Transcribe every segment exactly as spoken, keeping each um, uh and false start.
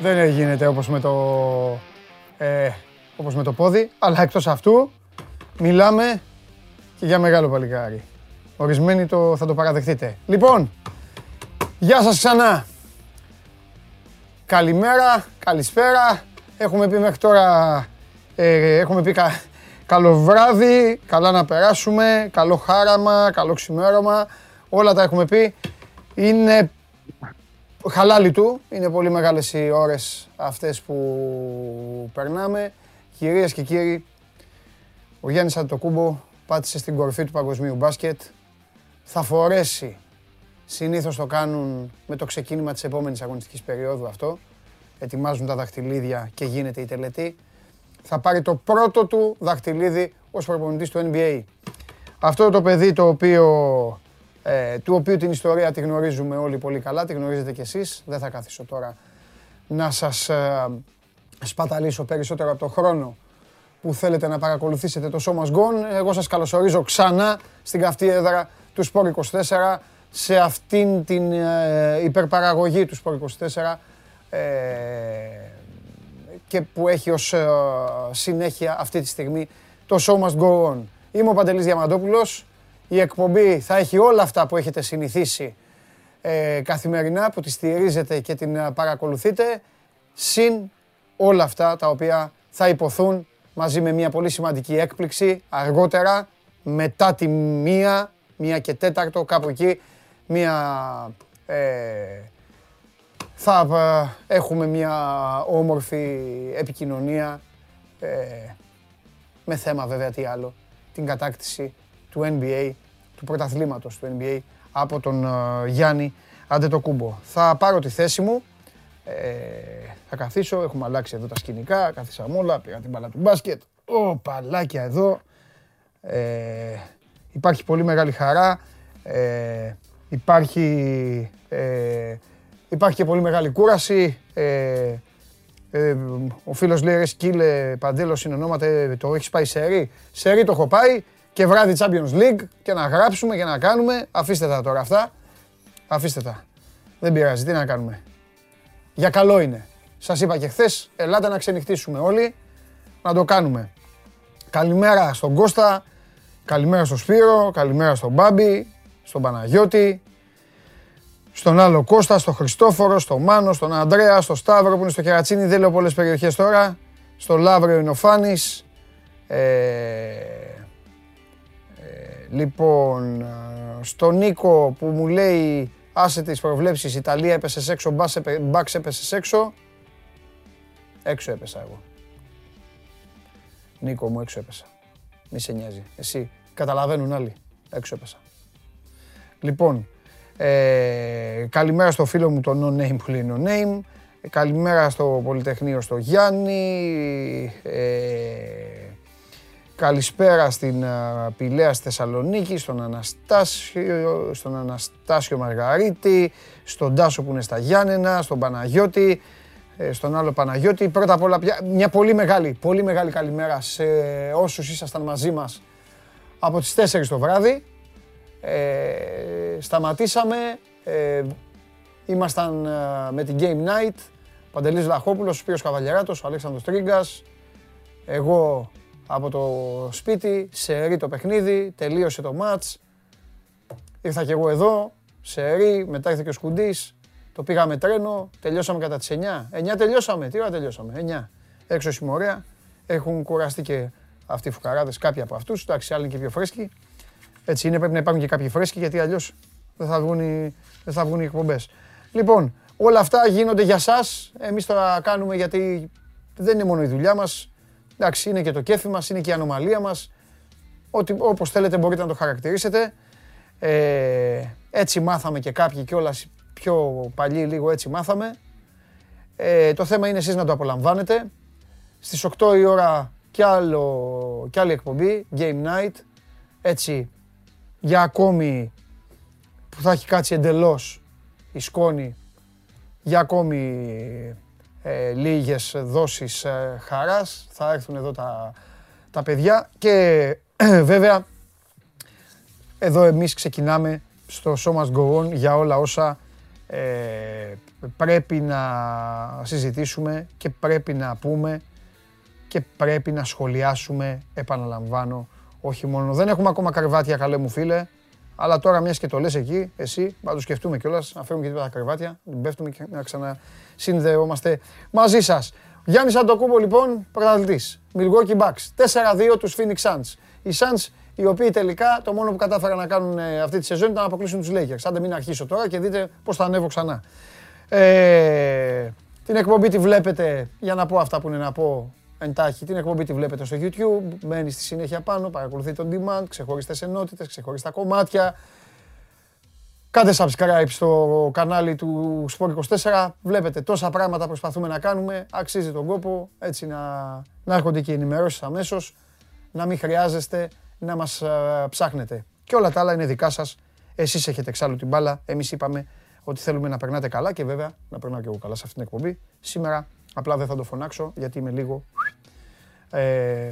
Δεν γίνεται όπως με το, ε, όπως με το πόδι, αλλά εκτός αυτού μιλάμε και για μεγάλο παλικάρι. Ορισμένοι το, θα το παραδεχτείτε. Λοιπόν, γεια σας ξανά. Καλημέρα, καλησπέρα. Έχουμε πει μέχρι τώρα, ε, έχουμε πει κα, καλό βράδυ, καλά να περάσουμε, καλό χάραμα, καλό ξημέρωμα. Όλα τα έχουμε πει. Είναι χαλάλι του. Είναι πολύ μεγάλες οι ώρες αυτές που περνάμε. Κυρίες και κύριοι, ο Γιάννης Αντετοκούμπο πάτησε στην κορυφή του παγκοσμίου μπάσκετ. Θα φορέσει. Συνήθως το κάνουν με το ξεκίνημα της επόμενης αγωνιστικής περίοδου αυτό. Ετοιμάζουν τα δαχτυλίδια και γίνεται η τελετή. Θα πάρει το πρώτο του δαχτυλίδι ως προπονητής του N B A. Αυτό το παιδί το οποίο... Ε, του οποίου την ιστορία τη γνωρίζουμε όλοι πολύ καλά, τη γνωρίζετε κι εσείς. Δεν θα καθίσω τώρα να σας ε, σπαταλήσω περισσότερο από το χρόνο που θέλετε να παρακολουθήσετε το Show Must Go On. Εγώ σας καλωσορίζω ξανά στην καυτή έδρα του Sport είκοσι τέσσερα, σε αυτήν την ε, υπερπαραγωγή του Sport είκοσι τέσσερα ε, και που έχει ως ε, συνέχεια αυτή τη στιγμή το Show Must Go On. Είμαι ο Παντελής Διαμαντόπουλος. Η εκπομπή θα έχει όλα αυτά που έχετε συνηθίσει ε, καθημερινά, που τη στηρίζετε και την παρακολουθείτε, συν όλα αυτά τα οποία θα υποθούν μαζί με μια πολύ σημαντική έκπληξη αργότερα, μετά τη μία, μία και τέταρτο, κάπου εκεί, μία, ε, θα ε, έχουμε μια όμορφη επικοινωνία ε, με θέμα βέβαια τι άλλο, την κατάκτηση του N B A, του πρωταθλήματος του N B A από τον uh, Γιάννη Αντετοκούμπο. Θα πάρω τη θέση μου, ε, θα καθίσω, έχουμε αλλάξει εδώ τα σκηνικά, καθίσαμε όλα, πήγα την μπάλα του μπάσκετ, ο παλάκια εδώ, ε, υπάρχει πολύ μεγάλη χαρά, ε, υπάρχει, ε, υπάρχει και πολύ μεγάλη κούραση, ε, ε, ο φίλος λέει ρε σκύλε Παντέλος είναι ονόματα, ε, το έχεις πάει σερί, σερί το έχω πάει, και βράδυ Champions League και να γράψουμε και να κάνουμε. Αφήστε τα τώρα αυτά. Αφήστε τα. Δεν πειράζει. Τι να κάνουμε. Για καλό είναι. Σας είπα και χθες, ελάτε να ξενυχτήσουμε όλοι. Να το κάνουμε. Καλημέρα στον Κώστα. Καλημέρα στον Σπύρο. Καλημέρα στον Μπάμπη. Στον Παναγιώτη. Στον άλλο Κώστα. Στον Χριστόφορο. Στον Μάνο. Στον Ανδρέα. Στον Σταύρο που είναι στο Κερατσίνι. Δεν λέω πολλές περιοχές τώρα. Στον Λαύριο είναι ο Φάνης. Ε... Λοιπόν, στον Νίκο που μου λέει άσε τις προβλέψεις, Ιταλία έπεσε έξω, Bucks έπεσε έξω. Έξω έπεσα εγώ. Νίκο μου, έξω έπεσα. Μη σε νοιάζει. Εσύ, καταλαβαίνουν άλλοι. Έξω έπεσα. Λοιπόν, ε, καλημέρα στο φίλο μου το No Name που λέει No Name. Ε, καλημέρα στο Πολυτεχνείο στο Γιάννη. Ε, Καλησπέρα στην uh, Πηλέα στη Θεσσαλονίκη, στον Αναστάσιο, στον Αναστάσιο Μαργαρίτη, στον Τάσο που είναι στα Γιάννενα, στον Παναγιώτη, ε, στον άλλο Παναγιώτη. Πρώτα απ' όλα πια, μια πολύ μεγάλη, πολύ μεγάλη καλημέρα σε όσους ήσασταν μαζί μας από τις τέσσερις το βράδυ. Ε, σταματήσαμε, ε, ήμασταν ε, με την Game Night, ο Παντελής Βλαχόπουλος, ο Σπύρος Καβαλιαράτος, ο Αλέξανδρος Τρίγκας, εγώ... Από το σπίτι, σερί το παιχνίδι, τελείωσε το μάτς. Ήρθα και εγώ εδώ, σερί, μετά ήρθε και ο Σκουντής. Το πήγαμε τρένο, τελειώσαμε κατά τις εννιά. εννιά τελειώσαμε, τι ώρα τελειώσαμε, εννιά. Έξω συμμορία, έχουν κουραστεί και αυτοί οι φουκαράδες, κάποιοι από αυτούς. Εντάξει, άλλοι είναι και πιο φρέσκοι. Έτσι είναι, πρέπει να υπάρχουν και κάποιοι φρέσκοι, γιατί αλλιώς δεν θα βγουν οι, δεν θα βγουν οι εκπομπές. Λοιπόν, όλα αυτά γίνονται για σας. Εμείς τα κάνουμε γιατί δεν είναι μόνο η δουλειά μας. Εντάξει, είναι και το κέφι μας, είναι και η ανομαλία μας. Ό,τι, όπως θέλετε μπορείτε να το χαρακτηρίσετε. Ε, έτσι μάθαμε και κάποιοι κιόλας πιο παλιοί λίγο έτσι μάθαμε. Ε, το θέμα είναι εσείς να το απολαμβάνετε. Στις οκτώ η ώρα κι, άλλο, κι άλλη εκπομπή, Game Night. Έτσι, για ακόμη που θα έχει κάτσει εντελώς η σκόνη, για ακόμη... Ε, λίγες δόσεις ε, χαράς, θα έρθουν εδώ τα, τα παιδιά και ε, βέβαια εδώ εμείς ξεκινάμε στο Show Must Go On για όλα όσα ε, πρέπει να συζητήσουμε και πρέπει να πούμε και πρέπει να σχολιάσουμε, επαναλαμβάνω, όχι μόνο. Δεν έχουμε ακόμα κρεβάτια, καλέ μου φίλε, αλλά τώρα μιας και το λες εκεί, εσύ, να το σκεφτούμε κιόλας, να φέρουμε και τίποτα κρεβάτια, να πέφτουμε και να ξανασυνδεόμαστε μαζί σας. Γιάννης Αντετοκούμπο λοιπόν, πρωταθλητής, Milwaukee Bucks, τέσσερα δύο τους Phoenix Suns. Οι Suns, οι οποίοι τελικά το μόνο που κατάφεραν να κάνουν αυτή τη σεζόν ήταν να αποκλείσουν τους Lakers. Άντε μην αρχίσω τώρα και δείτε πώς θα ανέβω ξανά. Ε, την εκπομπή τη βλέπετε, για να πω αυτά που είναι να πω εντάχει, την εκπομπή τη βλέπετε στο YouTube, μένει στη συνέχεια πάνω, παρακολουθείτε on demand, ξεχωριστές ενότητες, ξεχωριστά κομμάτια. Κάντε subscribe στο κανάλι του Sport είκοσι τέσσερα, βλέπετε τόσα πράγματα προσπαθούμε να κάνουμε, αξίζει τον κόπο, έτσι να, να έρχονται και οι ενημερώσεις αμέσως, να μην χρειάζεστε να μας α, ψάχνετε. Και όλα τα άλλα είναι δικά σας, εσείς έχετε εξάλλου την μπάλα, εμείς είπαμε ότι θέλουμε να περνάτε καλά και βέβαια να περνάω και εγώ καλά σε αυτήν την εκπομπή. Σήμερα απλά δεν θα το φωνάξω γιατί είμαι λίγο... Ε,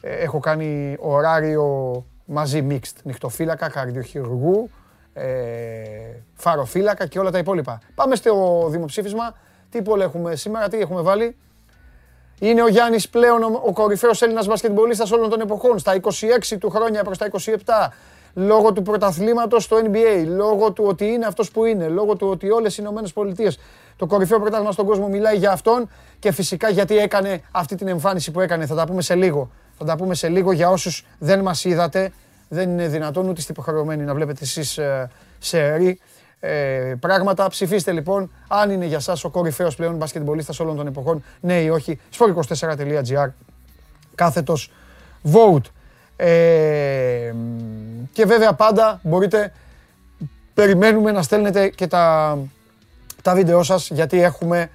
έχω κάνει ωράριο μαζί mixed, νυχτοφύλακα, καρδιοχειρουργού, Ε, φαροφύλακα και όλα τα υπόλοιπα. Πάμε στο δημοψήφισμα. Τι πόλο έχουμε σήμερα, τι έχουμε βάλει. Είναι ο Γιάννης πλέον ο, ο κορυφαίος Έλληνας μπασκετμπολίστας όλων των εποχών. Στα είκοσι έξι του χρόνια προς τα είκοσι επτά. Λόγω του πρωταθλήματος στο N B A. Λόγω του ότι είναι αυτός που είναι. Λόγω του ότι όλες οι Ηνωμένες Πολιτείες, το κορυφαίο πρωτάθλημα στον κόσμο μιλάει για αυτόν. Και φυσικά γιατί έκανε αυτή την εμφάνιση που έκανε. Θα τα πούμε σε λίγο. Θα τα πούμε σε λίγο για όσους δεν μας είδατε. Δεν είναι δυνατόν ούτε είστε υποχρεωμένοι να βλέπετε εσείς ε, σερί ε, πράγματα. Ψηφίστε λοιπόν αν είναι για σας ο κορυφαίος πλέον μπασκετμπολίστας όλων των εποχών, ναι ή όχι, σπορτ είκοσι τέσσερα τελεία τζι άρ, κάθετος vote. Ε, και βέβαια πάντα μπορείτε, περιμένουμε να στέλνετε και τα, τα βίντεό σας, γιατί έχουμε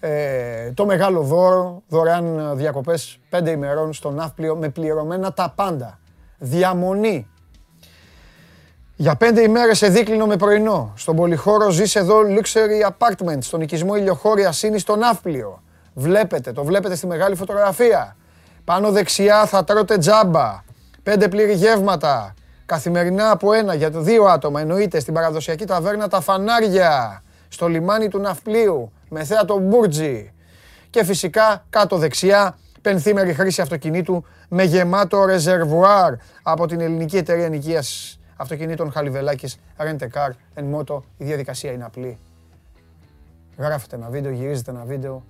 ε, το μεγάλο δώρο, δωρεάν διακοπές πέντε ημερών στο Ναύπλιο με πληρωμένα τα πάντα. Διαμονή για πέντε ημέρες σε δίκλινο με πρωινό. Στον πολυχώρο ζεις εδώ luxury apartment, στον οικισμό Ηλιοχώρια Σύνη στο Ναύπλιο. Βλέπετε, το βλέπετε στη μεγάλη φωτογραφία. Πάνω δεξιά θα τρώτε τζάμπα. Πέντε πλήρη γεύματα. Καθημερινά από ένα για δύο άτομα. Εννοείται στην παραδοσιακή ταβέρνα τα Φανάρια. Στο λιμάνι του Ναυπλίου. Με θέα το Μπούρτζι. Και φυσικά κάτω δεξιά. Πενθήμερη χρήση αυτοκινήτου με γεμάτο ρεζερβουάρ από την ελληνική εταιρεία νοικίας αυτοκινήτων Χαλιβελάκης Rent a Car and Moto. Η διαδικασία είναι απλή. Γράφετε ένα βίντεο, γυρίζετε ένα βίντεο,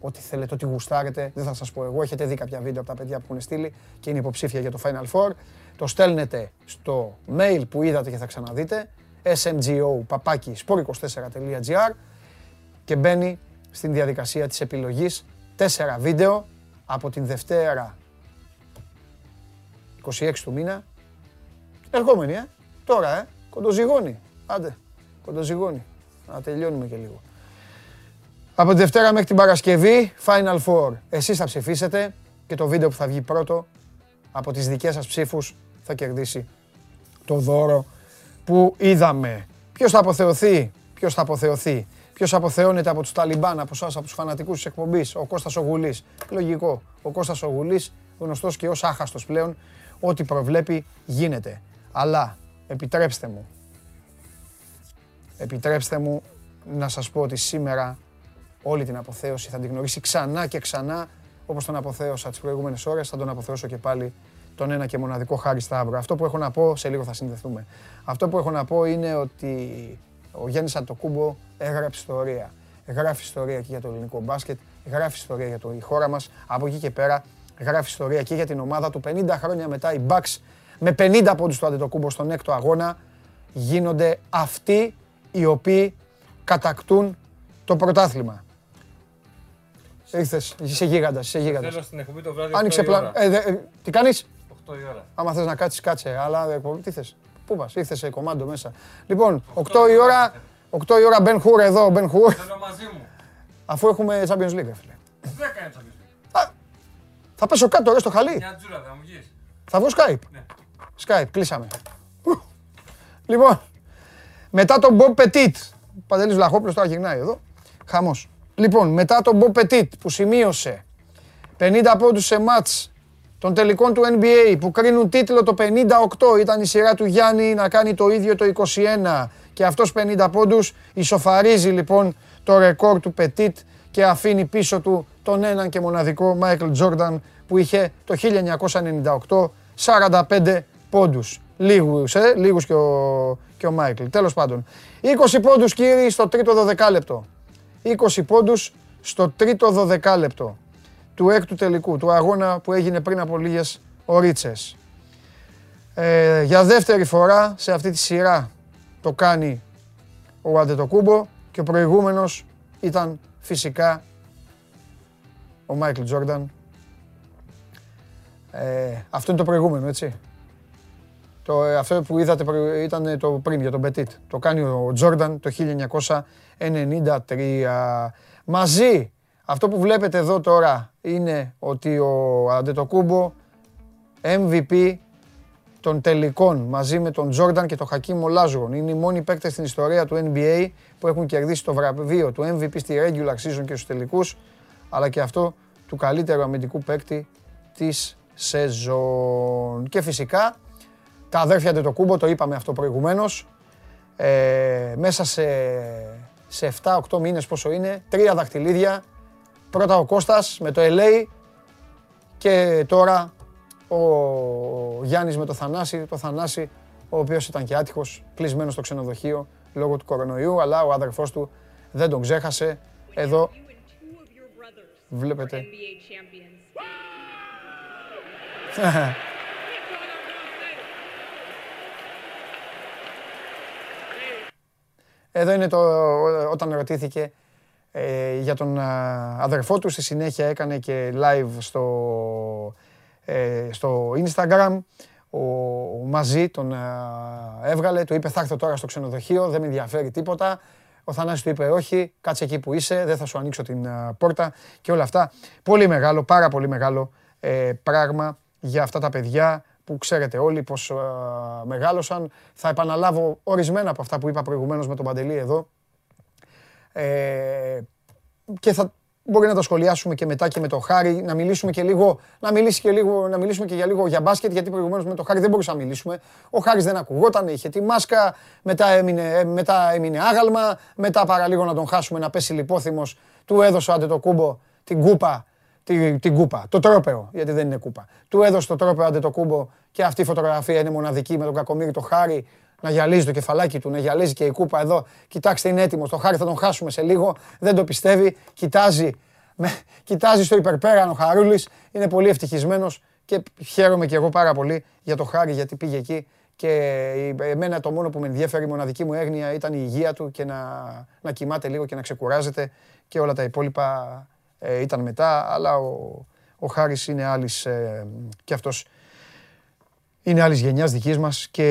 ό,τι θέλετε, ό,τι γουστάρετε. Δεν θα σας πω εγώ, έχετε δει κάποια βίντεο από τα παιδιά που έχουν στείλει και είναι υποψήφια για το Final Four. Το στέλνετε στο mail που είδατε και θα ξαναδείτε, smgo παπάκι σπορτ είκοσι τέσσερα τελεία τζι άρ και μπαίνει στην διαδικασία της επιλογής τέσσερα βίντεο. Από την Δευτέρα, είκοσι έξι του μήνα, ερχόμενη, ε, τώρα, ε, κοντοζυγώνει, άντε, κοντοζυγώνει, να τελειώνουμε και λίγο. Από τη Δευτέρα μέχρι την Παρασκευή, Final Four, εσείς θα ψηφίσετε και το βίντεο που θα βγει πρώτο, από τις δικές σας ψήφους, θα κερδίσει το δώρο που είδαμε. Ποιος θα αποθεωθεί, ποιος θα αποθεωθεί. Ποιος αποθεώνεται από τους Ταλιμπάν, από εσάς, από τους φανατικούς της εκπομπής, ο Κώστας ο Γουλής. Λογικό. Ο Κώστας ο Γουλής, γνωστός και ως άχαστος πλέον, ό,τι προβλέπει γίνεται. Αλλά επιτρέψτε μου, επιτρέψτε μου να σας πω ότι σήμερα όλη την αποθέωση θα την γνωρίσει ξανά και ξανά, όπως τον αποθέωσα τις προηγούμενες ώρες, θα τον αποθεώσω και πάλι τον ένα και μοναδικό Χάρη Σταύρου. Αυτό που έχω να πω, σε λίγο θα συνδεθούμε, αυτό που έχω να πω είναι ότι ο Γιάννης Αντετοκούμπο έγραψε ιστορία. Γράφει ιστορία και για το ελληνικό μπάσκετ, γράφει ιστορία για τη χώρα μας. Από εκεί και πέρα γράφει ιστορία και για την ομάδα του. πενήντα χρόνια μετά οι Bucks με πενήντα πόντους του Αντετοκούμπο στον έκτο αγώνα γίνονται αυτοί οι οποίοι κατακτούν το πρωτάθλημα. Ήρθες, είσαι γίγαντας, είσαι γίγαντας. Θέλω στην εκπομπή το βράδυ οκτώ η ώρα. Τι κάνεις? οκτώ η ώρα. Άμα θες να κάτσεις, κάτσε. Αλλά τι θες? Πού πας, ήρθε σε κομμάντο μέσα. Λοιπόν, οκτώ η ώρα, οκτώ η ώρα Ben Hur εδώ, Ben Hur. Θέλω μαζί μου. Αφού έχουμε Champions League, φίλε. Δεν κάνει Champions League. Α, θα πέσω κάτω ρε στο χαλί. Μια τζούρα, θα μου βγεις. Θα βγω Skype. Ναι. Skype, κλείσαμε. Λοιπόν, μετά τον Bob Petit, ο Παντελής Βλαχόπουλος τώρα γυρνάει εδώ. Χαμός. Λοιπόν, μετά τον Bob Petit που σημείωσε πενήντα πόντους σε μάτς των τελικών του N B A που κρίνουν τίτλο το πενήντα οκτώ. Ήταν η σειρά του Γιάννη να κάνει το ίδιο το είκοσι ένα και αυτός πενήντα πόντους. Ισοφαρίζει λοιπόν το ρεκόρ του Petit και αφήνει πίσω του τον έναν και μοναδικό Michael Jordan που είχε το χίλια εννιακόσια ενενήντα οκτώ σαράντα πέντε πόντους. Λίγους, ε, λίγους και ο, και ο Μάικλ. Τέλος πάντων. είκοσι πόντους κύριοι στο τρίτο δωδεκάλεπτο. είκοσι πόντους στο τρίτο δωδεκάλεπτο του έκτου τελικού, του αγώνα που έγινε πριν από λίγες ορίτσες. Ε, για δεύτερη φορά σε αυτή τη σειρά το κάνει ο Αντετοκούμπο και ο προηγούμενος ήταν φυσικά ο Μάικλ Τζόρνταν. Ε, αυτό είναι το προηγούμενο, έτσι. Το, αυτό που είδατε ήταν το πριν για τον Petit. Το κάνει ο Τζόρνταν το χίλια εννιακόσια ενενήντα τρία. Μαζί, αυτό που βλέπετε εδώ τώρα είναι ότι ο Αντετοκούμπο εμ βι πι των τελικών μαζί με τον Τζόρνταν και τον Χακίμ Ολάζογον. Είναι οι μόνοι παίκτες στην ιστορία του N B A που έχουν κερδίσει το βραβείο του εμ βι πι στη regular season και στους τελικούς, αλλά και αυτό του καλύτερου αμυντικού παίκτη της σεζόν. Και φυσικά τα αδέρφια Αντετοκούμπο, το είπαμε αυτό προηγουμένως, ε, μέσα σε, σε εφτά οκτώ μήνες πόσο είναι, τρία δαχτυλίδια, πρώτα ο Κώστας με το ελ έι και τώρα ο Γιάννης με το Θανάση, το Θανάση ο οποίος ήταν και άτυχος, κλεισμένος στο ξενοδοχείο λόγω του κορονοϊού, αλλά ο αδερφός του δεν τον ξέχασε. Εδώ βλέπετε. Εδώ είναι το, όταν ρωτήθηκε ε, για τον α, αδερφό του, στη συνέχεια έκανε και live στο, ε, στο Instagram, ο, ο, μαζί τον α, έβγαλε, του είπε θα έρθω τώρα στο ξενοδοχείο, δεν με ενδιαφέρει τίποτα. Ο Θανάσης του είπε όχι, κάτσε εκεί που είσαι, δεν θα σου ανοίξω την α, πόρτα και όλα αυτά. Πολύ μεγάλο, πάρα πολύ μεγάλο ε, πράγμα για αυτά τα παιδιά που ξέρετε όλοι πως α, μεγάλωσαν. Θα επαναλάβω ορισμένα από αυτά που είπα προηγουμένως με τον Παντελή εδώ. Ε, και θα μπορεί να τα σχολιάσουμε και μετά και με το Χάρη, να μιλήσουμε και λίγο, να μιλήσει και λίγο, να μιλήσουμε και για λίγο για μπάσκετ, γιατί προηγουμένως με το Χάρη δεν μπορούσαμε να μιλήσουμε. Ο Χάρης δεν ακουγόταν, είχε τη μάσκα, μετά έμεινε, μετά έμεινε άγαλμα, μετά παραλίγο να τον χάσουμε, να πέσει λιπόθυμος, του έδωσε ο Αντετοκούμπο την κούπα. Την, την κούπα, το τρόπεο, γιατί δεν είναι κούπα. Του έδωσε το τρόπεο Αντετοκούμπο και αυτή η φωτογραφία είναι μοναδική με τον κακομοίρη το Χάρη να γυαλίζει το κεφαλάκι του, να γυαλίζει και η κούπα εδώ. Κοιτάξτε, είναι έτοιμος, το Χάρη θα τον χάσουμε σε λίγο, δεν το πιστεύει, κοιτάζει, με, κοιτάζει στο υπερπέραν ο Χαρούλης, είναι πολύ ευτυχισμένος και χαίρομαι και εγώ πάρα πολύ για το Χάρη γιατί πήγε εκεί και εμένα το μόνο που με ενδιαφέρει, η μοναδική μου έγνοια ήταν η υγεία του και να, να κοιμάται λίγο και να ξεκουράζεται και όλα τα υπόλοιπα. Ε, ήταν μετά, αλλά ο, ο Χάρης είναι άλλης ε, και αυτός είναι άλλης γενιάς δικής μας και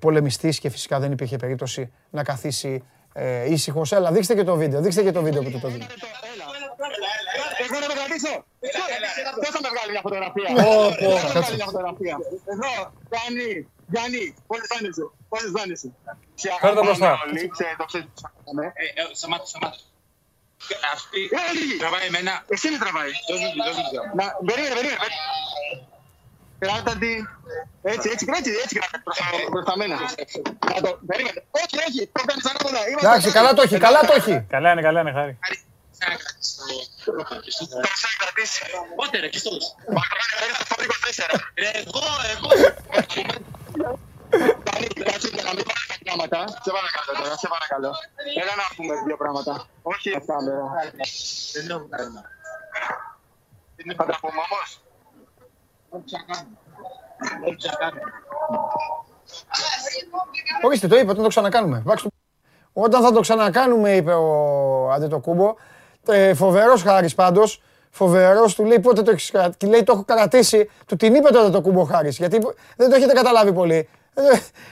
πολεμιστής και φυσικά δεν υπήρχε περίπτωση να καθίσει ε, ήσυχος. Έλα, δείξτε και το βίντεο, δείξτε και το βίντεο που του το δίνει. Εγώ να με κρατήσω. Πώς θα με βγάλει μια φωτογραφία. Πώς θα βγάλει μια φωτογραφία. Εδώ, Γιάννη, Γιάννη, πώς δάνεσαι, πώς δάνεσαι. Κάνε το μπροστά. Σωμάτω, σωμάτω. Αυτή τραβάει εμένα. Εσύ με τραβάει. Περίμενε, περίμενε. Κράτα τη. Έτσι, έτσι, έτσι, έτσι προς τα μένα. Περίμενε. Όχι, όχι, το κάνεις ανάποδα. Εντάξει, καλά το έχει, καλά το έχει. Καλά είναι, καλά είναι, Χάρη. Θα σε κρατήσει. Πότε ρε, Χριστός. Εγώ, εγώ. Κάτσε να μην πάρει τα πράγματα. Σε παρακαλώ τώρα, σε παρακαλώ. Έλα να πούμε δύο πράγματα. Όχι αυτά μέρα. Δεν έχω πράγμα. Θα τα πούμε όμως. Δεν ξανακάνουμε. Ορίστε, το είπε, όταν το ξανακάνουμε. Όταν θα το ξανακάνουμε, είπε ο Αντετοκούμπο. Φοβερός Χάρης πάντως. Φοβερός, του λέει πότε το έχεις κρατήσει. Λέει το έχω κρατήσει. Του την είπε το Αντετοκούμπο Χάρης. Γιατί δεν το έχετε καταλάβει πολύ.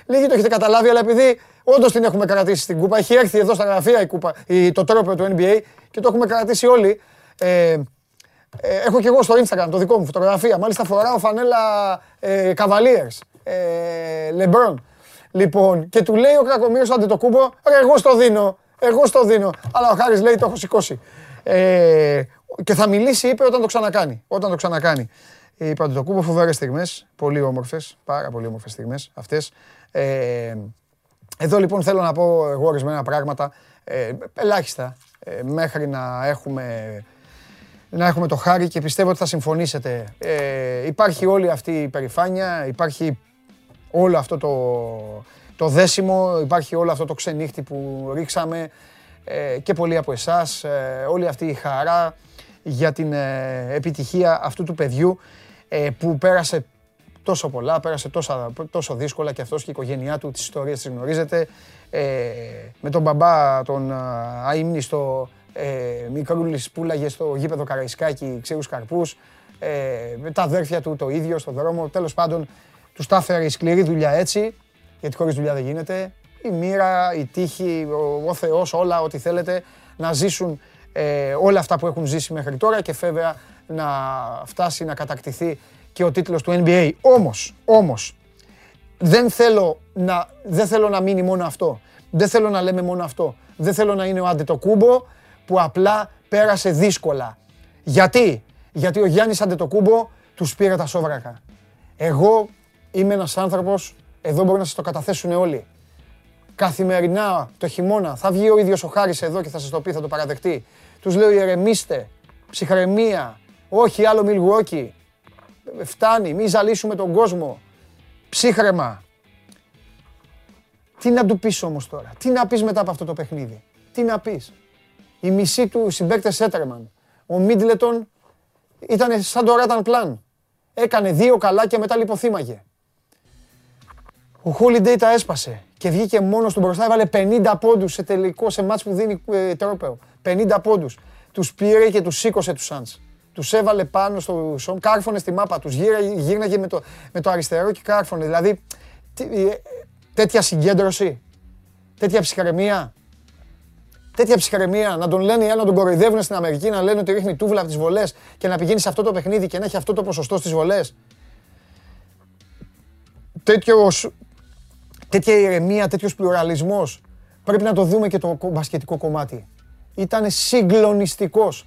Λίγοι το έχετε καταλάβει, αλλά επειδή όντως την έχουμε κρατήσει στην κούπα, έχει έρθει εδώ στα γραφεία η κούπα, το τρόπαιο του N B A και το έχουμε κρατήσει όλοι. Ε, ε, έχω και εγώ στο Instagram το δικό μου φωτογραφία, μάλιστα φοράω φανέλα ε, Cavaliers, ε, LeBron. Λοιπόν, και του λέει ο κακομοίρης Αντετοκούμπο, ρε εγώ στο δίνω, εγώ στο δίνω, αλλά ο Χάρης λέει το έχω σηκώσει. Ε, και θα μιλήσει, είπε, όταν το ξανακάνει, όταν το ξανακάνει. η Παντετοκούμπο, φοβερές στιγμές, πολύ όμορφες, πάρα πολύ όμορφες στιγμές αυτές. Ε, εδώ λοιπόν θέλω να πω εγώ ορισμένα πράγματα, ε, ελάχιστα, ε, μέχρι να έχουμε, να έχουμε το Χάρη, και πιστεύω ότι θα συμφωνήσετε. Ε, υπάρχει όλη αυτή η περηφάνεια, υπάρχει όλο αυτό το, το δέσιμο, υπάρχει όλο αυτό το ξενύχτη που ρίξαμε, ε, και πολλοί από εσάς, ε, όλη αυτή η χαρά για την ε, επιτυχία αυτού του παιδιού, ε, που πέρασε τόσο πολλά, πέρασε τόσα, τόσο δύσκολα, και αυτός και η οικογένειά του, τις ιστορίες τις γνωρίζετε, ε, με τον μπαμπά, τον αείμνηστο ε, Μικρούλης που λάγε στο γήπεδο Καραϊσκάκη ξύρους καρπούς, ε, με τα αδέρφια του το ίδιο στον δρόμο. Τέλος πάντων, τους τα έφερε η σκληρή δουλειά, έτσι, γιατί χωρίς δουλειά δεν γίνεται, η μοίρα, η τύχη, ο, ο Θεός, όλα ό,τι θέλετε, να ζήσουν ε, όλα αυτά που έχουν ζήσει μέχρι τώρα, και βέβαια να φτάσει να κατακτηθεί και ο τίτλος του N B A. Όμως, όμως, δεν θέλω να, δεν θέλω να μείνει μόνο αυτό. Δεν θέλω να λέμε μόνο αυτό. Δεν θέλω να είναι ο Αντετοκούμπο που απλά πέρασε δύσκολα. Γιατί? Γιατί ο Γιάννης Αντετοκούμπο τους πήρε τα σόβρακα. Εγώ είμαι ένας άνθρωπος, εδώ μπορεί να σας το καταθέσουν όλοι. Καθημερινά το χειμώνα θα βγει ο ίδιος ο Χάρης εδώ και θα σας το πει, θα το παραδεχτεί. Τους λέω ηρεμήστε, ψυχραιμία, όχι άλλο Milwaukee. Φτάνει, μη ζαλίσουμε τον κόσμο. Ψύχρεμα. Τι να του πεις όμως τώρα? Τι να πεις μετά από αυτό το παιχνίδι? Τι να πεις? Η μισή του συμπαίκτες έτρεμαν. Ο Μίτλετον ήταν σαν το Ράταν Πλάν. Έκανε δύο καλά και μετά λιποθύμαγε. Ο Holiday τα έσπασε και βγήκε μόνος του μπροστά. Έβαλε πενήντα πόντους σε τελικό, σε μάτς που δίνει ε, τρόπαιο. πενήντα πόντους. Τους πήρε και τους σήκωσε τους Suns. Τους έβαλε πάνω στο σώμα, κάρφωνε στη μάπα, τους γύρναγε με το, με το αριστερό και κάρφωνε. Δηλαδή, τέτοια συγκέντρωση, τέτοια ψυχραιμία, τέτοια ψυχραιμία, να τον λένε, να τον κοροϊδεύουν στην Αμερική, να λένε ότι ρίχνει τούβλα από τις βολές και να πηγαίνει σε αυτό το παιχνίδι και να έχει αυτό το ποσοστό στις βολές. Τέτοιος, τέτοια ηρεμία, τέτοιος πλουραλισμός, πρέπει να το δούμε και το μπασκετικό κομμάτι. Ήταν συγκλονιστικός.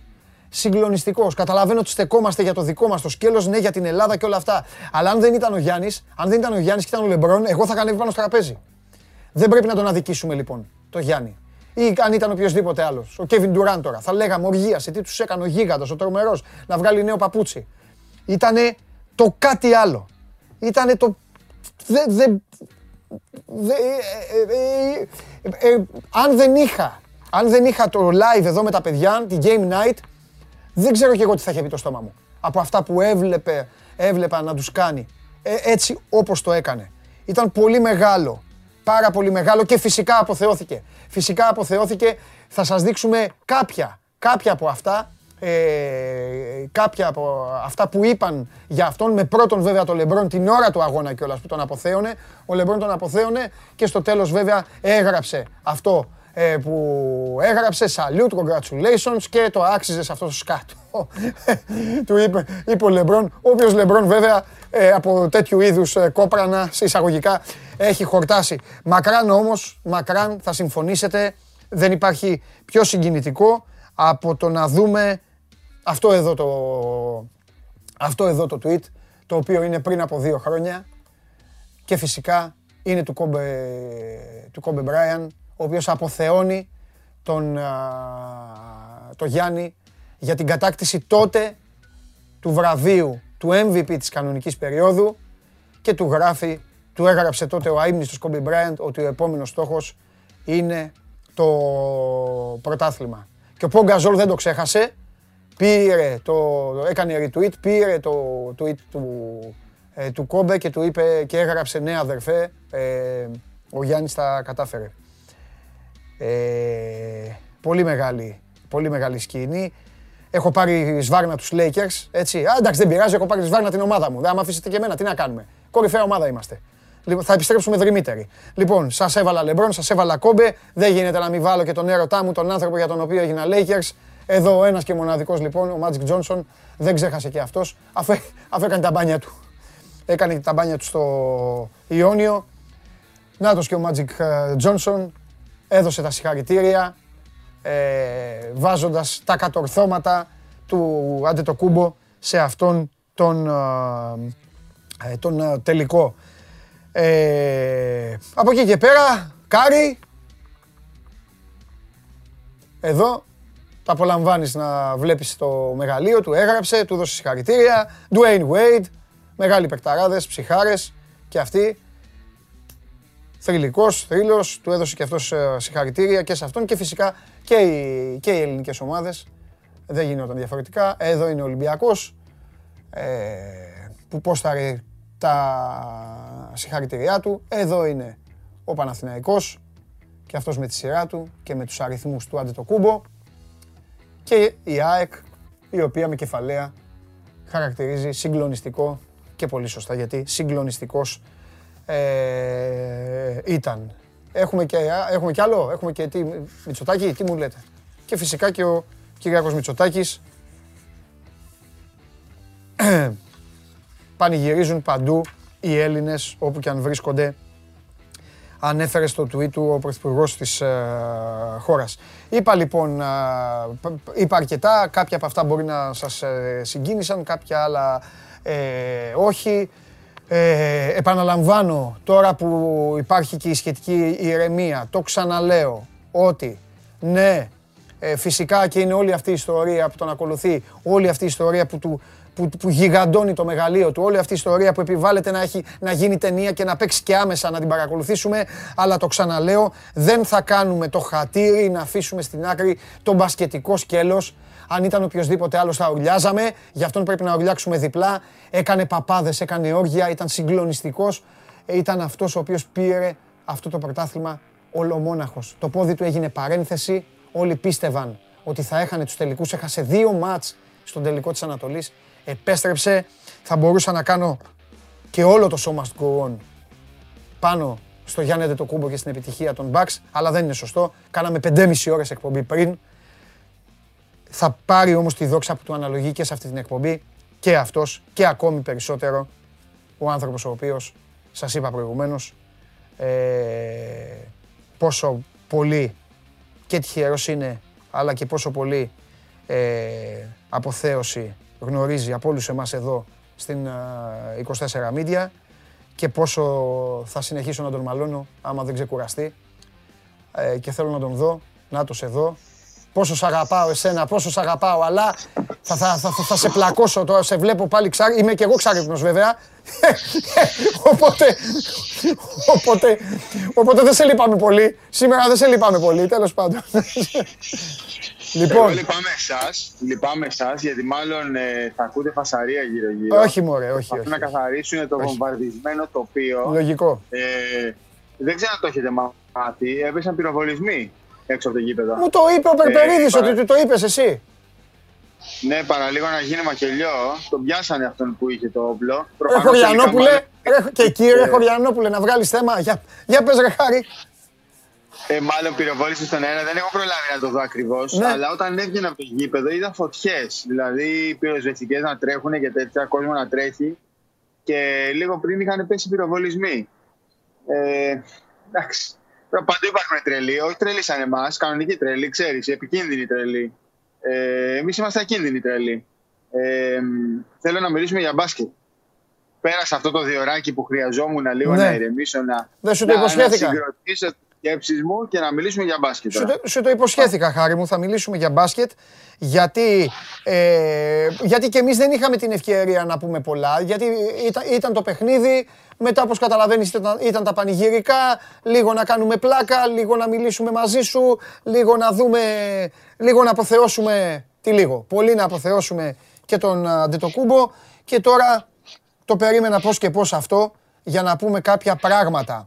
Συγκλονιστικός. Καταλαβαίνω ότι στεκόμαστε για το δικό μας το σκέλος, ναι, για την Ελλάδα και όλα αυτά. Αλλά αν δεν ήταν ο Γιάννης, αν δεν ήταν ο Γιάννης και ήταν ο Λεμπρόν, εγώ θα κανέβη πάνω στο τραπέζι. Δεν πρέπει να τον αδικήσουμε λοιπόν, το Γιάννη. Ή αν ήταν οποιοδήποτε άλλος. Ο Κέβιν Ντουράν τώρα. Θα λέγαμε οργίασε, τι τους έκανε ο γίγαντας, ο τρομερός, να βγάλει νέο παπούτσι. Ήτανε το κάτι άλλο. Ήτανε το. Αν δεν είχα, αν δεν είχα το live εδώ με τα παιδιά, την Game Night, δεν ξέρω κι εγώ τι θα είχε πει το στόμα μου από αυτά που έβλεπε, έβλεπα να τους κάνει, ε, έτσι όπως το έκανε. Ήταν πολύ μεγάλο, πάρα πολύ μεγάλο, και φυσικά αποθεώθηκε. Φυσικά αποθεώθηκε, θα σας δείξουμε κάποια, κάποια από αυτά, ε, κάποια από αυτά που είπαν για αυτόν, με πρώτον βέβαια τον LeBron την ώρα του αγώνα κιόλας που τον αποθέωνε. Ο LeBron τον αποθέωνε και στο τέλος βέβαια έγραψε αυτό που έγραψε, salute, congratulations, και το άξιζε σε αυτό το σκάτο. Του είπε, είπε ο Λεμπρόν, όποιος Λεμπρόν βέβαια από τέτοιου είδους κόπρανα, σε εισαγωγικά, έχει χορτάσει. Μακράν όμως, μακράν θα συμφωνήσετε, δεν υπάρχει πιο συγκινητικό από το να δούμε αυτό εδώ το, αυτό εδώ το tweet, το οποίο είναι πριν από δύο χρόνια και φυσικά είναι του Kobe, του Kobe Bryant, ο οποίος αποθεώνει τον, α, τον Γιάννη για την κατάκτηση τότε του βραβείου του εμ βι πι της κανονικής περίοδου και του γράφει, του έγραψε τότε ο αείμνηστος Kobe Bryant ότι ο επόμενος στόχος είναι το πρωτάθλημα. Και ο Pau Gasol δεν το ξέχασε, πήρε το, έκανε retweet, πήρε το tweet του, ε, του Kobe και του είπε και έγραψε, ναι αδερφέ, ε, ο Γιάννης τα κατάφερε. Ε, πολύ μεγάλη, πολύ μεγάλη σκηνή. Έχω πάρει σβάρνα τους Lakers, έτσι. Α, εντάξει, δεν πειράζει, έχω πάρει σβάρνα την ομάδα μου. Δεν άμα αφήσετε και εμένα, τι να κάνουμε. Κορυφαία ομάδα είμαστε. Λοιπόν, θα επιστρέψουμε δρυμύτεροι. Λοιπόν, σας έβαλα LeBron, σας έβαλα Kobe. Δεν γίνεται να μην βάλω και τον έρωτά μου, τον άνθρωπο για τον οποίο έγινα Lakers. Εδώ ο ένας και μοναδικός λοιπόν, ο Magic Johnson, δεν ξέχασε και αυτός, αφού, αφού έκανε τα μπάνια του. Έκανε τα μπάνια του στο Ιόνιο. Νάτος και ο Magic Johnson. Έδωσε τα συγχαρητήρια, ε, βάζοντας τα κατορθώματα του Αντετοκούμπο σε αυτόν τον, τον τελικό. Ε, από εκεί και πέρα, Κάρι, εδώ τα απολαμβάνεις να βλέπεις το μεγαλείο του, έγραψε, του δώσες συγχαρητήρια. Dwayne Wade, μεγάλοι παικταράδες, ψυχάρες και αυτοί. Θρυλικός, θρύλος, του έδωσε και αυτός συγχαρητήρια και σε αυτόν και φυσικά και οι, και οι ελληνικές ομάδες. Δεν γινόταν διαφορετικά. Εδώ είναι ο Ολυμπιακός ε, που πόσταρε τα συγχαρητήριά του. Εδώ είναι ο Παναθηναϊκός και αυτός με τη σειρά του και με τους αριθμούς του Αντετοκούμπο. Και η ΑΕΚ, η οποία με κεφαλαία χαρακτηρίζει συγκλονιστικό και πολύ σωστά, γιατί συγκλονιστικός ε, ήταν. Έχουμε και, έχουμε και άλλο, έχουμε και τι, Μητσοτάκη, τι μου λέτε. Και φυσικά και ο Κυριάκος Μητσοτάκης. Πανηγυρίζουν παντού οι Έλληνες, όπου και αν βρίσκονται, ανέφερε στο tweet του ο Πρωθυπουργός της ε, χώρας. Είπα λοιπόν, ε, είπα αρκετά, κάποια από αυτά μπορεί να σας ε, συγκίνησαν, κάποια άλλα ε, όχι. Ε, επαναλαμβάνω, τώρα που υπάρχει και η σχετική ηρεμία, το ξαναλέω ότι ναι, ε, φυσικά και είναι όλη αυτή η ιστορία που τον ακολουθεί, όλη αυτή η ιστορία που του... Που, που γιγαντώνει το μεγαλείο του, όλη αυτή η ιστορία που επιβάλλεται να, έχει, να γίνει ταινία και να παίξει και άμεσα να την παρακολουθήσουμε, αλλά το ξαναλέω, δεν θα κάνουμε το χατήρι να αφήσουμε στην άκρη τον μπασκετικό σκέλος. Αν ήταν οποιοδήποτε άλλος θα ουρλιάζαμε, γι' αυτόν πρέπει να ουρλιάξουμε διπλά. Έκανε παπάδες, έκανε όργια, ήταν συγκλονιστικός, ήταν αυτός ο οποίος πήρε αυτό το πρωτάθλημα ολομόναχος. Το πόδι του έγινε παρένθεση, όλοι πίστευαν ότι θα έχανε τους τελικούς, έχασε δύο μάτς στον τελικό της Ανατολής. Επέστρεψε, θα μπορούσα να κάνω και όλο το σώμα του πάνω στο Γιάννη Αντετοκούμπο και στην επιτυχία των Bucks, αλλά δεν είναι σωστό. Κάναμε πεντέμισι ώρες εκπομπή πριν. Θα πάρει όμως τη δόξα που του αναλογεί και σε αυτή την εκπομπή και αυτός και ακόμη περισσότερο ο άνθρωπος ο οποίος σας είπα προηγουμένως ε, πόσο πολύ και τυχερός είναι, αλλά και πόσο πολύ ε, αποθέωση γνωρίζει από όλους εμάς εδώ στην είκοσι τέσσερα Media και πόσο θα συνεχίσω να τον μαλώνω άμα δεν ξεκουραστεί ε, και θέλω να τον δω, νάτος εδώ. Πόσο σ' αγαπάω εσένα, πόσο σ' αγαπάω, αλλά θα, θα, θα, θα, θα σε πλακώσω τώρα, σε βλέπω πάλι ξάρι, είμαι και εγώ ξάρυπνος βέβαια, οπότε, οπότε, οπότε δεν σε λυπάμαι πολύ, σήμερα δεν σε λυπάμαι πολύ, τέλος πάντων. Λοιπόν. Εγώ λυπάμαι εσάς, λυπάμαι εσάς, γιατί μάλλον ε, θα ακούτε φασαρία γύρω-γύρω. Όχι μωρέ, όχι, όχι. Να καθαρίσουν το βομβαρδισμένο τοπίο. Λογικό. Ε, δεν ξέρω αν το έχετε μάθει, έπεσαν πυροβολισμοί έξω από το γήπεδο. Μου το είπε ο Περπερίδης ε, ότι παρα... το είπες εσύ. Ναι, παραλίγο να γίνει μακελιό, τον πιάσανε αυτόν που είχε το όπλο. Ρε Χωριανόπουλε, μάλλον... ρε... και κύριε Χωριανόπουλε, να βγάλεις θέμα, για, για πες ρε Χάρη. Ε, μάλλον πυροβόλησε στον αέρα, δεν έχω προλάβει να το δω ακριβώς. Ναι. Αλλά όταν έβγαινε από το γήπεδο είδα φωτιές. Δηλαδή πυροσβεστικές να τρέχουν και τέτοια, κόσμο να τρέχει. Και λίγο πριν είχαν πέσει πυροβολισμοί. Ε, εντάξει. Παντού υπάρχουν τρελοί. Όχι τρελοί σαν εμάς, κανονικοί τρελοί, ξέρεις, επικίνδυνοι τρελοί. Ε, εμείς είμαστε ακίνδυνοι τρελοί. Ε, θέλω να μιλήσουμε για μπάσκετ. Πέρασα αυτό το διωράκι που χρειαζόμουν λίγο ναι. να ηρεμήσω, να, να, να συγκροτήσω. Μου και να μιλήσουμε για μπάσκετ. Σου το, σου το υποσχέθηκα, Χάρη μου, θα μιλήσουμε για μπάσκετ, γιατί, ε, γιατί και εμείς δεν είχαμε την ευκαιρία να πούμε πολλά, γιατί ήταν, ήταν το παιχνίδι, μετά όπως καταλαβαίνεις ήταν, ήταν τα πανηγυρικά, λίγο να κάνουμε πλάκα, λίγο να μιλήσουμε μαζί σου, λίγο να δούμε, λίγο να αποθεώσουμε, τι λίγο, πολύ να αποθεώσουμε και τον Αντετοκούμπο και τώρα το περίμενα πώς και πώς αυτό για να πούμε κάποια πράγματα.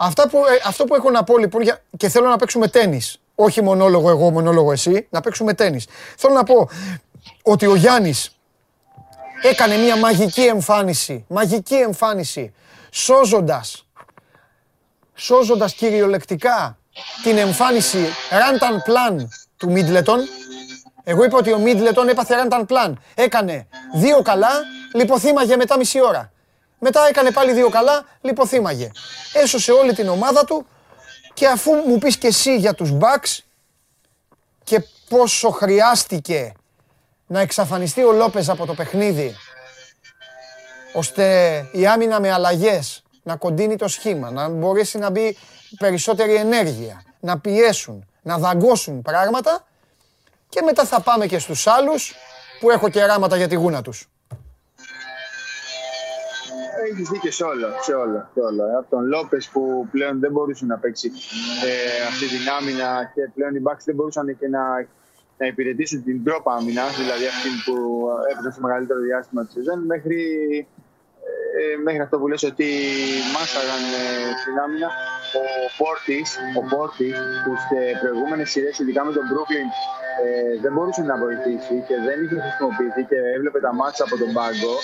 Αυτά που, ε, αυτό που έχω να πω λοιπόν, για, και θέλω να παίξουμε τένις, όχι μονόλογο εγώ, μονόλογο εσύ, να παίξουμε τένις. Θέλω να πω ότι ο Γιάννης έκανε μια μαγική εμφάνιση, μαγική εμφάνιση, σώζοντας, σώζοντας κυριολεκτικά την εμφάνιση Rantan Plan του Middleton. Εγώ είπα ότι ο Middleton έπαθε Rantan Plan, έκανε δύο καλά, λιποθύμαγε μετά μισή ώρα. Μετά έκανε πάλι δύο καλά, λιποθύμαγε. Έσωσε όλη την ομάδα του και αφού μου πεις και εσύ για τους Bucks και πόσο χρειάστηκε να εξαφανιστεί ο Λόπες από το παιχνίδι ώστε η άμυνα με αλλαγές να κοντίνει το σχήμα, να μπορέσει να μπει περισσότερη ενέργεια, να πιέσουν, να δαγκώσουν πράγματα και μετά θα πάμε και στους άλλους που έχω κεράματα για τη γούνα τους. Έχεις δίκιο σε όλα, σε όλα, σε όλα. Από τον Λόπες που πλέον δεν μπορούσε να παίξει ε, αυτή την άμυνα και πλέον οι Bucks δεν μπορούσαν και να, να υπηρετήσουν την τρόπα άμυνα, δηλαδή αυτή που έπαιζε στο μεγαλύτερο διάστημα της σεζόν, μέχρι, ε, μέχρι αυτό που λες ότι μάσαγαν ε, στην άμυνα. Ο Πόρτις, ο Πόρτις που στις προηγούμενες σειρές, ειδικά με τον Μπρούκλιν, ε, δεν μπορούσε να βοηθήσει και δεν είχε χρησιμοποιηθεί και έβλεπε τα μάτσα από τον πάγκο.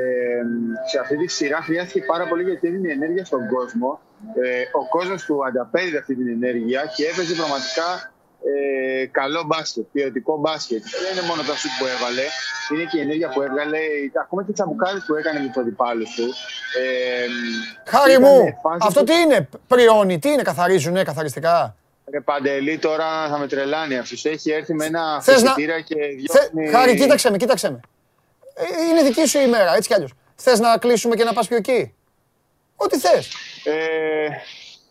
Ε, σε αυτή τη σειρά χρειάστηκε πάρα πολύ γιατί έδινε ενέργεια στον κόσμο. Ε, ο κόσμος του ανταπέδιδε αυτή την ενέργεια και έπαιζε πραγματικά ε, καλό μπάσκετ, ποιοτικό μπάσκετ. Δεν είναι μόνο τα σουτ που έβαλε, είναι και η ενέργεια που έβγαλε, ακόμα και οι τσαμπουκάδες που έκανε με τους αντιπάλους του. Ε, Χάρη μου, αυτό που... τι είναι, πριώνει, τι είναι, καθαρίζουνε καθαριστικά. Ρε Παντελή, τώρα θα με τρελάνει αυτός. Έχει έρθει με ένα φυσιτήρα να... και διώχνει... Θε... Χάρη, κοίταξε με, κοίταξε με. Είναι δική σου ημέρα, έτσι κι αλλιώς. Θες να κλείσουμε και να πας πιο εκεί. Ό,τι θες. Ε...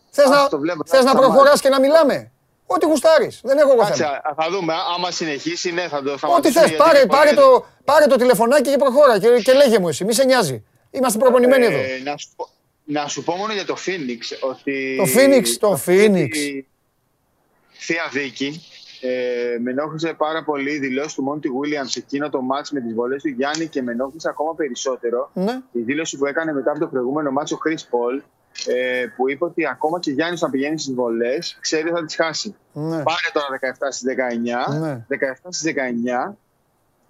Θες, να... βλέπω, θες να προχωράς και να μιλάμε. Ό,τι γουστάρεις. Δεν έχω εγώ θέμα. Θα δούμε. Άμα συνεχίσει, ναι, θα το σταματήσω. Ό,τι θες. Πάρε, πάρε, το, πάρε το τηλεφωνάκι και προχώρα και, και λέγε μου εσύ. Μη σε νοιάζει. Είμαστε προπονημένοι ε, εδώ. Να σου, να σου πω μόνο για το Phoenix. Ότι... Το Phoenix, το Phoenix. Τη... Θεία δίκη. Ε, με ενόχλησε πάρα πολύ η δηλώση του Μόντι Γουίλιαμς εκείνο το μάτς με τις βολές του Γιάννη και με ενόχλησε ακόμα περισσότερο ναι. η δήλωση που έκανε μετά από το προηγούμενο μάτς ο Chris Paul. Ε, που είπε ότι ακόμα και ο Γιάννης να πηγαίνει στις βολές, ξέρει θα τις χάσει. Ναι. Πάρε τώρα δεκαεπτά στις δεκαεννιά, ναι. δεκαεπτά στις δεκαεννιά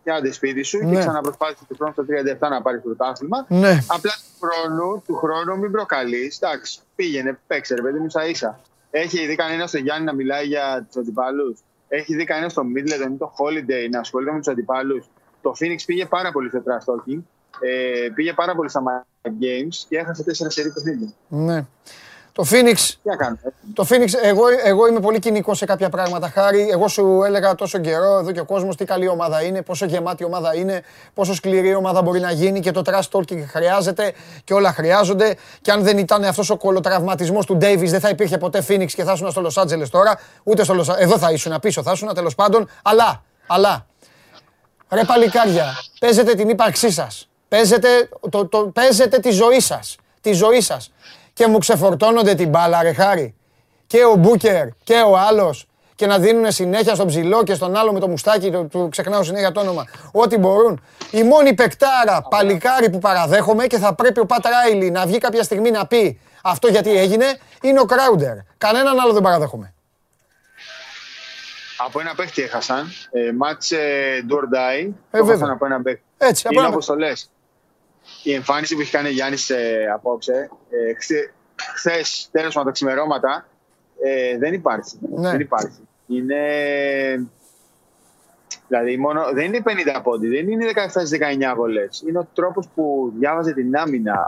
και άντε σπίτι σου ναι. και ξαναπροσπάθησε το χρόνο στο τριάντα επτά να πάρει πρωτάθλημα. Ναι. Απλά του χρόνου, του χρόνου μην προκαλείς. Εντάξει, πήγαινε, παίξε ρε παιδί μου, σα ίσα. Έχει δει κανένα στο Γιάννη να μιλάει για τους αντιπάλους. Έχει δει κανένα στο Middleton ή το Holiday να ασχολείται με τους αντιπάλους. Το Phoenix πήγε πάρα πολύ στο trash talking. Ε, πήγε πάρα πολύ στα games και έχασε τέσσερα σερί παιχνίδια. Ναι. Το Phoenix. Τι να κάνω. Το Phoenix, εγώ, εγώ είμαι πολύ κοινικός σε κάποια πράγματα. Χάρη, εγώ σου έλεγα τόσο καιρό εδώ και ο κόσμος τι καλή ομάδα είναι, πόσο γεμάτη ομάδα είναι, πόσο σκληρή ομάδα μπορεί να γίνει και το trash talking χρειάζεται και όλα χρειάζονται. Και αν δεν ήταν αυτός ο κολοτραυματισμός του Davis, δεν θα υπήρχε ποτέ Phoenix και θα ήσουν στο Los Angeles τώρα. Ούτε στο Los Angeles. Εδώ θα ήσουν, πίσω θα ήσουν, τέλος πάντων. Αλλά, αλλά. Ρε παλικάρια, παίζετε την ύπαρξή σας. Παίζετε, το, το, παίζετε τη ζωή σας, τη ζωή σας. Και μου ξεφορτώνονται την μπάλα, ρε Χάρη. Και ο Μπούκερ και ο άλλος. Και να δίνουν συνέχεια στον ψηλό και στον άλλο με το μουστάκι, του το, ξεχνάω συνέχεια το όνομα. Ό,τι μπορούν. Η μόνη παικτάρα, παλικάρι που παραδέχομαι και θα πρέπει ο Πατ Ράιλι να βγει κάποια στιγμή να πει αυτό γιατί έγινε, είναι ο Κράουντερ. Κανέναν άλλο δεν παραδέχομαι. Από ένα παίχτη έχασαν. Ε, Μάτς do or die. Ε, έχασαν από ένα παίχτη. Έτσι, είναι όπως το λες. Η εμφάνιση που έχει κάνει ο Γιάννης ε, απόψε, ε, χθε, χθες τέλος με τα ξημερώματα, ε, δεν υπάρχει. Ναι. Δεν υπάρχει. Είναι... Δηλαδή, μόνο, δεν είναι πενήντα πόντι, δεν είναι δεκαεπτά δεκαεννιά βολές. Είναι ο τρόπος που διάβαζε την άμυνα,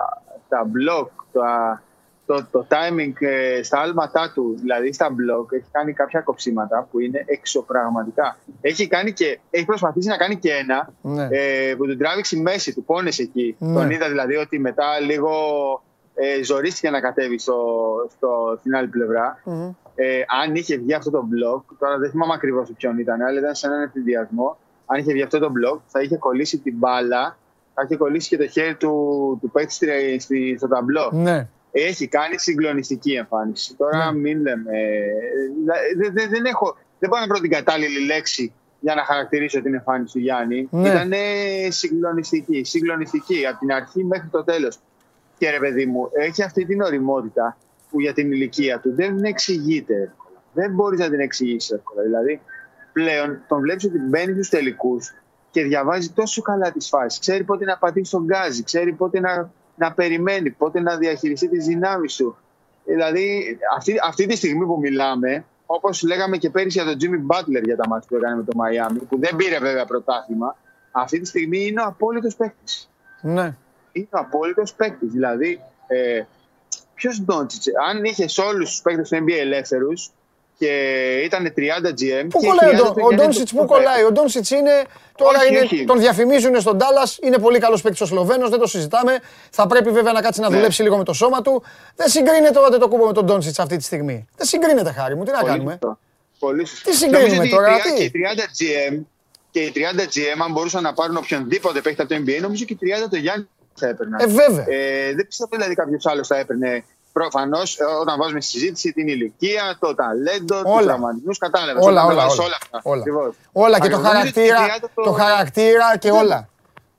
τα μπλοκ, τα, το, το timing ε, στα άλματά του, δηλαδή στα μπλοκ. Έχει κάνει κάποια κοψίματα που είναι εξωπραγματικά. Έχει, κάνει και, έχει προσπαθήσει να κάνει και ένα ναι. ε, που τον τράβηξε η μέση του, πόνες εκεί. Ναι. Τον είδα δηλαδή ότι μετά λίγο ε, ζορίστηκε να κατέβει στο, στο, στην άλλη πλευρά. Mm-hmm. Ε, αν είχε βγει αυτό το μπλοκ, τώρα δεν θυμάμαι ακριβώς ποιον ήταν, αλλά ήταν σε έναν ευθυδιασμό. Αν είχε βγει αυτό το μπλοκ, θα είχε κολλήσει την μπάλα, θα είχε κολλήσει και το χέρι του, του παίκτη στο ταμπλό. Ναι. Έχει κάνει συγκλονιστική εμφάνιση. Τώρα mm. μην λέμε... Δεν, δεν, δεν, έχω, δεν μπορώ να βρω την κατάλληλη λέξη για να χαρακτηρίσω την εμφάνιση του Γιάννη. Mm. Ήταν συγκλονιστική. Συγκλονιστική από την αρχή μέχρι το τέλος. Και ρε παιδί μου, έχει αυτή την ωριμότητα που για την ηλικία του δεν εξηγείται εύκολα. Δεν μπορείς να την εξηγήσεις εύκολα. Δηλαδή, πλέον τον βλέπεις ότι μπαίνει στους τελικούς και διαβάζει τόσο καλά τις φάσεις. Ξέρει πότε να πατήσει τον γκάζι, ξέρει πότε να... να περιμένει, πότε να διαχειριστεί τις δυνάμεις του. Δηλαδή, αυτή, αυτή τη στιγμή που μιλάμε, όπως λέγαμε και πέρυσι για τον Jimmy Butler για τα μάτια που έκανε με το Μαϊάμι, που δεν πήρε βέβαια πρωτάθλημα, αυτή τη στιγμή είναι ο απόλυτος παίκτης. Ναι. Είναι ο απόλυτος παίκτης. Δηλαδή, ε, ποιος Ντόντσιτς, αν είχες όλους τους παίκτες του N B A ελεύθερους, και ήταν τριάντα τζι εμ. Πού κολλάει ο Ντόνσιτς, πού κολλάει. Ο Ντόνσιτς είναι, τώρα όχι, είναι, όχι. Τον διαφημίζουν στον Ντάλλας, είναι πολύ καλός παίκτης ο Σλοβαίνος, δεν το συζητάμε. Θα πρέπει βέβαια να κάτσει να δουλέψει ναι. λίγο με το σώμα του. Δεν συγκρίνεται ο Αντετοκούμπο με τον Ντόνσιτς αυτή τη στιγμή. Δεν συγκρίνεται, Χάρη μου, τι να πολύ κάνουμε. Σωστό. Πολύ σωστό. Τι συγκρίνουμε νομίζω τώρα. Και οι τριάντα τζι εμ, και οι τριάντα τζι εμ, αν μπορούσαν να πάρουν οποιονδήποτε παίκτη από το εν μπι έι, νομίζω και οι τριάντα το Γιάννη θα έπαιρναν. Ε, βέβαια. Ε, δεν πιστεύω δηλαδή κάποιο άλλο θα έπαιρνε. Προφανώς, όταν βάζουμε συζήτηση, την ηλικία, το ταλέντο, τους δραματισμούς, κατάλαβες. Όλα, όλα, όλα, όλα, όλα. όλα. όλα και το χαρακτήρα, το... το χαρακτήρα και όλα.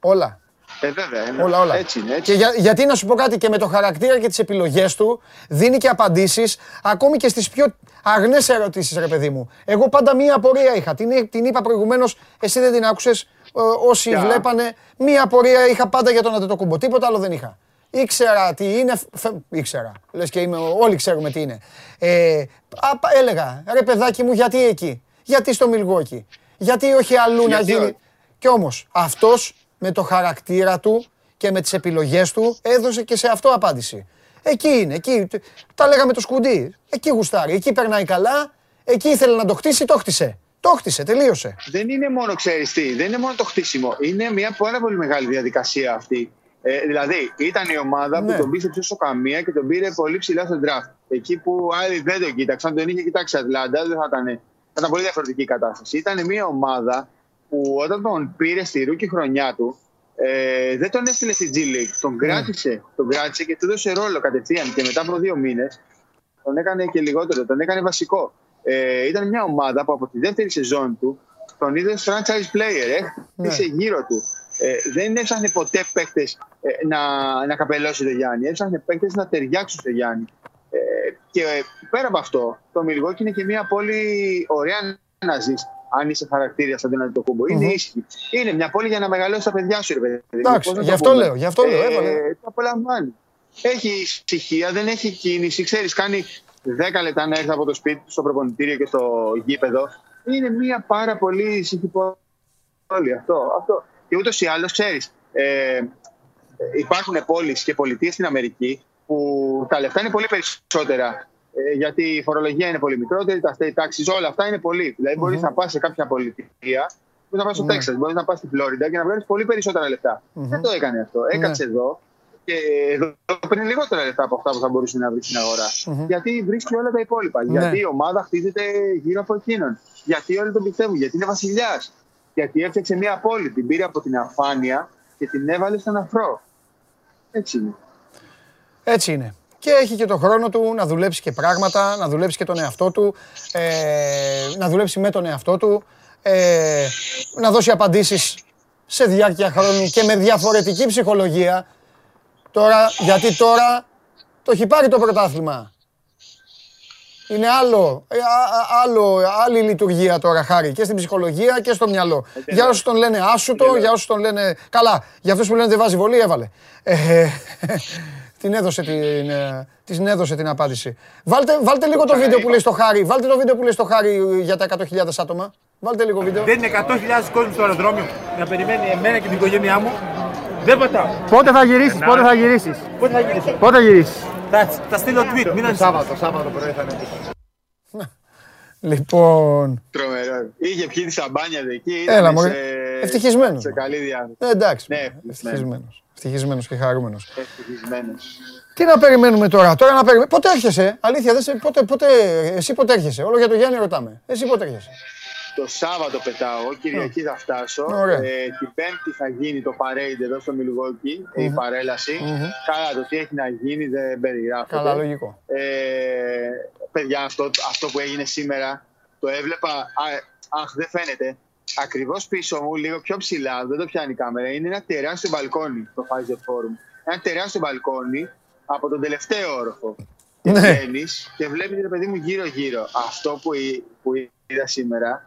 Όλα. Ε, βέβαια. Όλα, όλα. Έτσι είναι, έτσι. Και για, γιατί να σου πω κάτι, και με το χαρακτήρα και τις επιλογές του, δίνει και απαντήσεις, ακόμη και στις πιο αγνές ερωτήσεις, ρε παιδί μου. Εγώ πάντα μία απορία είχα. Την, την είπα προηγουμένως, εσύ δεν την άκουσες, όσοι yeah. βλέπανε. Μία απορία είχα πάντα για τον Αντετοκούμπο. Τίποτα άλλο δεν είχα. Ήξερα τι είναι, ήξερα, λες και είμαι, όλοι ξέρουμε τι είναι. Ε, α, έλεγα, ρε παιδάκι μου, γιατί εκεί, γιατί στο Milwaukee, γιατί όχι αλλού γιατί να γίνει. Ό... Κι όμως, αυτός με το χαρακτήρα του και με τις επιλογές του έδωσε και σε αυτό απάντηση. Εκεί είναι, εκεί, τα λέγαμε το σκουντί, εκεί γουστάρει, εκεί περνάει καλά, εκεί ήθελε να το χτίσει, το χτίσε. Το χτίσε, τελείωσε. Δεν είναι μόνο, ξέρεις τι, δεν είναι μόνο το χτίσιμο, είναι μια πάρα πολύ μεγάλη διαδικασία αυτή. Ε, δηλαδή, ήταν η ομάδα ναι. που τον πήρε πιο σοκαμία και τον πήρε πολύ ψηλά στον draft. Εκεί που άλλοι δεν τον κοίταξαν, τον είχε κοιτάξει η Ατλάντα, δεν θα ήταν, θα ήταν πολύ διαφορετική η κατάσταση. Ήταν μια ομάδα που όταν τον πήρε στη ρούκι χρονιά του, ε, δεν τον έστειλε στη G League. Τον κράτησε, mm. τον κράτησε και του έδωσε ρόλο κατευθείαν. Και μετά από δύο μήνες, τον έκανε και λιγότερο, τον έκανε βασικό. Ε, ήταν μια ομάδα που από τη δεύτερη σεζόν του τον είδε ως franchise player, έχτισε ναι. γύρω του. Ε, δεν έψαχνε ποτέ παίκτες ε, να, να καπελώσει το Γιάννη. Έψαχνε παίκτες να ταιριάξουν στο Γιάννη. Ε, και ε, πέρα από αυτό, το Milwaukee είναι και μια πολύ ωραία να ζεις. Αν είσαι χαρακτήρα σαν τον Αντετοκούμπο, mm-hmm. είναι ήσυχη. Είναι μια πόλη για να μεγαλώσει τα παιδιά σου, ρε παιδί. Εντάξει, γι' αυτό λέω. Γι' αυτό λέω. Έβαλε. Ε, το απολαμβάνει. Έχει ησυχία, δεν έχει κίνηση. Ξέρεις, κάνει δέκα λεπτά να έρθει από το σπίτι του, στο προπονητήριο και στο γήπεδο. Είναι μια πάρα πολύ ησυχή πόλη. Αυτό. αυτό. Και ούτως ή άλλως, ξέρεις, ε, υπάρχουν πόλεις και πολιτείες στην Αμερική που τα λεφτά είναι πολύ περισσότερα. Ε, γιατί η φορολογία είναι πολύ μικρότερη, τα state taxes, όλα αυτά είναι πολύ. Δηλαδή, mm-hmm. μπορείς να πας σε κάποια πολιτεία, μπορείς να πας στο mm-hmm. Τέξας, μπορείς να πας στη Φλόριντα και να βγάλεις πολύ περισσότερα λεφτά. Mm-hmm. Δεν το έκανε αυτό. Έκατσε mm-hmm. εδώ και εδώ παίρνει λιγότερα λεφτά από αυτά που θα μπορούσε να βρει στην αγορά. Mm-hmm. Γιατί βρίσκει όλα τα υπόλοιπα. Mm-hmm. Γιατί η ομάδα χτίζεται γύρω από εκείνον. Γιατί όλοι τον πιστεύουν, γιατί είναι βασιλιάς. Γιατί έφτιαξε μια πόλη, την πήρε από την αφάνεια και την έβαλε στον αφρό. Έτσι είναι. Έτσι είναι. Και έχει και τον χρόνο του να δουλέψει και πράγματα, να δουλέψει και τον εαυτό του, ε, να δουλέψει με τον εαυτό του, ε, να δώσει απαντήσεις σε διάρκεια χρόνου και με διαφορετική ψυχολογία. Τώρα, γιατί τώρα το έχει πάρει το πρωτάθλημα. Είναι άλλο, άλλο, άλλη λειτουργία τώρα, Χάρη, και στην ψυχολογία και στο μυαλό. Okay. Για όσους τον λένε άσουτο, okay. για όσους τον λένε... Καλά, για αυτούς που λένε δεν βάζει βολή, έβαλε. Ε, την έδωσε την, της έδωσε την απάντηση. Βάλτε, βάλτε λίγο το βίντεο που λέει στο Χάρη. Βάλτε το βίντεο που λέει στο Χάρη για τα εκατό χιλιάδες άτομα. Βάλτε λίγο βίντεο. Δεν είναι εκατό χιλιάδες κόσμοι στο αεροδρόμιο να περιμένει εμένα και την οικογένειά μου. Δεν πατάω. Πότε θα γυρίσεις, πότε θα γυρίσεις. Πότε θα γυρίσεις. Πότε θα γυρίσεις. Θα στείλω tweet, μην ανησυχείς. Σάββατο, Σάββατο πρωί θα είναι. Λοιπόν... Τρομερό. Είχε πιει τη σαμπάνια εκεί. Έλα μωρέ. Ευτυχισμένος. Σε καλή διάθεση. Εντάξει. Ευτυχισμένος. Ευτυχισμένος και χαρούμενος. Ευτυχισμένος. Τι να περιμένουμε τώρα. Τώρα να περιμένουμε. Πότε έρχεσαι. Αλήθεια, εσύ πότε έρχεσαι. Όλο για τον Γιάννη ρωτάμε. Εσύ πότε έρχεσαι. Το Σάββατο πετάω, Κυριακή θα φτάσω. Ε, την Πέμπτη θα γίνει το parade εδώ στο Milwaukee, mm-hmm. η παρέλαση. Mm-hmm. Καλά, το τι έχει να γίνει δεν περιγράφεται. Καλά, λογικό. Ε, παιδιά, αυτό, αυτό που έγινε σήμερα το έβλεπα. Α, αχ, δεν φαίνεται. Ακριβώς πίσω μου, λίγο πιο ψηλά, δεν το πιάνει η κάμερα. Είναι ένα τεράστιο μπαλκόνι το Pfizer Forum. Ένα τεράστιο μπαλκόνι από τον τελευταίο όροφο. Ναι. Βγαίνεις και βλέπεις το παιδί μου γύρω-γύρω. Αυτό που, που είδα σήμερα.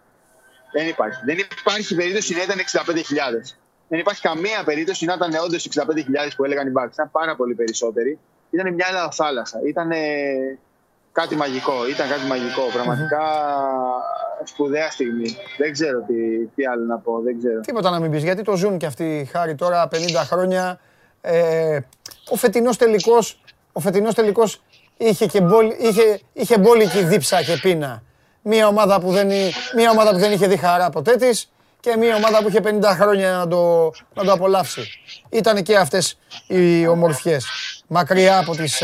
Δεν υπάρχει. Δεν υπάρχει περίπτωση να ήταν εξήντα πέντε χιλιάδες. Δεν υπάρχει καμία περίπτωση να ήταν όντως εξήντα πέντε χιλιάδες που έλεγαν οι Bucks. Ήταν πάρα πολύ περισσότεροι. Ήταν μια άλλα θάλασσα. Ήταν κάτι μαγικό. Ήταν κάτι μαγικό. Πραγματικά σπουδαία στιγμή. Δεν ξέρω τι, τι άλλο να πω. Δεν ξέρω. Τίποτα να μην πεις. Γιατί το ζουν και αυτοί, Χάρη, τώρα πενήντα χρόνια. Ε, ο φετινός τελικός, ο φετινός τελικός είχε, είχε, είχε μπόλικη δίψα και πείνα. Μια ομάδα που δεν, μια ομάδα που δεν είχε δει χαρά ποτέ της και μια ομάδα που είχε πενήντα χρόνια να το, να το απολαύσει. Ήταν και αυτές οι ομορφιές. Μακριά από τις,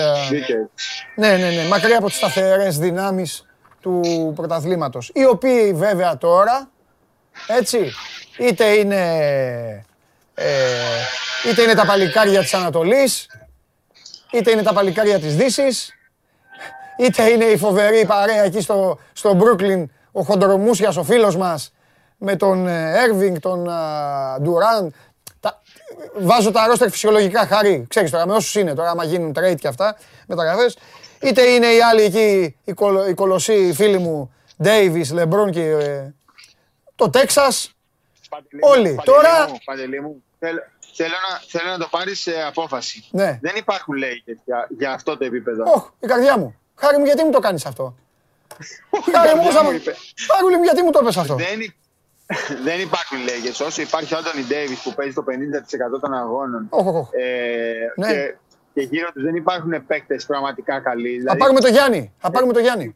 ναι, ναι, ναι, μακριά από τις σταθερές δυνάμεις του πρωταθλήματος. Οι οποίοι βέβαια τώρα, έτσι, είτε είναι, ε, είτε είναι τα παλικάρια της Ανατολής, είτε είναι τα παλικάρια της Δύσης, είτε είναι η φοβερή παρέα εκεί στο, στο Μπρούκλιν, ο Χοντρομούσιας, ο φίλος μας, με τον Έρβινγκ, τον Ντουράν. Τα... Βάζω τα ρόστερ φυσιολογικά, Χάρη, ξέρεις τώρα, με όσους είναι τώρα, άμα γίνουν trade και αυτά, μεταγραφές. Είτε είναι οι άλλοι εκεί, οι, κολο, οι κολοσσοί, οι φίλοι μου, Ντέιβις, Λεμπρόν και ε, το Τέξας. Παντελή, όλοι. Παντελή, τώρα... Παντελή μου, θέλω, θέλω, να, θέλω να το πάρεις σε απόφαση. Ναι. Δεν υπάρχουν Lakers για, για αυτό το επίπεδο. Oh, η καρδιά μου. Χάρη μου, γιατί μου το κάνεις αυτό. Χάρη μου, μου, γιατί μου το έπες αυτό. Δεν υπάρχουν Lakers. Όσο υπάρχει ο Άντονι Ντέιβις που παίζει το πενήντα τοις εκατό των αγώνων και γύρω τους δεν υπάρχουν παίκτες πραγματικά καλοί. Θα πάρουμε το Γιάννη. Θα πάρουμε το Γιάννη.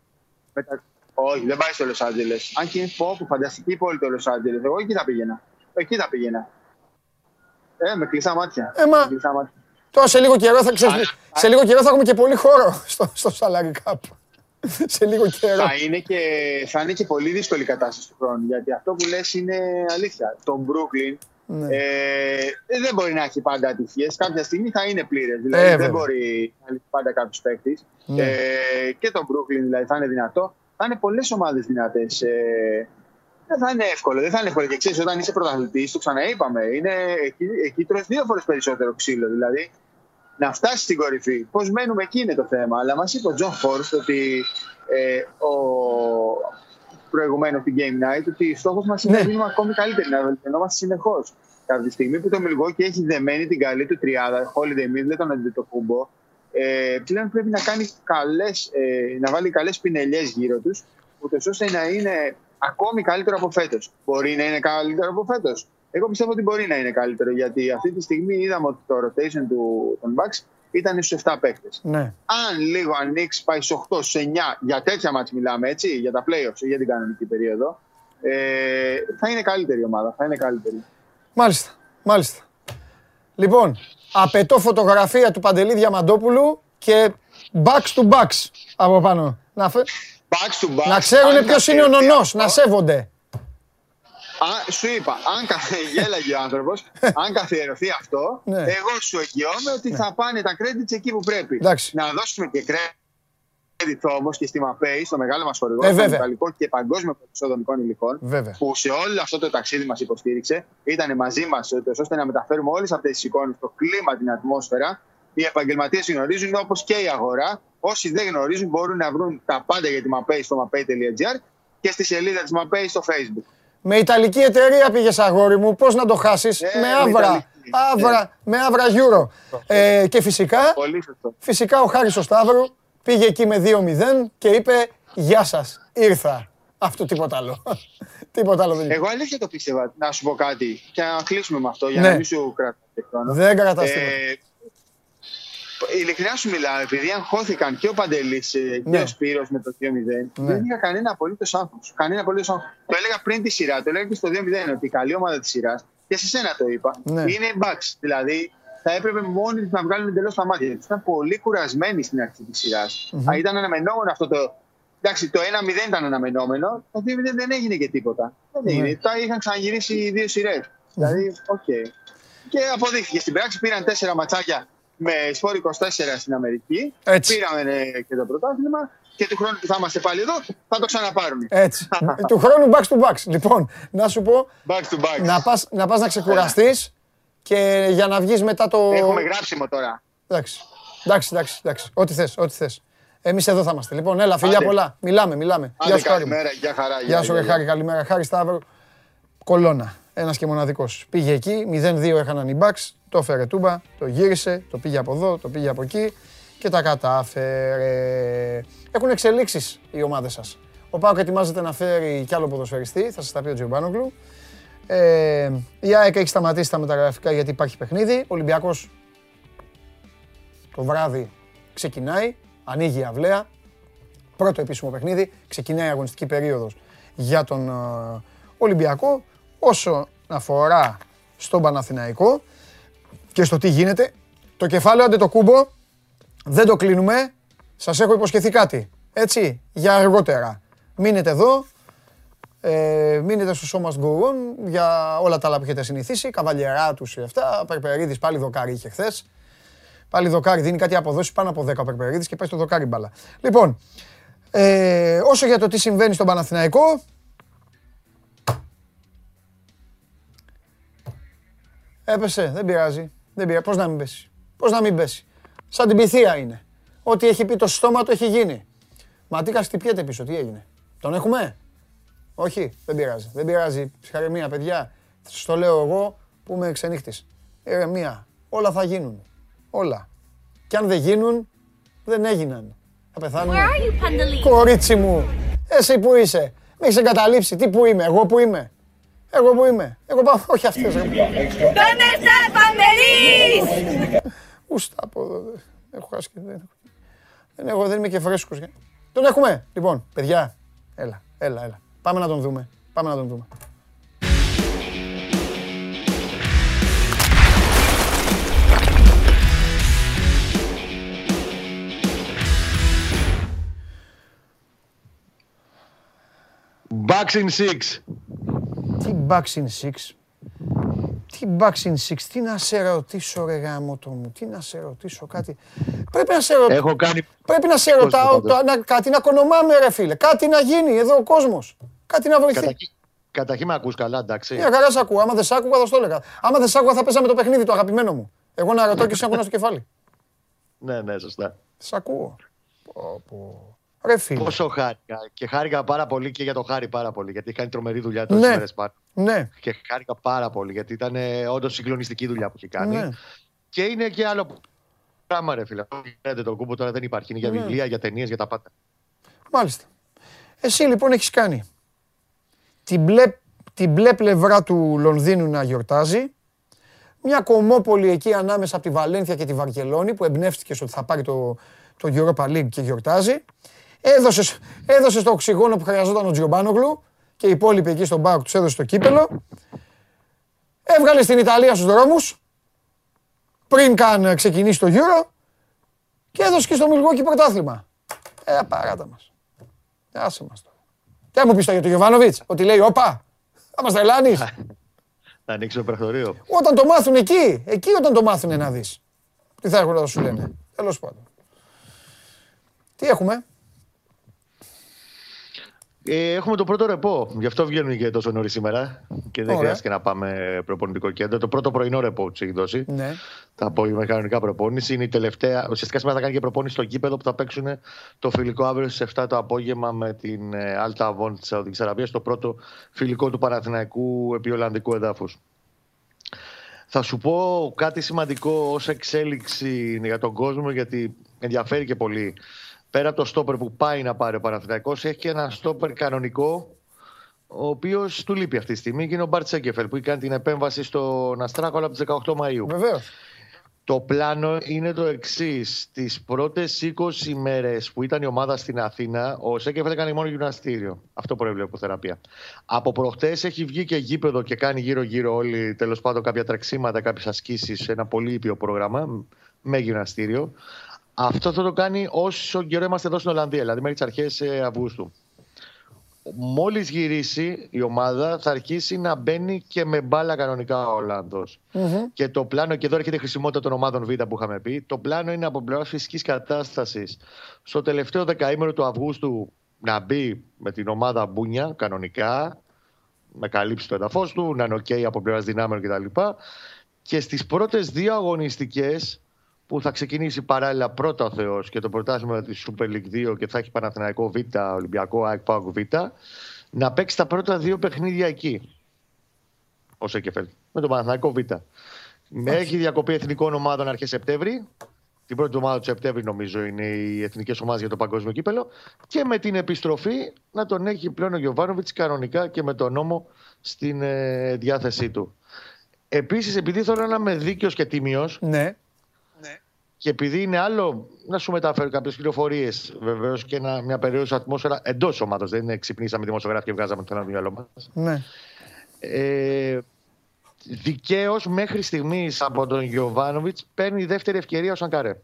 Όχι, δεν πάει στο Λος Άντζελες. Αν και είναι φόβο, φανταστική πόλη το Λος Άντζελες. Εγώ εκεί θα πήγαινα. Εκεί θα πήγαινα. Ε, με κλειστά μάτια. Τώρα σε λίγο καιρό θα, ξεσ... σε λίγο καιρό θα έχουμε και πολύ χώρο στο, στο salary cap. Σε λίγο καιρό. Θα είναι, και... θα είναι και πολύ δύσκολη η κατάσταση του χρόνου. Γιατί αυτό που λες είναι αλήθεια. Το Brooklyn ναι. ε, δεν μπορεί να έχει πάντα ατυχίες. Κάποια στιγμή θα είναι πλήρες. Δηλαδή ε, δεν μπορεί να έχει πάντα κάποιος παίκτης. Ναι. Ε, και το Brooklyn δηλαδή, θα είναι δυνατό. Θα είναι πολλές ομάδες δυνατές. Ε, δεν θα είναι εύκολο. Δεν θα είναι εύκολο. Και ξέρεις, όταν είσαι πρωταθλητής, το ξαναείπαμε. Είναι... Εκεί, εκεί τρως δύο φορές περισσότερο ξύλο. Δηλαδή. Να φτάσει στην κορυφή. Πώς μένουμε εκεί είναι το θέμα. Αλλά μας είπε ο Τζον Φόρστ ότι ε, ο προηγουμένο του Game Night ότι στόχος μας είναι ναι. να γίνουμε ακόμη καλύτεροι, να βελτιωνόμαστε συνεχώς. Κατά τη στιγμή που το Milwaukee έχει δεμένη την καλή του τριάδα, Holiday Middleton, Αντετοκούμπο, ε, πλέον πρέπει να, κάνει καλές, ε, να βάλει καλές πινελιές γύρω τους, ούτως ώστε να είναι ακόμη καλύτερο από φέτος. Μπορεί να είναι καλύτερο από φέτος. Εγώ πιστεύω ότι μπορεί να είναι καλύτερο, γιατί αυτή τη στιγμή είδαμε ότι το rotation του, των Bucks ήταν στους εφτά παίκτες. Ναι. Αν λίγο ανοίξει, πάει στους οκτώ, στους εννιά, για τέτοια μάτς μιλάμε, έτσι, για τα playoffs, για την κανονική περίοδο, ε, θα είναι καλύτερη η ομάδα, θα είναι καλύτερη. Μάλιστα, μάλιστα. Λοιπόν, απαιτώ φωτογραφία του Παντελή Διαμαντόπουλου και backs to backs από πάνω. Να, φε... backs to backs, να ξέρουν ποιος είναι ο νονός, να σέβονται. Α, σου είπα, αν γέλαγε ο άνθρωπος, αν καθιερωθεί αυτό, ναι. εγώ σου εγγυώμαι ότι ναι. θα πάνε τα credits εκεί που πρέπει. Εντάξει. Να δώσουμε και credit όμως και στη ΜΑΠΕΙ, στο μεγάλο μας χορηγό, ε, στο ιταλικό και παγκόσμιο πρωτοδομικών υλικών, βέβαια. Που σε όλο αυτό το ταξίδι μας υποστήριξε, ήταν μαζί μας, ώστε να μεταφέρουμε όλες αυτές τις εικόνες, το κλίμα, την ατμόσφαιρα. Οι επαγγελματίες γνωρίζουν, όπως και η αγορά. Όσοι δεν γνωρίζουν, μπορούν να βρουν τα πάντα για τη ΜΑΠΕΙ στο μαπέι τελεία τζι άρ και στη σελίδα της ΜΑΠΕΙ στο Facebook. Με ιταλική εταιρεία πήγες, αγόρι μου, πώς να το χάσεις, ε, με άβρα, άβρα, ε. με άβρα γιούρο. Ε, και φυσικά, φυσικά ο Χάρης ο Σταύρου πήγε εκεί με δύο μηδέν και είπε «Γεια σας, ήρθα». Αυτό τίποτα άλλο. Τίποτα άλλο δεν είναι. Εγώ αλήθεια το πίστευα, να σου πω κάτι και να κλείσουμε με αυτό για ναι. να μην σου κρατάτε χρόνο. Δεν κρατάς ε, τίποτα. Ειλικρινά σου μιλάω, επειδή αγχώθηκαν και ο Παντελής και ναι. ο Σπύρος με το δύο μηδέν, ναι. δεν είχα κανένα απολύτως άγχος. Κανένα απολύτως άγχος. Το έλεγα πριν τη σειρά, το έλεγα και στο δύο μηδέν, ότι η καλή ομάδα της σειράς, και σε σένα το είπα, ναι. είναι οι Bucks. Δηλαδή, θα έπρεπε μόνοι τους να βγάλουν εντελώς τα μάτια. Ήταν πολύ κουρασμένοι στην αρχή της σειράς. Mm-hmm. Ήταν αναμενόμενο αυτό το. Εντάξει, το ένα μηδέν ήταν αναμενόμενο, το δύο μηδέν δεν έγινε και τίποτα. Δεν έγινε. Ναι. Τα είχαν ξαναγυρίσει οι δύο σειρές. Mm-hmm. Δηλαδή, οκ. Okay. Και αποδείχθηκε στην πράξη, πήραν τέσσερα ματσάκια. Με σπορ είκοσι τέσσερα στην Αμερική, έτσι. Πήραμε και το πρωτάθλημα και του χρόνου που θα είμαστε πάλι εδώ θα το ξαναπάρουμε. Έτσι. Του χρόνου backs to backs. Λοιπόν, να σου πω, backs to backs. Να πας να, να ξεκουραστείς και για να βγεις μετά το... Έχουμε γράψιμο τώρα. Εντάξει, εντάξει, εντάξει. εντάξει. Ό,τι θες, ό,τι θες. Εμείς εδώ θα είμαστε. Λοιπόν, έλα, φιλιά Άντε. πολλά. Μιλάμε, μιλάμε. Άντε, γεια σου, καλημέρα, για χαρά. Γεια σου, Χάρη, καλημέρα. Χάρη Σταύρου, κολώνα. Ένας και μοναδικός. Πήγε εκεί, μηδέν δύο έχαναν οι Bucks, το έφερε τούμπα, το γύρισε, το πήγε από εδώ, το πήγε από εκεί και τα κατάφερε. Έχουν εξελίξεις οι ομάδες σας. Ο ΠΑΟΚ ετοιμάζεται να φέρει κι άλλο ποδοσφαιριστή, θα σας τα πει ο Τζιοβάνογλου. Ε, η ΑΕΚ έχει σταματήσει τα μεταγραφικά γιατί υπάρχει παιχνίδι. Ο Ολυμπιακός το βράδυ ξεκινάει, ανοίγει η αυλαία. πρώτο επίσημο παιχνίδι, ξεκινάει η αγωνιστική περίοδος για τον Ολυμπιακό. Όσον αφορά στον Παναθηναϊκό και στο τι γίνεται, το κεφάλαιο Αντετοκούμπο δεν το κλείνουμε. Σας έχω υποσχεθεί κάτι, έτσι, για αργότερα. Μείνετε εδώ, ε, μείνετε στο σώμα Must Go On για όλα τα άλλα που έχετε συνηθίσει. Καβαλιερά τους ή αυτά, Περπερίδης πάλι δοκάρι είχε χθες. Πάλι δοκάρι, δίνει κάτι αποδόσεις πάνω από δέκα ο Περπερίδης και πάει στο δοκάρι μπάλα. Λοιπόν, ε, όσο για το τι συμβαίνει στον Παναθηναϊκό, έπεσε, δεν πειράζει, δεν πειράζει. Πώς να μην πέσει, πώς να μην πέσει. Σαν την πυθία είναι. Ό,τι έχει πει το στόμα το έχει γίνει. Ματίκας χτυπιέται πίσω, τι έγινε. Τον έχουμε. Όχι, δεν πειράζει, δεν πειράζει. Ψυχαρεμία, παιδιά. Στο λέω εγώ που είμαι ξενύχτης. Ερεμία, όλα θα γίνουν. Όλα. Κι αν δεν γίνουν, δεν έγιναν. Θα πεθάνουμε. Κορίτσι μου, εσύ που είσαι. Μη έχεις εγκαταλείψει, τι που είμαι, εγώ που είμαι. Εγώ που είμαι. Εγώ πάω, όχι αυτές. Τον εσάς Παντελής! Ούστα από εδώ, έχω χάσει και δεν έχω. Εγώ δεν είμαι και φρέσκος. Τον έχουμε. Λοιπόν, παιδιά, έλα, έλα, έλα. Πάμε να τον δούμε. Πάμε να τον δούμε. Bucks in six. Τι Bucks in six. Τι Bucks in six. Τι να σε ρωτήσω ρε γάμοτο μου. Τι να σε ρωτήσω κάτι. Πρέπει να σε ρωτάω. Έχω κάνει... Πρέπει να σε ρωτάω το, να, κάτι να κονομάμε ρε φίλε. Κάτι να γίνει εδώ ο κόσμος. Κάτι να βοηθεί. Καταρχήν με ακούς καλά, εντάξει. Μια χαρά σ' ακούω. Άμα δεν σ' άκουγα θα στο έλεγα. Άμα δεν σ' άκουγα θα παίζαμε το παιχνίδι το αγαπημένο μου. Εγώ να ρωτώ και εσύ να κουνάς το κεφάλι. Ναι, ναι, σωστά. Σ' ακούω. Πω, πω. Ρε φίλε. Πόσο χάρηκα. Και χάρηκα πάρα πολύ και για το Χάρη πάρα πολύ. Γιατί κάνει τρομερή δουλειά τόσες μέρες πάνω. Ναι. Και χάρηκα πάρα πολύ γιατί ήταν όντως συγκλονιστική δουλειά που είχε κάνει. Ναι. Και είναι και άλλο πράγμα, ρε φίλε. Το κούμπο τώρα δεν υπάρχει. Είναι για βιβλία, ναι, για ταινίες, για τα πάντα. Μάλιστα. Εσύ λοιπόν έχεις κάνει την μπλε, την μπλε πλευρά του Λονδίνου να γιορτάζει. Μια κομμόπολη εκεί ανάμεσα από τη Βαλένθια και τη Βαρκελόνη που εμπνεύστηκες ότι θα πάρει το, το Europa League και γιορτάζει. Έδωσες, έδωσες το οξυγόνο που χρειαζόταν ο Τζιοβάνογλου και οι υπόλοιποι εκεί στον ΠΑΟΚ τους έδωσε το κύπελο. Έβγαλες την Ιταλία στους δρόμους πριν καν ξεκινήσει το Euro και έδωσες και στο Milwaukee πρωτάθλημα. Ε, παράτα μας. Άσε μας τώρα. Τι θα μου πεις για τον Γιοβάνοβιτς, ότι λέει όπα, θα μας τρελάνεις. Θα ανοίξει το πρακτορείο. Όταν το μάθουν εκεί, εκεί όταν το μάθουν να δεις. Τι θα έρχονται να σου λένε. Τέλος πάντων. Τι έχουμε. Ε, έχουμε το πρώτο ρεπό. Γι' αυτό βγαίνουν και τόσο νωρίς σήμερα και δεν χρειάζεται να πάμε προπονητικό κέντρο. Το πρώτο πρωινό ρεπό που τους έχει δώσει. Ναι. Τα απόγευμα κανονικά προπόνηση. Είναι η τελευταία. Ουσιαστικά σήμερα θα κάνει και προπόνηση στο γήπεδο που θα παίξουν το φιλικό αύριο στις επτά το απόγευμα με την Αλ Ταβόν της Σαουδικής Αραβίας. Το πρώτο φιλικό του Παναθηναϊκού επί ολλανδικού εδάφους. Θα σου πω κάτι σημαντικό ως εξέλιξη για τον κόσμο γιατί ενδιαφέρει και πολύ. Πέρα από το στόπερ που πάει να πάρει ο Παναθηναϊκός, έχει και ένα στόπερ κανονικό, ο οποίος του λείπει αυτή τη στιγμή, και είναι ο Μπαρτσέκεφελ που κάνει την επέμβαση στον Αστράκολα από τις δεκαοκτώ Μαΐου. Βεβαίως. Το πλάνο είναι το εξής. Τις πρώτες είκοσι μέρες που ήταν η ομάδα στην Αθήνα, ο Σέκεφελ έκανε μόνο γυμναστήριο. Αυτό προέβλεπε από θεραπεία. Από προχτές έχει βγει και γήπεδο και κάνει γύρω-γύρω όλοι, τέλος πάντων, κάποια τρεξίματα, κάποιες ασκήσεις, ένα πολύ ήπιο πρόγραμμα με γυμναστήριο. Αυτό θα το κάνει όσο καιρό είμαστε εδώ στην Ολλανδία, δηλαδή μέχρι τις αρχές Αυγούστου. Μόλις γυρίσει η ομάδα θα αρχίσει να μπαίνει και με μπάλα κανονικά ο Ολλανδός. Mm-hmm. Και το πλάνο, και εδώ έρχεται η χρησιμότητα των ομάδων Β που είχαμε πει, το πλάνο είναι από πλευράς φυσικής κατάστασης στο τελευταίο δεκαήμερο του Αυγούστου να μπει με την ομάδα μπούνια κανονικά, να καλύψει το εδαφός του, να είναι ok από πλευράς δυνάμεων κτλ. Και στις πρώτες δύο αγωνιστικές, που θα ξεκινήσει παράλληλα πρώτα ο Θεός και το πρωτάθλημα της Super League δύο και θα έχει Παναθηναϊκό Β, Ολυμπιακό, ΑΕΚ, ΠΑΟΚ Β, να παίξει τα πρώτα δύο παιχνίδια εκεί. Ο Σέκεφελ. Με τον Παναθηναϊκό Β. Έχει διακοπή εθνικών ομάδων αρχές Σεπτέμβρη. Την πρώτη ομάδα του Σεπτέμβρη, νομίζω, είναι οι εθνικές ομάδες για το παγκόσμιο κύπελο. Και με την επιστροφή να τον έχει πλέον ο Γιοβάνοβιτς κανονικά και με τον νόμο στην ε, διάθεσή του. Επίσης, επειδή θέλω να είμαι δίκαιος και τίμιος. Ναι. Και επειδή είναι άλλο να σου μεταφέρω κάποιες πληροφορίες, βεβαίως, και ένα, μια περίοδος ατμόσφαιρα εντός ομάδας. Δεν είναι ξυπνήσαμε δημοσιογράφοι και βγάζαμε τον ένα μυαλό μας. Ναι. Ε, δικαίως μέχρι στιγμής από τον Γιοβάνοβιτς παίρνει η δεύτερη ευκαιρία ο Σανκάρε.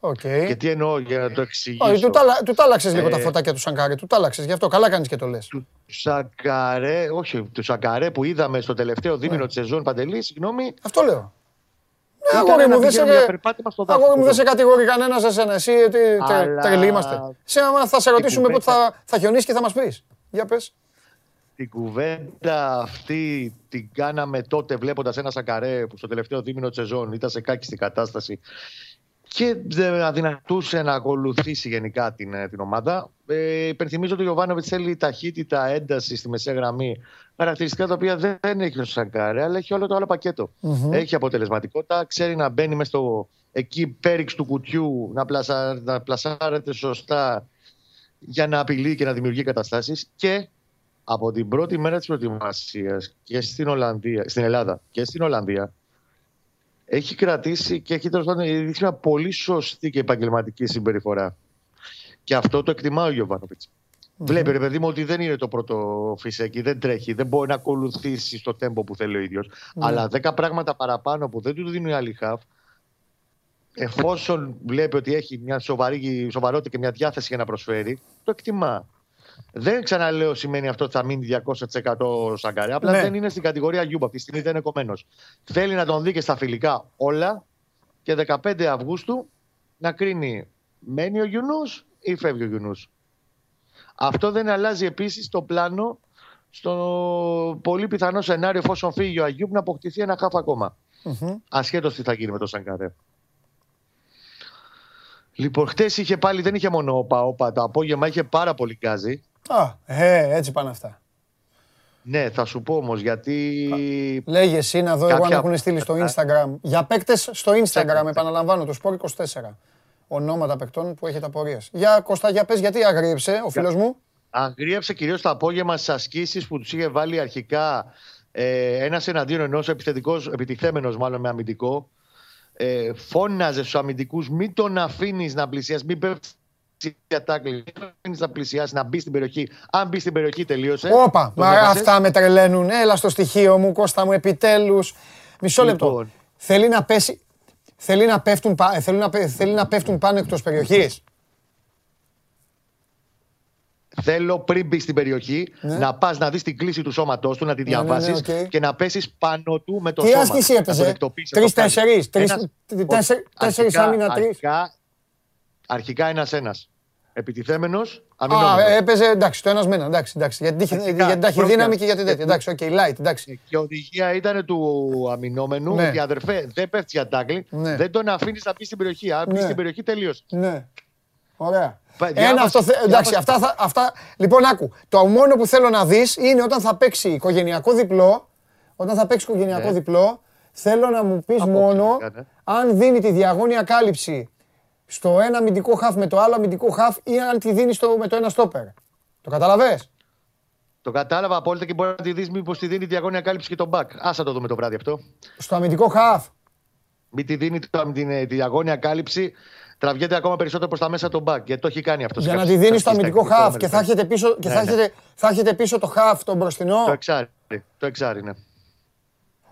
Okay. Και τι εννοώ για να το εξηγήσω. Όχι, του τάλα, του τάλαξες λίγο ε, τα φωτάκια του Σανκάρε. Του τάλαξες, γι' αυτό καλά κάνεις και το λες. Του Σανκάρε, όχι, του Σανκάρε που είδαμε στο τελευταίο δίμηνο yeah. της σεζόν, Παντελή, συγγνώμη. Αυτό λέω. Ναι, αγόρι μου, δεν σε, δε σε κατηγορεί κανένας εσένα. Εσύ τρελοί είμαστε. Σήμερα θα σε ρωτήσουμε πότε θα, θα χιονίσει και θα μας πεις. Για πες. Την κουβέντα αυτή την κάναμε τότε βλέποντας ένα Σανκαρέ που στο τελευταίο δίμηνο της σεζόν ήταν σε κάκιστη κατάσταση και δεν αδυνατούσε να ακολουθήσει γενικά την, την ομάδα. Ε, υπενθυμίζω ότι ο Γιοβάνοβιτς θέλει ταχύτητα, ένταση στη μεσαία γραμμή. Χαρακτηριστικά τα οποία δεν έχει ο Σανκάρε, αλλά έχει όλο το άλλο πακέτο. Mm-hmm. Έχει αποτελεσματικότητα, ξέρει να μπαίνει μες στο εκεί πέριξ του κουτιού, να, πλασα, να πλασάρεται σωστά για να απειλεί και να δημιουργεί καταστάσεις. Και από την πρώτη μέρα της προετοιμασίας και στην, Ολλανδία, στην Ελλάδα και στην Ολλανδία, έχει κρατήσει και έχει δείξει μια πολύ σωστή και επαγγελματική συμπεριφορά. Και αυτό το εκτιμά ο Γιοβάνοβιτς. Mm-hmm. Βλέπει, ρε παιδί μου, ότι δεν είναι το πρώτο φυσέκι, δεν τρέχει, δεν μπορεί να ακολουθήσει στο τέμπο που θέλει ο ίδιος. Mm-hmm. Αλλά δέκα πράγματα παραπάνω που δεν του δίνουν οι άλλοι χαφ, εφόσον βλέπει ότι έχει μια σοβαρή, σοβαρότητα και μια διάθεση για να προσφέρει, το εκτιμά. Δεν ξαναλέω σημαίνει αυτό ότι θα μείνει διακόσια τοις εκατό Σανκάρε. Απλά ναι. δεν είναι στην κατηγορία Γιούμπα. Αυτή τη στιγμή δεν είναι κομμένος. Θέλει να τον δει και στα φιλικά όλα και δεκαπέντε Αυγούστου να κρίνει μένει ο Γιουνούς ή φεύγει ο Γιουνούς. Αυτό δεν αλλάζει επίσης το πλάνο στο πολύ πιθανό σενάριο εφόσον φύγει ο Αγιούμπ να αποκτηθεί ένα χάφ ακόμα. Mm-hmm. Ασχέτως τι θα γίνει με τον Σανκάρε. Λοιπόν, χτες είχε πάλι, δεν είχε μόνο όπα, όπα, το απόγευμα είχε πάρα πολύ γκάζι. Α, ε, έτσι πάνε αυτά. Ναι, θα σου πω όμως γιατί... Λέγε εσύ να δω κάποια... εγώ αν έχουν στείλει στο Instagram. Για παίκτες στο Instagram, επαναλαμβάνω, το Σπορ είκοσι τέσσερα. Ονόματα παίκτων που έχετε απορίες. Για Κώστα, για πες γιατί αγρίεψε ο φίλος μου. Αγρίεψε κυρίως το απόγευμα στις ασκήσεις που τους είχε βάλει αρχικά ε, ένας εναντίον ενός επιθετικός, επιτιθέμενος μάλλον με αμυντικό. Ε, φώναζε στους αμυντικούς, μην τον αφήνεις να πλησιάσει, μην πέφτεις για τάκλι, μην τον αφήνεις να πλησιάσει, να μπει στην περιοχή. Αν μπει στην περιοχή τελείωσε. Όπα, μα έπασες. Αυτά με τρελαίνουν. Έλα στο στοιχείο μου, Κώστα μου, επιτέλους. Μισό λεπτό. Λοιπόν. Θέλει, να πέσει, θέλει, να πέφτουν, θέλει, να, θέλει να πέφτουν πάνω εκτός περιοχής. Θέλω πριν μπει στην περιοχή ναι. να πας να δεις την κλίση του σώματός του, να τη διαβάσεις ναι, ναι, ναι, okay. και να πέσεις πάνω του με το τι σώμα. Τι άσκηση έπαιζε, τρεις-τέσσερις, τέσσερις άμυνα, τρεις. Αρχικά ένας-ένας. Επιτιθέμενος, αμυνόμενος. Α, έπαιζε, εντάξει, το ένας μένα, εντάξει, εντάξει, εντάξει, γιατί την ταχυδύναμη και για την τέτοια, εντάξει, okay, light, εντάξει. Και η οδηγία ήταν του αμυνόμενου, ότι αδερφέ, δεν πέφτει για τάκλι, δεν τον αφήνεις να μπει στην περιοχή, αν μπει στην περιοχή τελείωσε. Ωραία. Ένα αυτό, εντάξει, αυτά, θα, αυτά. Λοιπόν, άκου. Το μόνο που θέλω να δεις είναι όταν θα παίξει οικογενειακό διπλό. Όταν θα παίξει οικογενειακό ναι. διπλό, θέλω να μου πεις μόνο ναι. αν δίνει τη διαγώνια κάλυψη στο ένα αμυντικό χαφ με το άλλο αμυντικό χαφ ή αν τη δίνει στο, με το ένα στόπερ. Το καταλαβες? Το κατάλαβα απόλυτα και μπορεί να τη δεις μήπως τη δίνει διαγώνια κάλυψη και τον μπακ. Άσα το δούμε το βράδυ αυτό. Στο αμυντικό χαφ. Μη τη δίνει τη διαγώνια κάλυψη. Τραβιέται ακόμα περισσότερο προς τα μέσα τον μπακ και το έχει κάνει αυτό. Για να τη δίνει στο αμυντικό χαφ και θα έχετε πίσω, και ναι, θα έχετε, ναι. θα έχετε πίσω το χαφ, τον μπροστινό. Το εξάρι, το εξάρι, ναι.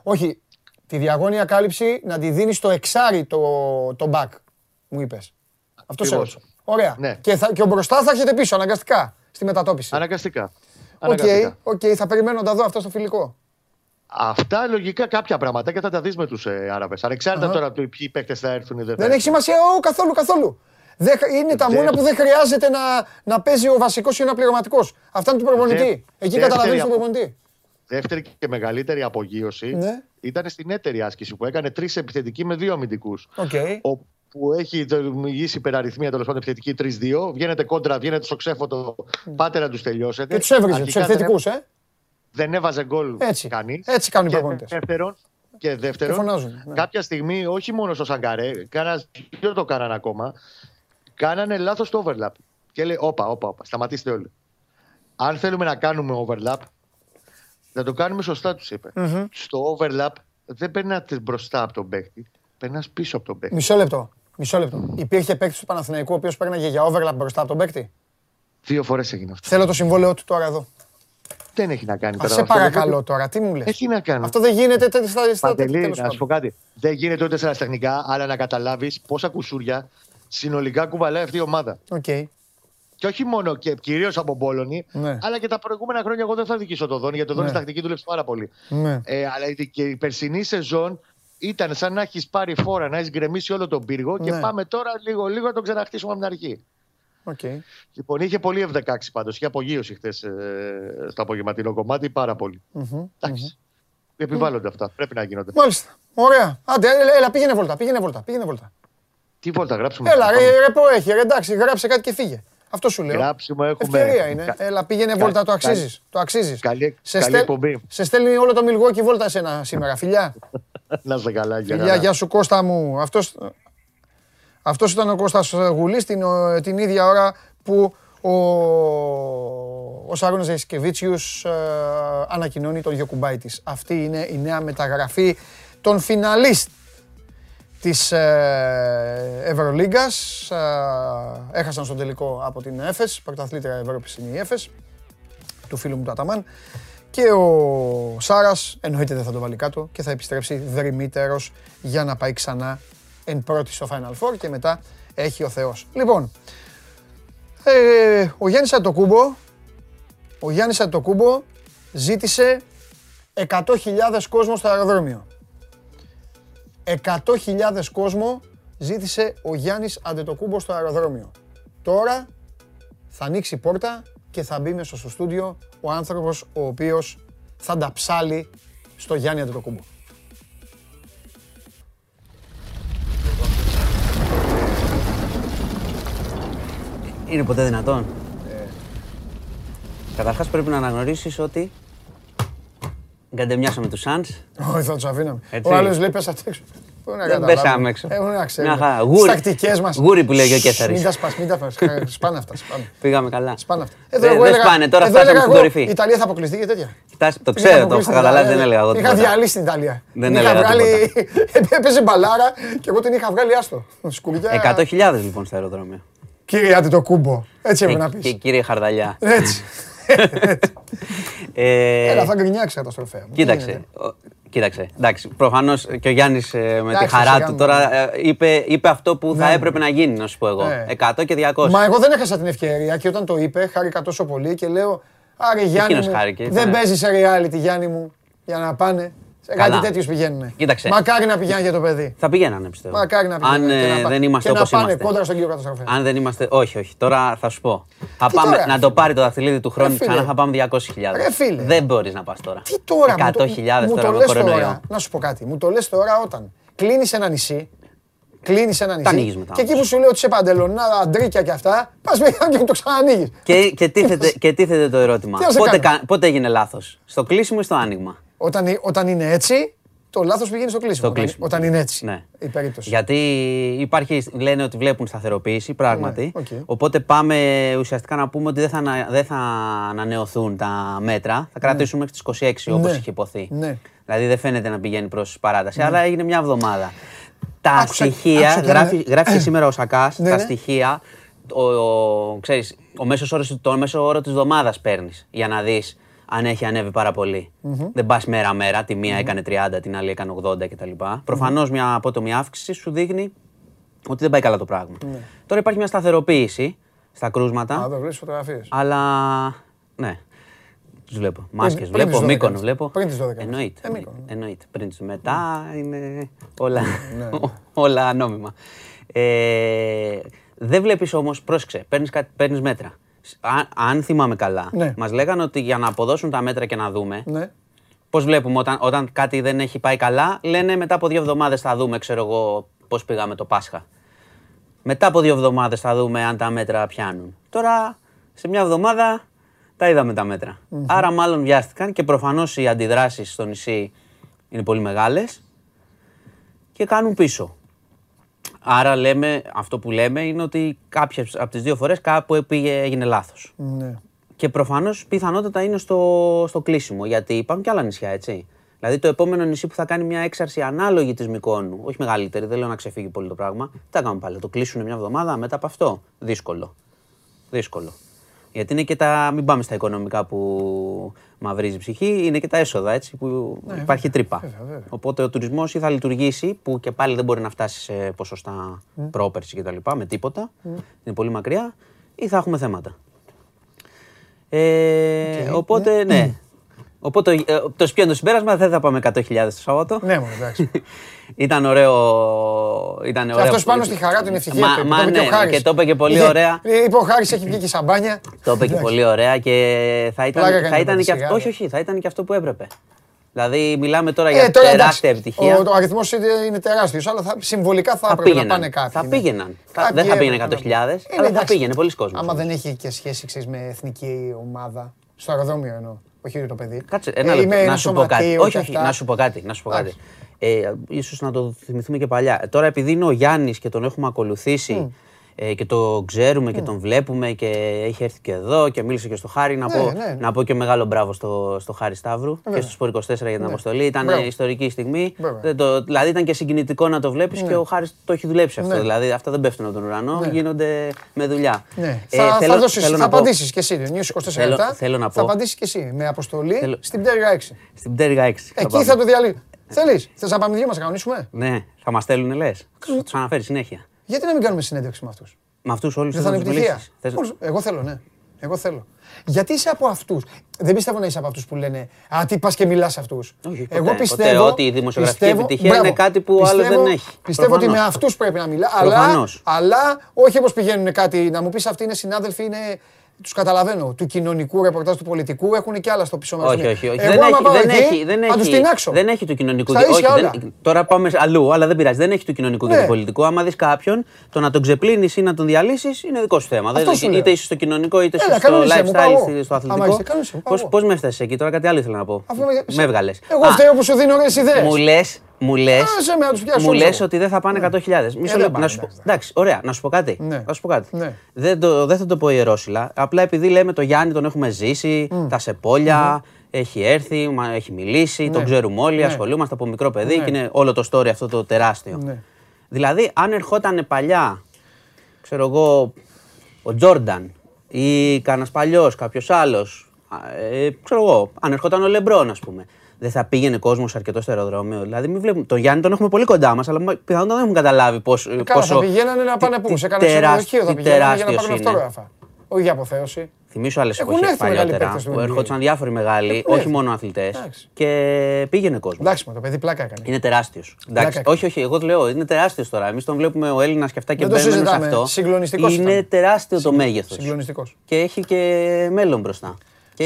Όχι, τη διαγώνια κάλυψη να τη δίνει στο εξάρι το, το μπακ, μου είπες. Αυτό σέβος. Ωραία. Ναι. Και, θα, και ο μπροστά θα έχετε πίσω, αναγκαστικά, στη μετατόπιση. Αναγκαστικά. Οκ, okay, okay, θα περιμένω να δω αυτό στο φιλικό. Αυτά λογικά κάποια πράγματα και θα τα δεις με τους ε, Άραβες. Ανεξάρτητα uh-huh. τώρα από το ποιοι παίκτες θα έρθουν ή δεν. Δεν έχει σημασία ο, καθόλου, καθόλου. Δε, είναι τα δε... μόνα που δεν χρειάζεται να, να παίζει ο βασικός ή ο αναπληρωματικός. Αυτά είναι του προπονητή. Δε... Εκεί καταλαβαίνεις τον προπονητή. Δεύτερη και μεγαλύτερη απογείωση ναι. ήταν στην έτερη άσκηση που έκανε τρεις επιθετικοί με δύο αμυντικούς. Okay. Όπου έχει δημιουργήσει υπεραριθμία τέλος πάντων επιθετική τρία δύο. Βγαίνετε κόντρα, βγαίνετε στο ξέφωτο, πάτε να τους τελειώσετε. Και τους έβριζε τους επιθετικούς, ε. Δεν έβαζε γκολ κανείς. Έτσι κάνουν οι προπονητές. Δεύτερον, και δεύτερον, ναι. κάποια στιγμή, όχι μόνο στο Σανκαρέ, κανένας δεν το κάνανε ακόμα, κάνανε λάθος το overlap. Και λέει, όπα, όπα, όπα, σταματήστε όλοι. Αν θέλουμε να κάνουμε overlap, να το κάνουμε σωστά, τους είπε. Mm-hmm. Στο overlap δεν περνάτε μπροστά από τον παίκτη, περνάς πίσω από τον παίκτη. Μισό λεπτό. Μισό λεπτό. Υπήρχε παίκτη του Παναθηναϊκού ο οποίος παίρναγε για overlap μπροστά από τον παίκτη. Δύο φορές έγινε αυτό. Θέλω το συμβόλαιό του τώρα εδώ. Δεν έχει να κάνει τώρα. Σε παρακαλώ τώρα, τι μου λες. Έχει να κάνει. Αυτό δεν γίνεται στα τελικά. Να σου πω κάτι. Δεν γίνεται ούτε στα τεχνικά, αλλά να καταλάβεις πόσα κουσούρια συνολικά κουβαλάει αυτή η ομάδα. Okay. Και όχι μόνο και κυρίως από Μπόλονι, ναι. αλλά και τα προηγούμενα χρόνια. Εγώ δεν θα δικήσω το Δόνι, γιατί το Δόνι ναι. τακτική δούλεψε πάρα πολύ. Ναι. Ε, αλλά και η περσινή σεζόν ήταν σαν να έχει πάρει φόρα, να έχει γκρεμίσει όλο τον πύργο ναι. και πάμε τώρα λίγο-λίγο να τον ξαναχτίσουμε από την αρχή. Okay. Λοιπόν, είχε πολύ εφ δεκαέξι πάντως. Είχε απογείωση χθες ε, στο απογευματινό κομμάτι, πάρα πολύ. Mm-hmm. Εντάξει. Mm-hmm. Επιβάλλονται mm-hmm. αυτά. Πρέπει να γίνονται. Μάλιστα. Ωραία. Άντε, έλα, πήγαινε βόλτα. Πήγαινε βόλτα. Πήγαινε βόλτα. Τι βόλτα, γράψουμε. Έλα, ρε, ρεπό έχει. Ρε, εντάξει, γράψε κάτι και φύγε. Αυτό σου λέω. Γράψουμε, έχουμε. Ευκαιρία είναι. Κα... Έλα, πήγαινε βόλτα, Κα... το αξίζεις. Κα... Το αξίζεις. Καλή, σε, στέλ... σε στέλνει όλο το Milwaukee βόλτα εσένα σήμερα, φιλιά. Να σε καλά, φιλιά. Γεια σου, Κώστα μου. Αυτός... Αυτός ήταν ο Κώστας Γουλής την, την ίδια ώρα που ο, ο Σάρωνας Ζαϊσκεβίτσιους ε, ανακοινώνει τον Γιωκουμπάι της. Αυτή είναι η νέα μεταγραφή των φιναλίστ της ε, Ευρωλίγκας. Ε, έχασαν στον τελικό από την Έφες, πρωταθλήτρια Ευρώπης είναι η Έφες, του φίλου μου του Αταμάν. Και ο Σάρας εννοείται δεν θα το βάλει κάτω και θα επιστρέψει δρυμύτερος για να πάει ξανά εν πρώτη στο Final Four και μετά έχει ο Θεός. Λοιπόν, ε, ο Γιάννης Αντετοκούμπο, ο Γιάννης Αντετοκούμπο ζήτησε εκατό χιλιάδες κόσμο στο αεροδρόμιο. εκατό χιλιάδες κόσμο ζήτησε ο Γιάννης Αντετοκούμπο στο αεροδρόμιο. Τώρα θα ανοίξει πόρτα και θα μπει μέσα στο στούντιο ο άνθρωπος ο οποίος θα τα ψάλει στο Γιάννη Αντετοκούμπο. Είναι ποτέ δυνατόν. Ε. Καταρχάς πρέπει να αναγνωρίσεις ότι γκαντεμιάσαμε τους Suns. Όχι, θα τους αφήναμε. Ο άλλος λέει πες απ' έξω. Δεν πέσαμε έξω. Στις τακτικές μας. Γούρι που λέγει ο Κέσσαρης. Μην τα σπάς, μην τα σπάς. Σπάνε αυτά. Πήγαμε καλά. Σπάνε αυτά. Δεν σπάνε, τώρα φτάσαμε στην κορυφή. Η Ιταλία θα αποκλειστεί και τέτοια. Το ξέρω, το είχα καταλάβει, δεν έλεγα εγώ. Είχα διαλύσει την Ιταλία. Δεν έλεγα βγάλει. Έπαιζε μπαλάρα και εγώ την είχα βγάλει άστο. εκατό χιλιάδες λοιπόν στο αεροδρόμιο. Κύριε Αντετοκούμπο, έτσι έπρεπε να πεις. Και κύριε Χαρδαλιά. Έτσι. Έλα, θα γκρινιάξει καταστροφέα. Κοίταξε, κοίταξε. Εντάξει, προφανώς και ο Γιάννης με τη χαρά του τώρα είπε αυτό που θα έπρεπε να γίνει, να σου πω εγώ. εκατό και διακόσια. Μα εγώ δεν έχασα την ευκαιρία και όταν το είπε, χάρηκα τόσο πολύ και λέω «Άρη Γιάννη μου, δεν παίζει σε reality Γιάννη μου για να πάνε». Κάτι τέτοιους πηγαίνουνε. Μακάρι να πηγαίνουν για το παιδί. Θα πηγαίνανε, πιστεύω. Μακάρι να πηγαίνουν. Αν δεν είμαστε όπως είμαστε. Και να πάνε κόντρα στον κύριο Καταστροφέα. Αν δεν είμαστε, όχι, όχι. Τώρα θα σου πω. Θα πάμε να το πάρει το δαχτυλίδι του χρόνου ξανά, θα πάμε διακόσιες χιλιάδες. Δεν μπορείς να πας τώρα. Τι τώρα, εκατό χιλιάδες τώρα με κορονοϊό. Να σου πω κάτι. Μου το λες τώρα όταν κλείνεις ένα νησί. Κλείνεις ένα νησί. Και εκεί που σου λέω ότι σε παντελονά, αντρίκια και αυτά, πας πηγαίνουν και το ξανανοίγεις. Και τίθεται το ερώτημα. Πότε έγινε λάθος, στο κλείσιμο ή στο άνοιγμα? Όταν, όταν είναι έτσι, το λάθος πηγαίνει στο κλείσιμο. Όταν, όταν είναι έτσι, ναι. η περίπτωση. Γιατί υπάρχει, λένε ότι βλέπουν σταθεροποίηση, πράγματι. Ναι, okay. Οπότε πάμε ουσιαστικά να πούμε ότι δεν θα, δεν θα ανανεωθούν τα μέτρα. Θα κρατήσουμε ναι. μέχρι τις είκοσι έξι, όπως ναι. είχε υποθεί. Ναι. Δηλαδή δεν φαίνεται να πηγαίνει προς παράταση, ναι. αλλά έγινε μια εβδομάδα. Τα άκουσα, στοιχεία, άκουσα, γράφει, ναι. γράφει σήμερα ο Σακάς, ναι, τα ναι. στοιχεία, ο, ο, ξέρεις, ο μέσος όρος, το μέσο όρο της εβδομάδας παίρνεις για να δεις αν έχει ανέβει πάρα πολύ. Mm-hmm. Δεν πας μέρα-μέρα, τη μία mm-hmm. έκανε τριάντα, την άλλη έκανε ογδόντα κτλ. Mm-hmm. Προφανώς μια απότομη αύξηση σου δείχνει ότι δεν πάει καλά το πράγμα. Mm-hmm. Τώρα υπάρχει μια σταθεροποίηση στα κρούσματα. Α, δεν βλέπεις φωτογραφίες. Αλλά ναι, τους βλέπω. Μάσκες πριν, βλέπω, πριν Μύκονο βλέπω. Πριν τις δώδεκα. Εννοείται. Ε, εννοείται. Πριν τις μετά mm-hmm. είναι όλα, mm-hmm. όλα νόμιμα. Ε, δεν βλέπεις όμως, πρόσεξε, παίρνεις, παίρνεις μέτρα. Αν, αν θυμάμαι καλά, ναι. μας λέγανε ότι για να αποδώσουν τα μέτρα και να δούμε ναι. πώς βλέπουμε όταν, όταν κάτι δεν έχει πάει καλά, λένε μετά από δύο εβδομάδες θα δούμε, ξέρω εγώ, πώς πήγαμε το Πάσχα. Μετά από δύο εβδομάδες θα δούμε αν τα μέτρα πιάνουν. Τώρα, σε μια εβδομάδα τα είδαμε τα μέτρα. Mm-hmm. Άρα μάλλον βιάστηκαν και προφανώς οι αντιδράσεις στο νησί είναι πολύ μεγάλες και κάνουν πίσω. Άρα λέμε, αυτό που λέμε είναι ότι κάποιες από τις δύο φορές κάπου πήγε, έγινε λάθος. Ναι. Και προφανώς πιθανότατα είναι στο, στο κλείσιμο, γιατί υπάρχουν και άλλα νησιά, έτσι. Δηλαδή το επόμενο νησί που θα κάνει μια έξαρση ανάλογη της Μικόνου, όχι μεγαλύτερη, δεν λέω να ξεφύγει πολύ το πράγμα, τα κάνουν πάλι. Το κλείσουν μια εβδομάδα μετά από αυτό. Δύσκολο. Δύσκολο. Γιατί είναι και τα. Μην πάμε στα οικονομικά που μαυρίζει η ψυχή, είναι και τα έσοδα έτσι, που ναι, υπάρχει βέβαια, τρύπα. Βέβαια, βέβαια. Οπότε ο τουρισμός ή θα λειτουργήσει, που και πάλι δεν μπορεί να φτάσει σε ποσοστά mm. πρόπερση κτλ. Με τίποτα. Mm. Είναι πολύ μακριά, ή θα έχουμε θέματα. Ε, okay, οπότε, yeah. ναι. Οπότε το σπιάνο συμπέρασμα δεν θα πάμε εκατό χιλιάδες το Σάββατο. Ναι, μόνο εντάξει. Ήταν ωραίο. Ήταν ωραίο. Αυτός πάνω στη χαρά του είναι ευτυχία. Μα ναι, και το είπε και πολύ ωραία. Είπε ο Χάρης, έχει βγει και σαμπάνια. Το είπε και πολύ ωραία και θα ήταν και αυτό. Όχι, όχι, θα ήταν και αυτό που έπρεπε. Δηλαδή μιλάμε τώρα για τεράστια επιτυχία. Ο αριθμός είναι τεράστιος, αλλά συμβολικά θα έπρεπε να πάνε κάποιοι. Θα πήγαιναν. Δεν θα πήγαινε εκατό χιλιάδες, αλλά θα πήγαινε πολλοί κόσμοι. Άμα δεν έχει και σχέση με εθνική ομάδα, στο αεροδρόμιο εννοώ. Όχι το παιδί. Κάτσε, ένα λεπτό. Να σου πω κάτι. Όχι, όχι, να σου πω κάτι. Να σου πω κάτι. Ε, ίσως να το θυμηθούμε και παλιά. Τώρα επειδή είναι ο Γιάννης και τον έχουμε ακολουθήσει mm. ε, και το ξέρουμε mm. και τον βλέπουμε και έχει έρθει και εδώ και μίλησε και στο Χάρη, να, ναι, πω, ναι, ναι. να πω και μεγάλο μπράβο στο, στο Χάρη Σταύρου ναι. και στο Sport είκοσι τέσσερα για την ναι. αποστολή. Ήταν μπράβο. Ιστορική στιγμή. Το, δηλαδή ήταν και συγκινητικό να το βλέπεις ναι. και ο Χάρης το έχει δουλέψει αυτό. Ναι. Δηλαδή αυτά δεν πέφτουν από τον ουρανό, ναι. γίνονται με δουλειά. Ναι. Ε, θα, θέλω, θα, δώσεις, θέλω θα απαντήσεις και εσύ, News είκοσι τέσσερα επτά, θα απαντήσεις και εσύ με αποστολή στην Πτέρυγα έξι. Στην Πτέρυγα έξι. Εκεί θα το διαλύσουμε. Θέλεις, θες να πάμε δύο μας να κανονίσουμε? Ναι, θα μας στέλνουνε λες. Θα τους αναφέρεις συνέχεια. Γιατί να μην κάνουμε συνέντευξη με αυτούς? Με αυτούς όλους τους μιλήσεις. Εγώ θέλω, ναι. Εγώ θέλω. Γιατί είσαι από αυτούς? Δεν πιστεύω να είσαι από αυτούς που λένε «Α, τι πας και μιλάς αυτούς». Εγώ πιστεύω ότι η δημοσιογραφική επιτυχία είναι κάτι που άλλο δεν έχει. Πιστεύω ότι με αυτούς πρέπει να μιλά, αλλά, αλλά όχι όπως πηγαίνουν κάτι. Να μου πεις αυτοί είναι συνάδελφοι, είναι... Τους καταλαβαίνω, του κοινωνικού ρεπορτάζ, του πολιτικού, έχουν και άλλα στο πίσω μας. Όχι, όχι, όχι. Εγώ, δεν, έχει, δεν, εκεί, έχει, δεν έχει, δεν έχει, δεν έχει του κοινωνικού. Όχι, δεν, τώρα πάμε αλλού, αλλά δεν πειράζει. Δεν έχει του κοινωνικού ναι. και του πολιτικού. Άμα δεις κάποιον, το να τον ξεπλύνεις ή να τον διαλύσεις είναι δικό σου θέμα. Αυτό δεν, είτε είσαι στο κοινωνικό, είτε είσαι στο lifestyle, είτε στο αθλητικό. Πώς με έφτασες εκεί, τώρα κάτι άλλο ήθελα να πω. Με έβγαλες. Εγώ φταίω που σου δίνω ωραίες ιδέες. Μου λες. Μου λες, με, μου λες ότι δεν θα πάνε εκατό χιλιάδες. Μισό λεπτό. Εντάξει, ωραία, να σου πω κάτι. Ναι. Να σου πω κάτι. Ναι. Δεν, το, δεν θα το πω ιερόσυλα. Απλά επειδή λέμε το Γιάννη, τον έχουμε ζήσει, mm. τα σεπόλια, mm-hmm. έχει έρθει, έχει μιλήσει, ναι. τον ξέρουμε όλοι, ναι. ασχολούμαστε από μικρό παιδί ναι. και είναι όλο το story αυτό το τεράστιο. Ναι. Δηλαδή, αν ερχόταν παλιά, ξέρω εγώ, ο Τζόρνταν ή κανένας παλιός, κάποιος άλλος, ε, ξέρω εγώ, αν ερχόταν ο Λεμπρόν, ας πούμε. Δεν θα πήγαινε κόσμος αρκετό στο αεροδρόμιο. Δηλαδή, μην βλέπουμε. Τον Γιάννη τον έχουμε πολύ κοντά μας, αλλά πιθανόν δεν έχουμε καταλάβει πόσο. Καλά, θα πηγαίνανε να πάνε πού, σε κανένα ξενοδοχείο θα πηγαίνανε για να πάρουν αυτόγραφα. Όχι για αποθέωση. Θυμίσω άλλες εποχές παλιότερα που ερχόντουσαν διάφοροι μεγάλοι, όχι μόνο αθλητές. Και πήγαινε κόσμος. Εντάξει, το παιδί πλάκα έκανε. Είναι τεράστιος. Όχι, όχι, εγώ το λέω, είναι τεράστιος τώρα. Εμείς τον βλέπουμε ο Έλληνας και αυτά και μπαίνουμε σε αυτό. Είναι τεράστιο το μέγεθος. Και έχει και μέλλον μπροστά.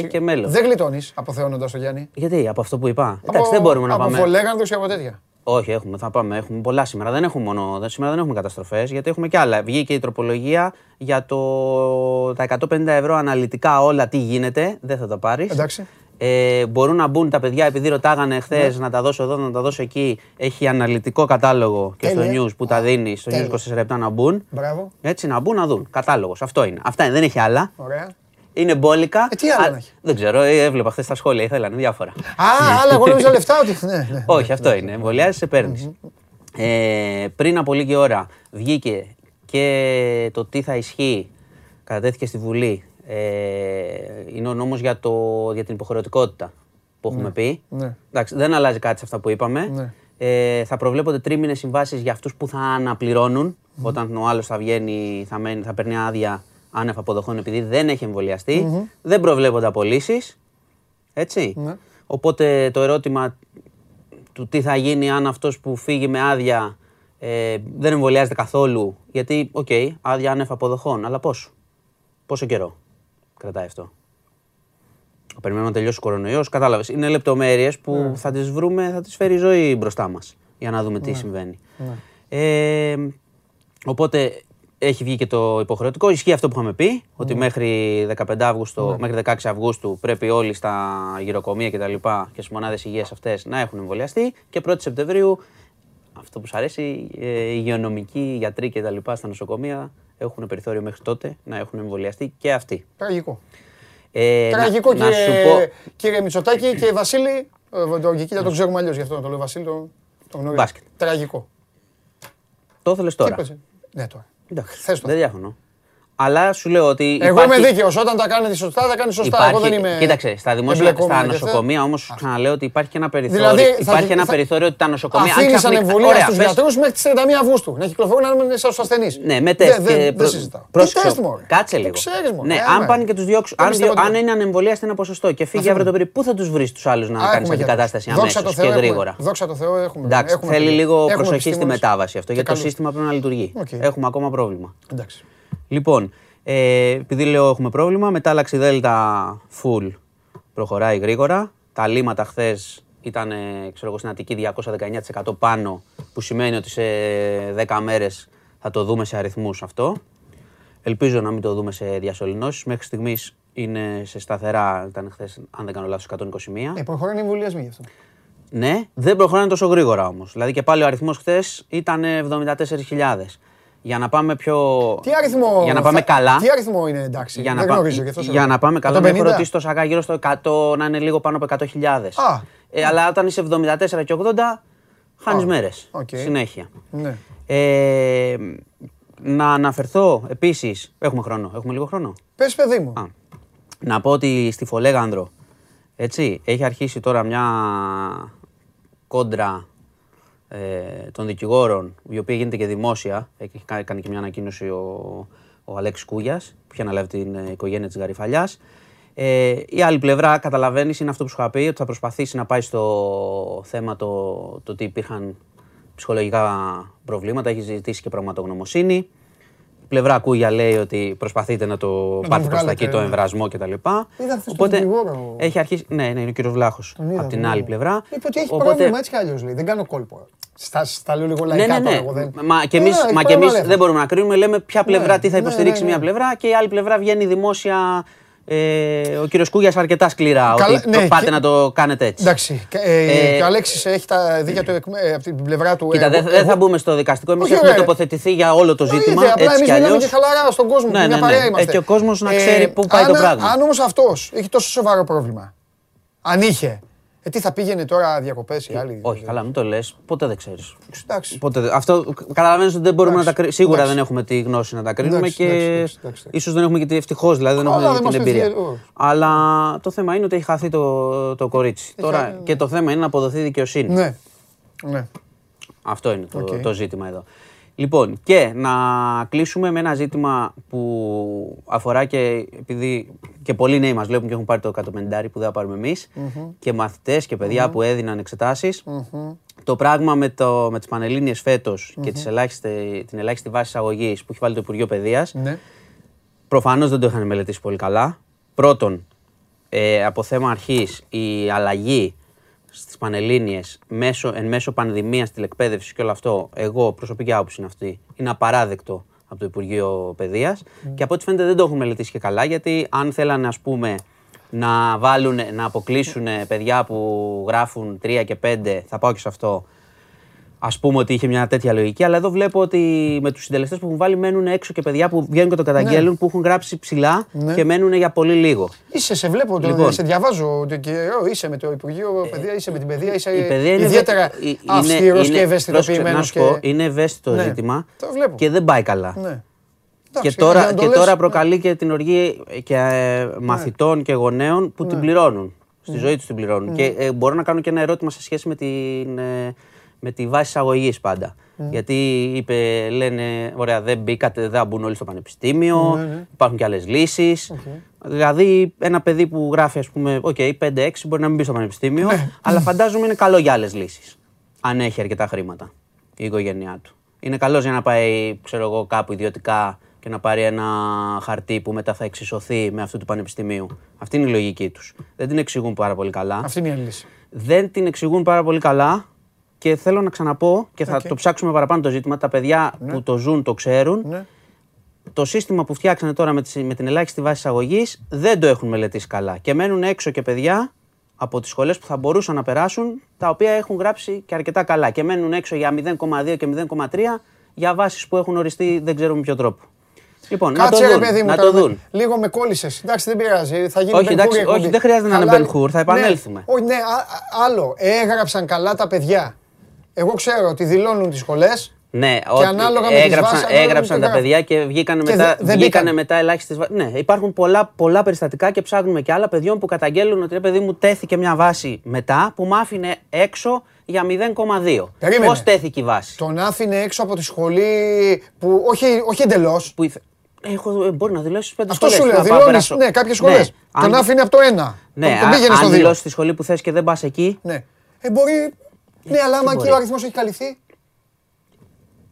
Και μέλλον. Δεν γλιτώνεις αποθεώνοντας τον Γιάννη. Γιατί, από αυτό που είπα. Εντάξει, δεν μπορούμε να πάμε. Από φολέγανδους και από τέτοια. Όχι, έχουμε, θα πάμε. Έχουμε πολλά σήμερα. Δεν έχουμε μόνο, σήμερα δεν έχουμε καταστροφές, γιατί έχουμε και άλλα. Βγήκε η τροπολογία για το, τα εκατόν πενήντα ευρώ αναλυτικά όλα τι γίνεται. Δεν θα τα πάρεις. Εντάξει. Ε, μπορούν να μπουν τα παιδιά, επειδή ρωτάγανε χθες ναι. να τα δώσω εδώ, να τα δώσω εκεί. Έχει αναλυτικό κατάλογο και τέλεια. Στο news που α, τα δίνει, στο news είκοσι τέσσερα επτά να μπουν. Μπράβο. Έτσι να μπουν, να δουν. Κατάλογος. Αυτό είναι. Αυτά είναι. Δεν έχει άλλα. Ωραία. Είναι μπόλικα. Ε, τι άλλο α, να έχει. Δεν ξέρω, έβλεπα χθες στα σχόλια, ήθελαν διάφορα. Α, αλλά εγώ νόμιζα λεφτά ότι. Ναι, ναι, όχι, αυτό ναι, είναι. Εμβολιάζεις, σε παίρνεις. Mm-hmm. Ε, πριν από λίγη ώρα βγήκε και το τι θα ισχύει, κατατέθηκε στη Βουλή. Ε, είναι ο νόμος για, το, για την υποχρεωτικότητα που έχουμε ναι, πει. Ναι. Εντάξει, δεν αλλάζει κάτι σε αυτά που είπαμε. Ναι. Ε, θα προβλέπονται τρίμηνες συμβάσεις για αυτούς που θα αναπληρώνουν. Mm-hmm. Όταν ο άλλος θα βγαίνει, θα, μένει, θα παίρνει άδεια. Άνευ αποδοχών επειδή δεν έχει εμβολιαστεί, mm-hmm. δεν προβλέπονται απολύσεις, έτσι. Mm-hmm. Οπότε το ερώτημα του τι θα γίνει αν αυτός που φύγει με άδεια ε, δεν εμβολιάζεται καθόλου, γιατί, οκ, okay, άδεια άνευ αποδοχών, αλλά πόσο, πόσο καιρό κρατάει αυτό. Περιμένουμε να τελειώσει ο κορονοϊός, κατάλαβες, είναι λεπτομέρειες που mm. θα τις βρούμε, θα τις φέρει η ζωή μπροστά μας, για να δούμε τι mm. συμβαίνει. Mm. Ε, οπότε... Έχει βγει και το υποχρεωτικό. Ισχύει αυτό που είχαμε πει, mm. ότι μέχρι, δεκαπέντε Αυγούστου, mm. μέχρι δεκαέξι Αυγούστου πρέπει όλοι στα γυροκομεία και τα λοιπά και στις μονάδες υγείας αυτές να έχουν εμβολιαστεί και πρώτη Σεπτεμβρίου, αυτό που σας αρέσει, ε, υγειονομικοί, γιατροί και τα λοιπά στα νοσοκομεία έχουν περιθώριο μέχρι τότε να έχουν εμβολιαστεί και αυτοί. Τραγικό. Ε, Τραγικό να, κύριε, να σου πω... κύριε Μητσοτάκη και Βασίλη. Βοντογική, δεν το ξέρουμε αλλιώς γι' αυτό να το λέω. Βασίλη, το γνωρίζω. Μπάσκετ. Τραγικό. Το ήθελες τώρα. Ναι, τώρα. Δεν διαφωνώ. Αλλά σου λέω ότι. Εγώ είμαι δίκαιος. Όταν τα κάνετε σωστά, τα κάνεις σωστά. Εγώ δεν είμαι. Κοίταξε, στα δημόσια, στα νοσοκομεία όμως ξαναλέω ότι υπάρχει και ένα περιθώριο. Υπάρχει ένα περιθώριο ότι τα νοσοκομεία. Αφήνεις ανεμβολία στους γιατρούς μέχρι τις τριάντα μία Αυγούστου. Να κυκλοφορούν στους ασθενείς. Ναι, με τεστ. Δεν συζητάω. Κάτσε λίγο. Ναι, αν πάνε και τους διώξουν. Αν είναι ανεμβολία σε ένα ποσοστό και φύγει αύριο το πρωί, πού θα τους βρεις τους άλλους να κάνεις αυτή την κατάσταση αμέσως και γρήγορα. Δόξα τω Θεώ έχουμε. Θέλει λίγο προσοχή στη μετάβαση αυτό γιατί το σύστημα πρέπει να λειτουργεί. Έχουμε ακόμα πρόβλημα. Λοιπόν, ε, επειδή λέω έχουμε πρόβλημα, μετάλλαξη Δέλτα full προχωράει γρήγορα. Τα λύματα χθες ήταν, ξέρω εγώ, στην Αττική διακόσια δεκαεννιά τοις εκατό πάνω, που σημαίνει ότι σε δέκα μέρες θα το δούμε σε αριθμούς αυτό. Ελπίζω να μην το δούμε σε διασωληνώσεις. Μέχρι στιγμής είναι σε σταθερά, ήταν χθες, αν δεν κάνω λάθος, εκατόν είκοσι μία. Ε, προχωράνε οι εμβολιασμοί γι' αυτό. Ναι, δεν προχωράνε τόσο γρήγορα όμως. Δηλαδή και πάλι ο αριθμός χθες ήταν εβδομήντα τέσσερις χιλιάδες. Για να πάμε πιο. Τι αριθμό, για να πάμε θα... καλά. Τι αριθμό είναι εντάξει. Για να, πα... γνωρίζω, για για να πάμε καλά. Έχω ρωτήσει το ΣΑΚΑ γύρω στο εκατό, να είναι λίγο πάνω από εκατό χιλιάδες. Ε, αλλά όταν είσαι εβδομήντα τέσσερα και ογδόντα, χάνεις μέρες. Okay. Συνέχεια. Ναι. Ε, να αναφερθώ επίσης. Έχουμε χρόνο. Έχουμε λίγο χρόνο. Πες, παιδί μου. Α, να πω ότι στη Φολέγανδρο, έτσι, έχει αρχίσει τώρα μια κόντρα των δικηγόρων, η οποία γίνεται και δημόσια, έχει κάνει και μια ανακοίνωση ο, ο Αλέξης Κούγιας, που είχε αναλάβει την οικογένεια της Γαριφαλιάς. Ε, η άλλη πλευρά, καταλαβαίνεις, είναι αυτό που σου είχα πει, ότι θα προσπαθήσει να πάει στο θέμα το, το ότι υπήρχαν ψυχολογικά προβλήματα, έχει ζητήσει και πραγματογνωμοσύνη. Η πλευρά Κούγια λέει ότι προσπαθείτε να το πάτε προς τα εκεί, το εμβρασμό κτλ. Οπότε έχει αρχίσει. Ναι, ναι, είναι ο κύριος Βλάχος από την άλλη πλευρά. Είπε ότι έχει πρόβλημα έτσι κι αλλιώς. Δεν κάνω κόλπο. Στα λέω λίγο λαϊκά τώρα. Μα και εμείς δεν μπορούμε να κρίνουμε. Λέμε ποια πλευρά τι θα υποστηρίξει μια πλευρά και η άλλη πλευρά βγαίνει δημόσια. Ο κύριος Κούγιας αρκετά σκληρά ότι πάτε να το κάνετε έτσι. Εντάξει. Ο Αλέξης έχει τα δίκια του από την πλευρά του. Κοίτα, δεν θα μπούμε στο δικαστικό. Εμείς έχουμε τοποθετηθεί για όλο το ζήτημα. Απλά εμείς μιλάμε και χαλαρά στον κόσμο. Μια παρέα είμαστε. Και ο κόσμος να ξέρει πού πάει το πράγμα. Αν όμως αυτός έχει τόσο σοβαρό πρόβλημα. Αν είχε. Ε, τι θα πήγαινε τώρα διακοπές ή άλλοι. Όχι, καλά, μην το λες. Ποτέ δεν ξέρεις. Αυτό καταλαβαίνεις ότι δεν μπορούμε να τα κρίνουμε. Σίγουρα δεν έχουμε τη γνώση να τα κρίνουμε και ίσως δεν έχουμε και τη ευτυχώς, δηλαδή δεν έχουμε την εμπειρία. Αλλά το θέμα είναι ότι έχει χαθεί το κορίτσι. Τώρα και το θέμα είναι να αποδοθεί δικαιοσύνη. Ναι. Αυτό είναι το ζήτημα εδώ. Λοιπόν, και να κλείσουμε με ένα ζήτημα που αφορά και επειδή και πολλοί νέοι μας βλέπουν και έχουν πάρει το εκατόν πενήντα που δεν θα πάρουμε εμείς mm-hmm. και μαθητές και παιδιά mm-hmm. που έδιναν εξετάσεις. Mm-hmm. Το πράγμα με, το, με τις Πανελλήνιες φέτος mm-hmm. και τις ελάχιστε, την ελάχιστη βάση εισαγωγής που έχει βάλει το Υπουργείο Παιδείας mm-hmm. προφανώς δεν το είχαν μελετήσει πολύ καλά. Πρώτον, ε, από θέμα αρχής η αλλαγή στις Πανελλήνιες, μέσω, εν μέσω πανδημίας, τηλεκπαίδευση και όλο αυτό, εγώ προσωπική άποψη είναι αυτή, είναι απαράδεκτο από το Υπουργείο Παιδείας mm. και από ό,τι φαίνεται δεν το έχουν μελετήσει και καλά, γιατί αν θέλανε, ας πούμε, να βάλουν, να αποκλείσουν παιδιά που γράφουν τρία και πέντε, θα πάω και σε αυτό, ας πούμε ότι είχε μια τέτοια λογική, αλλά εδώ βλέπω ότι με τους συντελεστές που έχουν βάλει μένουν έξω και παιδιά που βγαίνουν και το καταγγέλνουν, ναι. που έχουν γράψει ψηλά ναι. και μένουν για πολύ λίγο. Είσαι, σε βλέπω, λοιπόν, σε διαβάζω, είσαι με το Υπουργείο Παιδεία, είσαι με την παιδεία, είσαι ιδιαίτερα αυστηρός και ευαισθητοποιημένος. Και... είναι ευαίσθητο ναι. ζήτημα και δεν πάει καλά. Ναι. Και τώρα, και τώρα λες, προκαλεί ναι. και την οργή και μαθητών ναι. και γονέων που ναι. την πληρώνουν, στη ζωή τους την πληρώνουν. Και μπορώ να κάνω και ένα ερώτημα σε σχέση με την... με τη βάση εισαγωγής πάντα. Mm. Γιατί είπε, λένε, ωραία, δεν μπήκατε, δεν μπουν όλοι στο πανεπιστήμιο, mm-hmm. υπάρχουν και άλλες λύσεις. Okay. Δηλαδή, ένα παιδί που γράφει, ας πούμε, okay, πέντε έξι μπορεί να μην μπει στο πανεπιστήμιο, mm. αλλά φαντάζομαι είναι καλό για άλλες λύσεις. Αν έχει αρκετά χρήματα η οικογένειά του. Είναι καλός για να πάει, ξέρω εγώ, κάπου ιδιωτικά και να πάρει ένα χαρτί που μετά θα εξισωθεί με αυτό του πανεπιστημίου. Αυτή είναι η λογική τους. Δεν την εξηγούν πάρα πολύ καλά. Αυτή είναι η λύση. Δεν την εξηγούν πάρα πολύ καλά. Και θέλω να ξαναπώ και θα okay. το ψάξουμε παραπάνω το ζήτημα. Τα παιδιά ναι. που το ζουν το ξέρουν. Ναι. Το σύστημα που φτιάξανε τώρα με, τις, με την ελάχιστη βάση εισαγωγής δεν το έχουν μελετήσει καλά. Και μένουν έξω και παιδιά από τις σχολές που θα μπορούσαν να περάσουν, τα οποία έχουν γράψει και αρκετά καλά. Και μένουν έξω για μηδέν κόμμα δύο και μηδέν κόμμα τρία για βάσεις που έχουν οριστεί δεν ξέρουμε ποιο τρόπο. Λοιπόν, κάτσε, να το δουν, παιδί μου, να το δουν. Λίγο με κόλλησες. Εντάξει, δεν πειράζει. Θα γίνει όχι, εντάξει, όχι, όχι, δεν χρειάζεται να είναι Μπενχούρ, θα επανέλθουμε. Ναι, όχι, ναι, άλλο. Έγραψαν καλά τα παιδιά. Εγώ ξέρω ότι δηλώνουν τις σχολές. Ναι, και ανάλογα με έγραψαν, τις βάσεις, έγραψαν τα παιδιά και βγήκαν και μετά, δε, βγήκανε μετά ελάχιστες βάσεις. Ναι, υπάρχουν πολλά, πολλά περιστατικά και ψάχνουμε και άλλα παιδιών που καταγγέλνουν ότι ρε παιδί μου τέθηκε μια βάση μετά που μ' άφηνε έξω για μηδέν κόμμα δύο. Πώς τέθηκε η βάση? Τον άφηνε έξω από τη σχολή που όχι, όχι εντελώς. Έχω, μπορεί να δηλώσει στις πέντε σχολές. Αυτό σου λέω, δηλώνεις, ναι, κάποιες σχολές. Ναι, τον αν... άφηνε από το ένα. Ναι, τον πήγαινε στο δύο. Αν δηλώσεις τη σχολή που θες και δεν πας εκεί. Ναι, ε, μπορεί... ε, ναι αλλά άμα και ο αριθμός έχει καλυφθεί.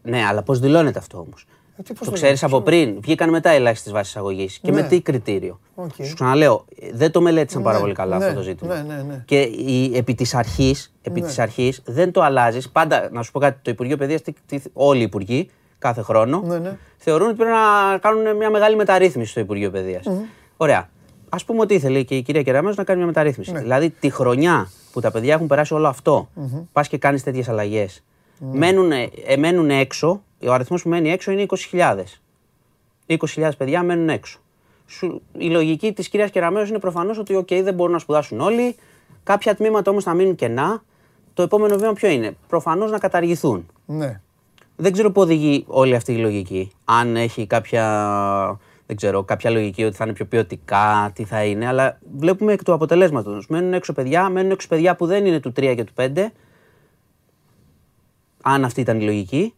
Ναι, αλλά πώς δηλώνεται αυτό όμως? Ε, το ξέρεις από πριν. Βγήκαν μετά ελάχιστες βάσεις αγωγής. Και ναι, με τι κριτήριο? Okay. Σου ξαναλέω, δεν το μελέτησαν ναι, πάρα πολύ καλά ναι, αυτό το ζήτημα. Ναι, ναι, ναι. Και η, επί της αρχής, επί ναι. της αρχής δεν το αλλάζεις. Πάντα, να σου πω κάτι, το Υπουργείο Παιδείας, όλοι οι υπουργοί κάθε χρόνο, ναι, ναι, θεωρούν ότι πρέπει να κάνουν μια μεγάλη μεταρρύθμιση στο Υπουργείο Παιδείας. Mm-hmm. Ωραία. Ας πούμε ότι ήθελε και η κυρία Κεραμέως να κάνει μια μεταρρύθμιση. Ναι. Δηλαδή τη χρονιά που τα παιδιά έχουν περάσει όλο αυτό, mm-hmm, πας και κάνεις τέτοιες αλλαγές. Mm. Μένουν, ε, μένουν έξω, ο αριθμός που μένει έξω είναι είκοσι χιλιάδες. είκοσι χιλιάδες παιδιά μένουν έξω. Σου, η λογική της κυρίας Κεραμέως είναι προφανώς ότι okay, δεν μπορούν να σπουδάσουν όλοι, κάποια τμήματα όμως θα μείνουν κενά. Το επόμενο βήμα ποιο είναι? Προφανώς να καταργηθούν. Ναι. Δεν ξέρω πού οδηγεί όλη αυτή η λογική. Αν έχει κάποια, δεν ξέρω, κάποια λογική ότι θα είναι πιο ποιοτικά, τι θα είναι, αλλά βλέπουμε εκ του αποτελέσματος. Μένουν έξω παιδιά, μένουν έξω παιδιά που δεν είναι του τρία και του πέντε. Αν αυτή ήταν η λογική,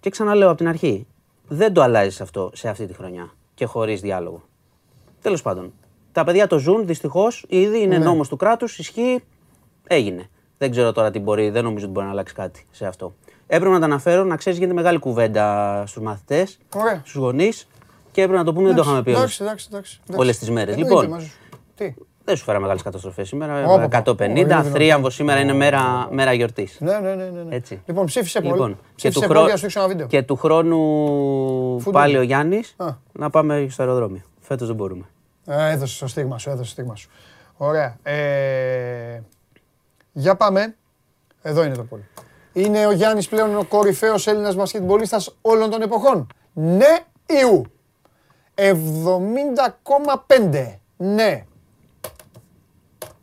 και ξαναλέω από την αρχή, δεν το αλλάζεις αυτό σε αυτή τη χρονιά και χωρίς διάλογο. Τέλος πάντων, τα παιδιά το ζουν, δυστυχώς, ήδη είναι ναι, νόμος του κράτους, ισχύει, έγινε. Δεν ξέρω τώρα τι μπορεί, δεν νομίζω ότι μπορεί να αλλάξει κάτι σε αυτό. Έπρεπε να τα αναφέρω, να ξέρεις, γίνεται μεγάλη κουβέντα στους μαθητές, ωραία, στους γονείς, και έπρεπε να το πούμε, εντάξει, δεν το είχαμε πει εντάξει, εντάξει, εντάξει, εντάξει, όλες τις μέρες. Λοιπόν, τι? Δεν σου φέρα μεγάλες καταστροφές σήμερα, εκατόν πενήντα, θρίαμβο σήμερα είναι μέρα, μέρα γιορτής. Ναι, ναι, ναι, ναι. Έτσι. Λοιπόν, ψήφισε πολύ, λοιπόν, ψήφισε και, του πολύ χρο... ένα βίντεο. Και του χρόνου Φούντι, πάλι ο Γιάννης α, να πάμε στο αεροδρόμιο. Φέτος δεν μπορούμε. Ε, έδωσε το στίγμα σου, έδωσε το στίγμα σου. Ωραία. Ε, για πάμε. Εδώ είναι το πολύ. Είναι ο Γιάννης πλέον ο κορυφαίος Έλληνας μπασκετμπολίστας όλων των εποχών. Ναι ή ου? εβδομήντα κόμμα πέντε. Ναι.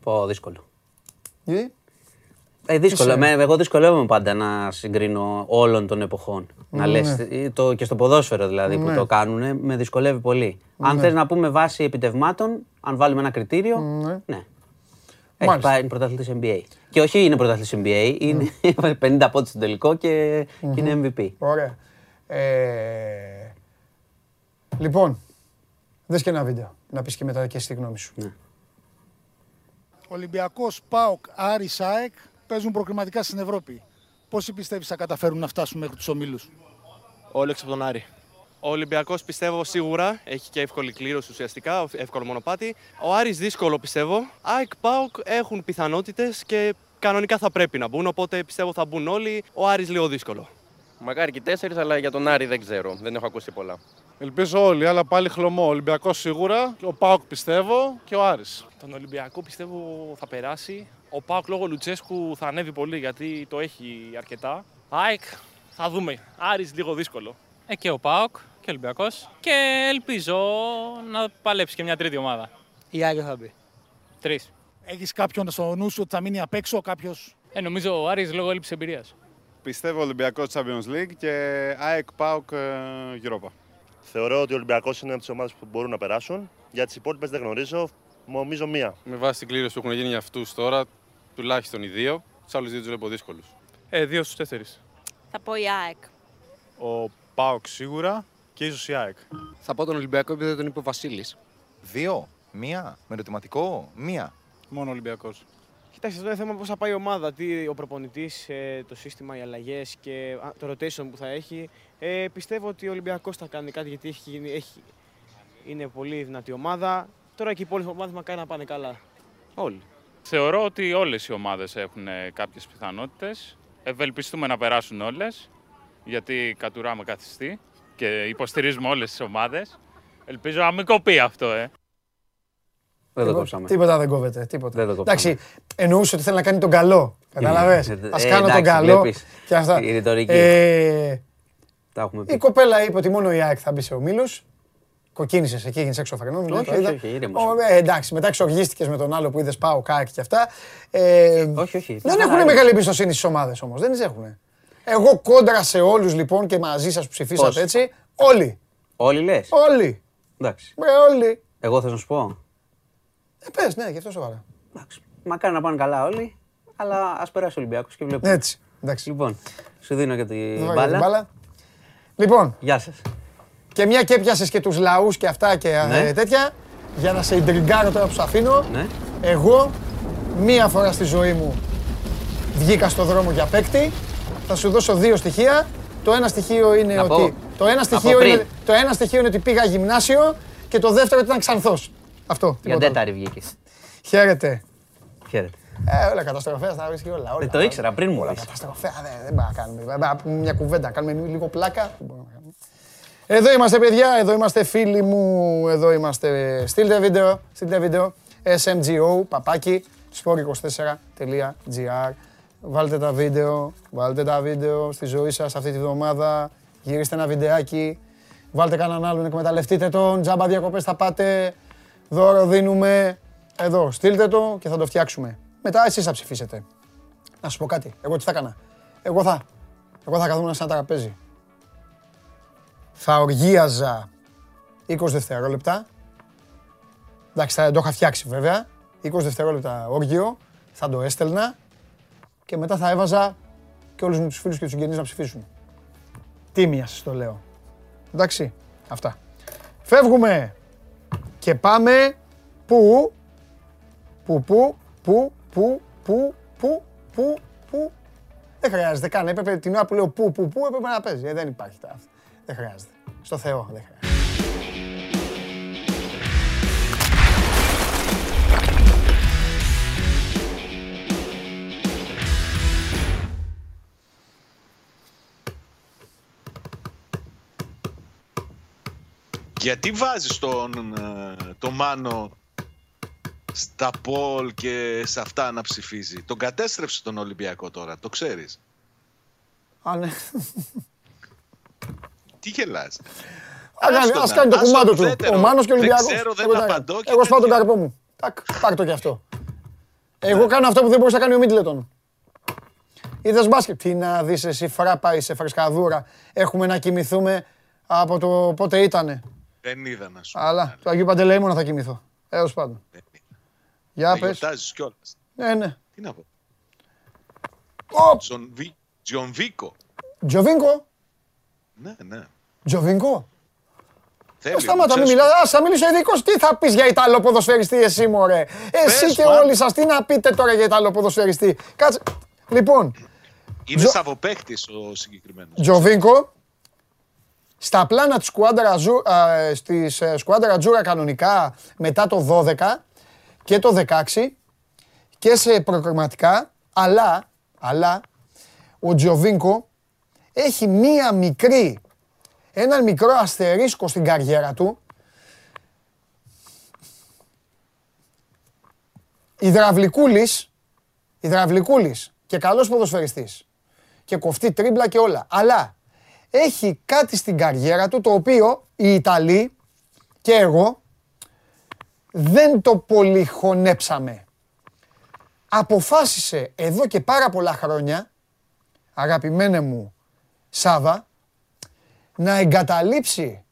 Πω, δύσκολο. Γιατί? Ε, δύσκολο. Ε, εγώ δυσκολεύομαι πάντα να συγκρίνω όλων των εποχών. Ναι. Να λες, το, και στο ποδόσφαιρο δηλαδή ναι, που το κάνουν, με δυσκολεύει πολύ. Ναι. Αν θες να πούμε βάση επιτευμάτων, αν βάλουμε ένα κριτήριο, ναι, ναι. Έχει πάει, είναι πρωταθλητής N B A. Και όχι είναι πρωταθλητής N B A, είναι mm. πενήντα πόντους στον τελικό και, mm-hmm, και είναι εμ βι πι. Ωραία. Ε, λοιπόν, δες και ένα βίντεο, να πεις και μετά και στη γνώμη σου. Ναι. Ολυμπιακός, ΠΑΟΚ, Άρης, ΑΕΚ παίζουν προκριματικά στην Ευρώπη. Πόσοι πιστεύεις θα καταφέρουν να φτάσουν μέχρι τους ομίλους? Όλοι εξ από τον Άρη. Ο Ολυμπιακός πιστεύω σίγουρα, έχει και εύκολη κλήρωση ουσιαστικά, εύκολο μονοπάτι. Ο Άρης δύσκολο πιστεύω. ΑΕΚ, ΠΑΟΚ έχουν πιθανότητες και κανονικά θα πρέπει να μπουν, οπότε πιστεύω θα μπουν όλοι. Ο Άρης λίγο δύσκολο. Μακάρι και τέσσερις, αλλά για τον Άρη δεν ξέρω, δεν έχω ακούσει πολλά. Ελπίζω όλοι, αλλά πάλι χλωμό. Ο Ολυμπιακός σίγουρα, ο ΠΑΟΚ πιστεύω και ο Άρης. Τον Ολυμπιακό πιστεύω θα περάσει. Ο ΠΑΟΚ λόγω Λουτσέσκου θα ανέβει πολύ γιατί το έχει αρκετά. ΑΕΚ θα δούμε. Άρης λίγο δύσκολο. Ε, και ο ΠΑΟΚ και ο Ολυμπιακός. Και ελπίζω να παλέψει και μια τρίτη ομάδα. Η ΑΕΚ θα μπει. Τρεις. Έχεις κάποιον στο νου σου ότι θα μείνει απ' έξω, κάποιος? Ε, νομίζω ο Άρης λόγω έλλειψης εμπειρίας. Πιστεύω Ολυμπιακός Champions League και ΑΕΚ, ΠΑΟΚ, Europa. Θεωρώ ότι ο Ολυμπιακός είναι από τις ομάδες που μπορούν να περάσουν. Για τις υπόλοιπες δεν γνωρίζω, νομίζω μία. Με βάση την κλήρωση που έχουν γίνει για αυτούς τώρα, τουλάχιστον οι δύο, τους άλλους δύο τους βλέπω δύσκολους. Ε, δύο στους τέσσερις. Θα πω η ΑΕΚ. Ο ΠΑΟΚ σίγουρα και ίσως η ΑΕΚ. Θα πω τον Ολυμπιακό επειδή δεν τον είπε ο Βασίλης. Δύο, μία, με ερωτηματικό, μία. Μόνο Ολυμπιακός. Κοιτάξτε, εδώ είναι θέμα πώς θα πάει η ομάδα, τι, ο προπονητής, το σύστημα, οι αλλαγές και το rotation που θα έχει. Ε, πιστεύω ότι ο Ολυμπιακός θα κάνει κάτι γιατί έχει, έχει, είναι πολύ δυνατή ομάδα. Τώρα και οι υπόλοιπες ομάδες μακάρι να πάνε καλά. Όλοι. Θεωρώ ότι όλες οι ομάδες έχουν κάποιες πιθανότητες. Ευελπιστούμε να περάσουν όλες, γιατί κατουράμε καθιστή και υποστηρίζουμε όλες τις ομάδες. Ελπίζω να μην κοπεί αυτό, ε. Δεν το κόψαμε. Τίποτα δεν κόβεται, τίποτα. Δεν το κόψαμε. Εντάξει, εννοούσε ότι θέλει να κάνει τον καλό. Καταλαβες. Ε, ας κάνω ε, εντάξει, τον καλό βλέπεις, και αυτά. Η ρητορική. Ε, τα έχουμε πει. Η κοπέλα είπε ότι μόνο η ΑΕΚ θα μπει σε ομίλους. Κοκκίνησες εκεί, γίνεις έξω φαγνών. Όχι, όχι, όχι, ήρεμος. Εντάξει, μετά ξοργίστηκες με τον άλλο που είδες πάω ΚΑΚ και αυτά. Όχι, όχι. Δεν έχουν μεγάλη εμπιστοσύνη στις ομάδες όμως, δεν τις έχουν. Εγώ κόντρα σε όλους λοιπόν και μαζί σας που ψηφίσατε έτσι. Όλοι. Όλοι λες. Όλοι. Εντάξει. Όλοι. Εγώ θες να σου πω. Ε, πες, ναι, γι' αυτό σοβαρά. Εντάξει. Μακάρι να πάνε καλά όλοι, αλλά ας περάσει ο Ολυμπιακός και βλέπουμε. Έτσι. Εντάξει. Λοιπόν, σου δίνω και την μπάλα. Λοιπόν. Γεια σας. Και μια και έπιασες και τους λαούς και αυτά και ναι. τέτοια, για να σε ιντριγκάρω τώρα που σ' αφήνω, ναι. εγώ μία φορά στη ζωή μου βγήκα στο δρόμο για παίκτη, θα σου δώσω δύο στοιχεία. Το ένα στοιχείο είναι, να ότι, το ένα στοιχείο είναι, το ένα στοιχείο είναι ότι πήγα γυμνάσιο και το δεύτερο ήταν Ξανθός. Αυτό. Για τέταρτη βγήκες. Χαίρετε. Χαίρετε. Ε, όλα καταστροφέα, θα βρει και όλα. Δεν το ήξερα πριν μου. Όλα καταστροφέα, δεν μπορούμε να κάνουμε. Μια κουβέντα, κάνουμε λίγο πλάκα. Εδώ είμαστε παιδιά, εδώ είμαστε φίλοι μου, εδώ είμαστε. Στείλτε βίντεο, στείλτε βίντεο, smgo, παπάκι, σπορ είκοσι τέσσερα τελεία τζι άρ. Βάλτε τα βίντεο, βάλτε τα βίντεο στη ζωή σας αυτή τη βδομάδα, γυρίστε ένα βιντεάκι, βάλτε κανέναν άλλον, εκμεταλλευτείτε τον, τζάμπα διακοπές θα πάτε, δώρο δίνουμε, εδώ, στείλτε το και θα το φτιάξουμε. Μετά εσείς θα ψηφίσετε. Να σου πω κάτι, εγώ τι θα έκανα, εγώ θα, εγώ θα καθόμουν σε ένα τραπέζι. Θα οργίαζα είκοσι δευτερόλεπτα, εντάξει θα το είχα φτιάξει βέβαια, είκοσι δευτερόλεπτα όργιο, θα το έστελνα και μετά θα έβαζα και όλους μου τους φίλους και τους συγγενείς να ψηφίσουν. Τίμια σας το λέω. Εντάξει, αυτά. Φεύγουμε και πάμε που, που, που, που, που, που, που, που, που, δεν χρειάζεται καν, έπρεπε την ώρα που λέω που, που, που, έπρεπε να παίζει, δεν υπάρχει τα αυτά. Δεν χρειάζεται. Στο Θεό δεν χρειάζεται. Γιατί βάζεις τον, τον Μάνο στα πολ και σε αυτά να ψηφίζει? Τον κατέστρεψε τον Ολυμπιακό τώρα, το ξέρεις. Α, ναι. Τι γελάς? Ας κάνει το κουμάντο του. Ο Μάνος και ο Ολυμπιακός. Δεν ξέρω, δεν απαντώ. Εγώ σπάω τον καρπό μου. Τακ, πάρ' το κι αυτό. Εγώ κάνω αυτό που δεν μπορούσε να κάνει ο Μίτλετον. Είδες μπάσκετ? Τι να δεις εσύ φράπα, είσαι φρεσκαδούρα. Έχουμε να κοιμηθούμε από το πότε ήτανε. Δεν είδα να σου. Αλλά του Αγίου Παντελεήμωνα θα κοιμηθώ. Έως πάντων. Για πες. Γιορτάζεις κιόλας. Ναι, ναι. Τι να πω. Τζιοβίνκο. Τζιοβίνκο. Ναι, ναι. Τζιοβίνκο. Θέλει. Σταμάτα, μην μιλάς. Ας θα μιλήσω ειδικός. Τι θα πεις για Ιταλό ποδοσφαιριστή εσύ, μωρέ? Εσύ και όλοι σας τι να πείτε τώρα για Ιταλό ποδοσφαιριστή? Κάτσε. Λοιπόν. Είναι σαβοπαίχτης ο συγκεκριμένος. Τζιοβίνκο. Στα πλάνα της σκουάντρα Ατζούρα κανονικά μετά το δώδεκα και το δεκαέξι και σε προκριματικά, αλλά, αλλά ο Τζιοβίνκο έχει μία μικρή, έναν μικρό αστερίσκο στην καριέρα του. Ιδραυλικούλης, Ιδραυλικούλης και καλός ποδοσφαιριστής και κοφτεί τρίμπλα και όλα. Αλλά έχει κάτι στην καριέρα του το οποίο οι Ιταλοί και εγώ δεν το πολύ χωνέψαμε. Αποφάσισε εδώ και πάρα πολλά χρόνια, αγαπημένε μου Σάβα, να εγκαταλείψει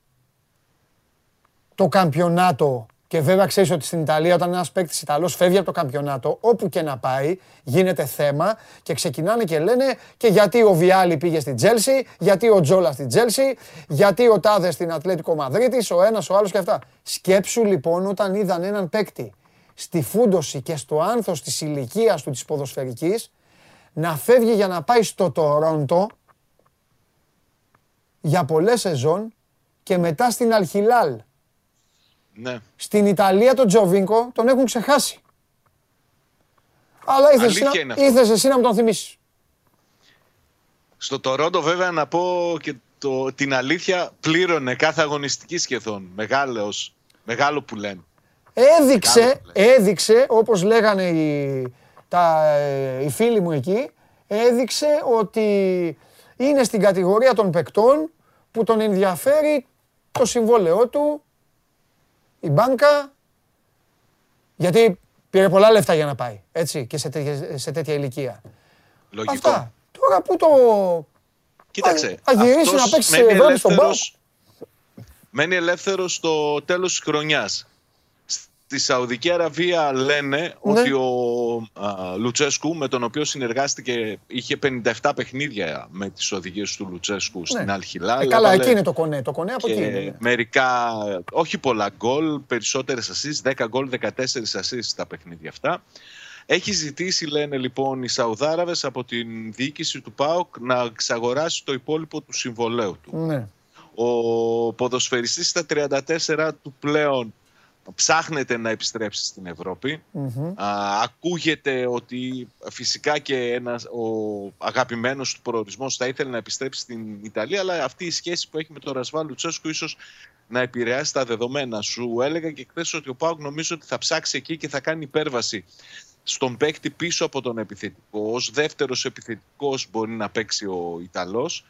το καμπιονάτο και βέβαια ξέρεις ότι στην Ιταλία όταν ένας παίκτης Ιταλός φεύγει από το καμπιονάτο, όπου και να πάει γίνεται θέμα και ξεκινάνε και λένε και γιατί ο Βιάλι πήγε στην Chelsea, γιατί ο Τζόλα στην Chelsea, γιατί ο Τάδε στην Ατλέτικο Μαδρίτης, ο ένας, ο άλλος και αυτά. Σκέψου λοιπόν όταν είδαν έναν παίκτη στη φούντωση και στο άνθος της ηλικίας του της ποδοσφαιρικής να φεύγει για να πάει στο Τορόντο για πολλές σεζόν και μετά στην Αλ Χιλάλ. Ναι. Στην Ιταλία τον Τζιοβίνκο τον έχουν ξεχάσει. Αλλά ήθεσες εσύ να μου τον θυμίσεις. Στο Τορόντο βέβαια να πω και το, την αλήθεια, πλήρωνε κάθε αγωνιστική σχεδόν. Μεγάλος, μεγάλο που λένε. Έδειξε, μεγάλο που λένε. έδειξε όπως λέγανε οι, τα, οι φίλοι μου εκεί, έδειξε ότι είναι στην κατηγορία των παικτών που τον ενδιαφέρει το συμβόλαιό του, η μπάνκα, γιατί πήρε πολλά λεφτά για να πάει, έτσι, και σε, τέ, σε τέτοια ηλικία. Λογικό. Αυτά. Τώρα που το... Κοίταξε, α, αγυρίσει να παίξει Ευρώπη στον μπάου. Μένει ελεύθερος στο τέλος της χρονιάς. Στη Σαουδική Αραβία λένε, ναι, ότι ο α, Λουτσέσκου, με τον οποίο συνεργάστηκε, είχε πενήντα επτά παιχνίδια με τις οδηγίες του Λουτσέσκου, ναι, στην Αλ Χιλάλ. Ε, καλά, εκεί είναι το κονέ. Το κονέ από εκεί είναι. Μερικά, όχι πολλά γκολ, περισσότερες ασίς, δέκα γκολ, δεκατέσσερις ασίς στα παιχνίδια αυτά. Έχει ζητήσει, λένε λοιπόν οι Σαουδάραβες, από την διοίκηση του ΠΑΟΚ να εξαγοράσει το υπόλοιπο του συμβολέου του. Ναι. Ο ποδοσφαιριστής στα τριάντα τέσσερα του πλέον ψάχνεται να επιστρέψει στην Ευρώπη. Mm-hmm. Α, ακούγεται ότι φυσικά και ένας, ο αγαπημένος του προορισμός θα ήθελε να επιστρέψει στην Ιταλία, αλλά αυτή η σχέση που έχει με τον Ρασβάν Λουτσέσκου ίσως να επηρεάσει τα δεδομένα. Σου έλεγα και χθες ότι ο ΠΑΟΚ νομίζω ότι θα ψάξει εκεί και θα κάνει υπέρβαση στον παίκτη πίσω από τον επιθετικό. Ως δεύτερος επιθετικός μπορεί να παίξει ο Ιταλός.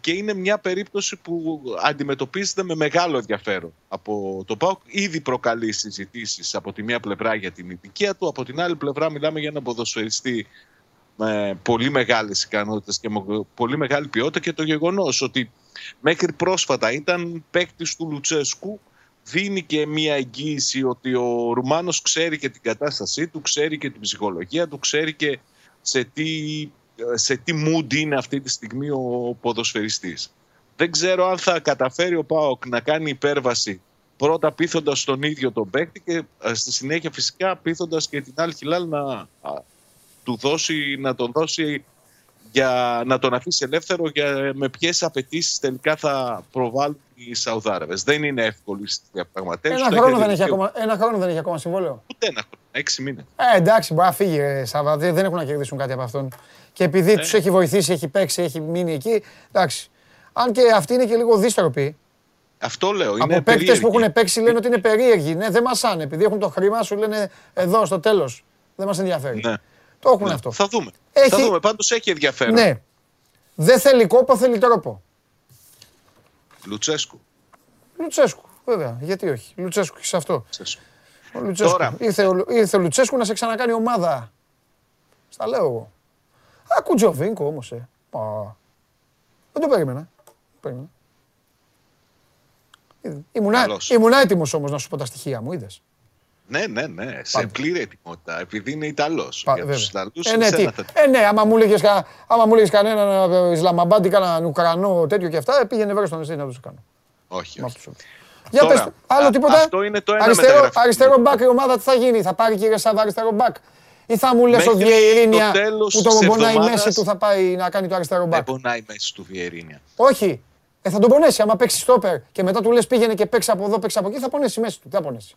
Και είναι μια περίπτωση που αντιμετωπίζεται με μεγάλο ενδιαφέρον από τον ΠΑΟΚ. Ήδη προκαλεί συζητήσεις από τη μία πλευρά για την ηλικία του, από την άλλη πλευρά μιλάμε για έναν ποδοσφαιριστή με πολύ μεγάλες ικανότητες και με πολύ μεγάλη ποιότητα, και το γεγονός ότι μέχρι πρόσφατα ήταν παίκτης του Λουτσέσκου δίνει και μια εγγύηση ότι ο Ρουμάνος ξέρει και την κατάστασή του, ξέρει και την ψυχολογία του, ξέρει και σε τι... σε τι mood είναι αυτή τη στιγμή ο ποδοσφαιριστής. Δεν ξέρω αν θα καταφέρει ο ΠΑΟΚ να κάνει υπέρβαση, πρώτα πείθοντας τον ίδιο τον παίκτη και στη συνέχεια φυσικά πείθοντας και την Αλ Χιλάλ να, του δώσει, να τον δώσει για, να τον αφήσει ελεύθερο για, με ποιες απαιτήσεις τελικά θα προβάλλουν οι Σαουδάραβες. Δεν είναι εύκολη η διαπραγματεύση. Ένα, ένα χρόνο δεν έχει ακόμα συμβόλαιο. Ούτε ένα χρόνο, έξι μήνες. Ε, εντάξει, μπορεί να φύγει, ρε, Σάβα, δεν έχουν να κερδίσουν κάτι από αυτόν. Και επειδή τους έχει βοηθήσει, έχει παίξει, έχει μείνει εκεί, εντάξει. Αν και αυτή είναι και λίγο δύστροπη. Αυτό λέω, είναι από παίκτες που έχουν παίξει λένε ότι είναι περίεργοι. Ναι, δεν μασάνε, επειδή έχουν το χρήμα σου λένε εδώ στο τέλος. Δεν μας ενδιαφέρει. Ναι. Το έχουν, ναι, αυτό. Θα δούμε. Έχει... Θα δούμε, πάντως έχει ενδιαφέρον. Ναι. Δεν θέλει κόπο, θέλει τρόπο. Λουτσέσκου. Λουτσέσκου, βέβαια. Γιατί όχι. Λουτσέσκου και σε αυτό. Λουτσέσκου. Ο Λουτσέσκου. Τώρα... Ήρθε, ο... Ήρθε ο Λουτσέσκου να σε ξανακάνει ομάδα. Στα λέω εγώ. Ακού Τζιοβίνκο όμως, ε. Πα. Δεν το περίμενα. περίμενα. Ήμουνα... Ήμουνα έτοιμος όμως να σου πω τα στοιχεία μου, είδες. Ναι, ναι, ναι. Πάμε. Σε πλήρη ετοιμότητα, επειδή είναι Ιταλός. Πα, για τους Ιταλούς, ε, ναι, θα... ε, ναι, άμα μου έλεγες κα... κανέναν Ισλαμαμπάντη, κανέναν Ουκρανό, τέτοιο και αυτά, πήγαινε βέβαια στον Εστή να τους κάνω. Όχι, όχι. Για τώρα, πες, άλλο α, τίποτα. Αυτό είναι το ένα μεταγραφή. Αριστερό μπακ η ομάδα τι θα γίνει, θα πάρει κύριε Σάβα αριστερό μπακ. Ή θα μου λες ο Βιερίνια που τον πονάει μέση του θα πάει να κάνει το αριστερό μπακ. Δεν πονάει μέση του Βιερίνια. Όχι. Ε, θα τον πονέσει άμα παίξει στόπερ και μετά του λες πήγαινε και παίξει από εδώ, παίξει από εκεί, θα πονέσει μέση του. Τι θα πονέσει.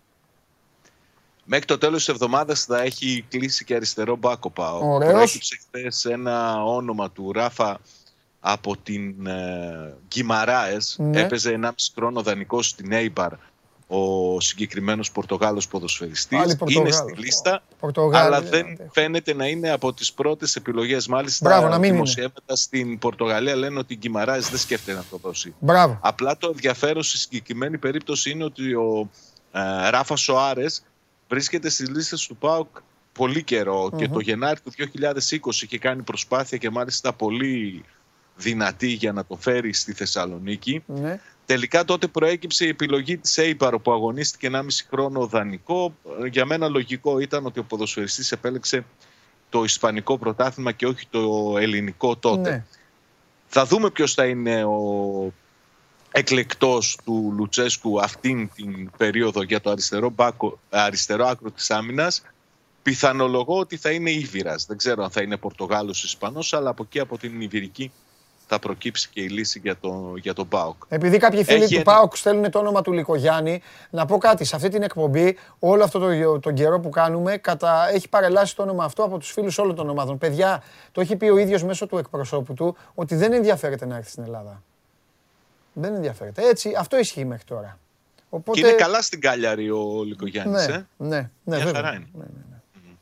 Μέχρι το τέλος της εβδομάδας θα έχει κλείσει και αριστερό μπακ ο ΠΑΟΚ. Προέκυψε χθες ένα όνομα του Ράφα από την ε, Γκιμαράες. Ναι. Έπαιζε ενάμιση χρόνο δανεικός στην Eibar ο συγκεκριμένος Πορτογάλος ποδοσφαιριστής. Είναι στη λίστα, Πορτογάλη, αλλά δεν αντέχω. Φαίνεται να είναι από τις πρώτες επιλογές. Μάλιστα, μπράβο, τα δημοσιεύματα στην Πορτογαλία λένε ότι η Γκιμαράες δεν σκέφτεται να το δώσει. Μπράβο. Απλά το ενδιαφέρον στη συγκεκριμένη περίπτωση είναι ότι ο ε, Ράφα Σοάρε βρίσκεται στις λίστες του ΠΑΟΚ πολύ καιρό, mm-hmm, και το Γενάρη του δύο χιλιάδες είκοσι είχε κάνει προσπάθεια και μάλιστα πολύ δυνατή για να το φέρει στη Θεσσαλονίκη. Mm-hmm. Τελικά τότε προέκυψε η επιλογή της Eibar που αγωνίστηκε ενάμιση χρόνο δανεικό. Για μένα λογικό ήταν ότι ο ποδοσφαιριστής επέλεξε το ισπανικό πρωτάθλημα και όχι το ελληνικό τότε. Mm-hmm. Θα δούμε ποιος θα είναι ο εκλεκτός του Λουτσέσκου αυτήν την περίοδο για το αριστερό, μπάκο, αριστερό άκρο της άμυνας. Πιθανολογώ ότι θα είναι Ήβηρας. Δεν ξέρω αν θα είναι Πορτογάλος ή Ισπανός, αλλά από εκεί από την Ιβηρική θα προκύψει και η λύση για τον για το ΠΑΟΚ. Επειδή κάποιοι φίλοι έχει... του ΠΑΟΚ στέλνουν το όνομα του Λυκογιάννη, να πω κάτι. Σε αυτή την εκπομπή, όλο αυτό τον το καιρό που κάνουμε, κατα... έχει παρελάσει το όνομα αυτό από τους φίλους όλων των ομάδων. Παιδιά, το έχει πει ο ίδιος μέσω του εκπροσώπου του ότι δεν ενδιαφέρεται να έρθει στην Ελλάδα. Δεν ενδιαφέρεται. Έτσι, αυτό ισχύει μέχρι τώρα. Οπότε... Και είναι καλά στην Κάλιαρη ο Λυκογιάννης, ναι, ε? Ναι, ναι, ναι, χαρά είναι. Ναι, ναι, ναι. Mm-hmm.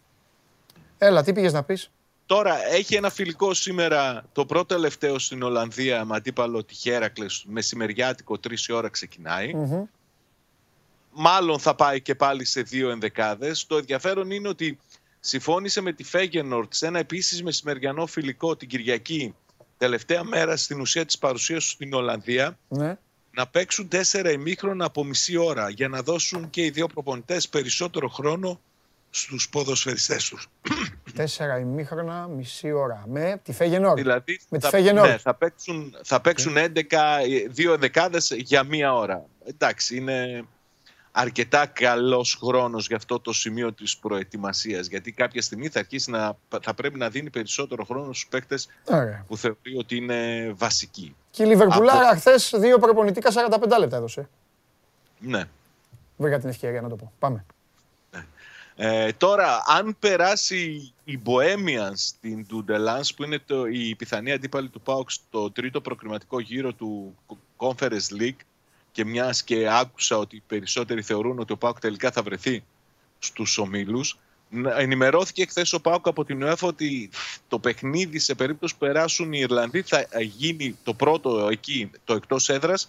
Έλα, τι πήγες να πεις. Τώρα, έχει ένα φιλικό σήμερα, το πρώτο τελευταίο στην Ολλανδία, με αντίπαλο τη Χέρακλες, μεσημεριάτικο, τρεις η ώρα ξεκινάει. Mm-hmm. μάλλον θα πάει και πάλι σε δύο ενδεκάδες. Το ενδιαφέρον είναι ότι συμφώνησε με τη Φέγενορτ σε ένα επίσης μεσημεριανό φιλικό την Κυριακή, τελευταία μέρα στην ουσία της παρουσίας του στην Ολλανδία, ναι, να παίξουν τέσσερα ημίχρονα από μισή ώρα για να δώσουν και οι δύο προπονητές περισσότερο χρόνο στους ποδοσφαιριστές τους. Τέσσερα ημίχρονα, μισή ώρα. Με τη Φέγενορτ. Δηλαδή, με τη Φέγενορτ. Ναι, θα παίξουν, θα παίξουν έντεκα, δύο ενδεκάδες για μία ώρα. Εντάξει, είναι αρκετά καλός χρόνος για αυτό το σημείο της προετοιμασίας. Γιατί κάποια στιγμή θα αρχίσει να, θα πρέπει να δίνει περισσότερο χρόνο στους παίκτες που θεωρεί ότι είναι βασικοί. Και η Λιβερπουλάρα από... χθες δύο προπονητικά σαράντα πέντε λεπτά έδωσε. Ναι. Βρήκα την ευκαιρία να το πω. Πάμε. Ε, τώρα, αν περάσει η Bohemians στην Ντούντελανς, που είναι το, η πιθανή αντίπαλη του ΠΑΟΚ στο τρίτο προκριματικό γύρο του Conference League, και μιας και άκουσα ότι οι περισσότεροι θεωρούν ότι ο ΠΑΟΚ τελικά θα βρεθεί στους ομίλους, ενημερώθηκε χθες ο ΠΑΟΚ από την UEFA ότι το παιχνίδι, σε περίπτωση που περάσουν οι Ιρλανδοί, θα γίνει το πρώτο εκεί, το εκτός έδρας,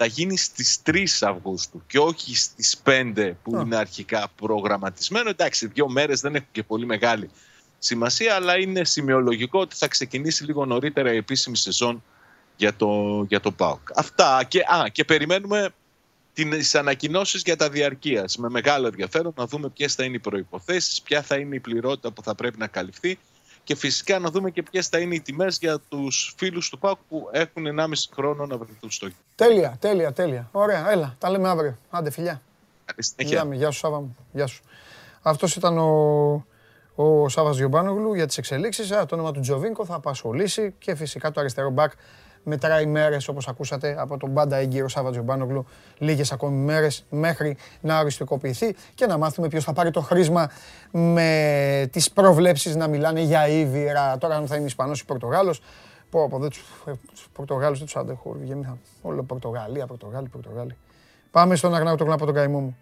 θα γίνει στις τρεις Αυγούστου και όχι στις πέντε που oh. είναι αρχικά προγραμματισμένο. Εντάξει, δύο μέρες δεν έχουν και πολύ μεγάλη σημασία, αλλά είναι σημειολογικό ότι θα ξεκινήσει λίγο νωρίτερα η επίσημη σεζόν για το, για το ΠΑΟΚ. Αυτά και, α, και περιμένουμε τις ανακοινώσεις για τα διαρκείας με μεγάλο ενδιαφέρον, να δούμε ποιες θα είναι οι προϋποθέσεις, ποια θα είναι η πληρότητα που θα πρέπει να καλυφθεί και φυσικά να δούμε και ποιες θα είναι οι τιμές για τους φίλους του ΠΑΟΚ που έχουν ενάμιση χρόνο να βρεθούν στο γήπεδο. Τέλεια, τέλεια, τέλεια. Ωραία, έλα, τα λέμε αύριο. Άντε, φιλιά. Καλή συνέχεια. Γεια σου, Σάβα μου. Γεια σου. Αυτός ήταν ο... ο Σάββας Γιοβάνογλου για τις εξελίξεις. Α, το όνομα του Τζιοβίνκο θα απασχολήσει και φυσικά το αριστερό μπακ μετράει μέρες, όπως ακούσατε από τον πάντα έγκυρο Σάββα Γιοβάνογλου, λίγες ακόμη μέρες μέχρι να οριστικοποιηθεί και να μάθουμε ποιος θα πάρει το χρήσμα με τις προβλέψεις να μιλάνε για ήβυρα. Τώρα, αν θα είναι Ισπανός ή Πορτογάλος, πω πω, δεν τους Πορτογάλους δεν τους αντέχω. Όλο Πορτογαλία, Πορτογάλη, Πορτογάλη. Πάμε στον Αγναούτογλου από τον καημό μου.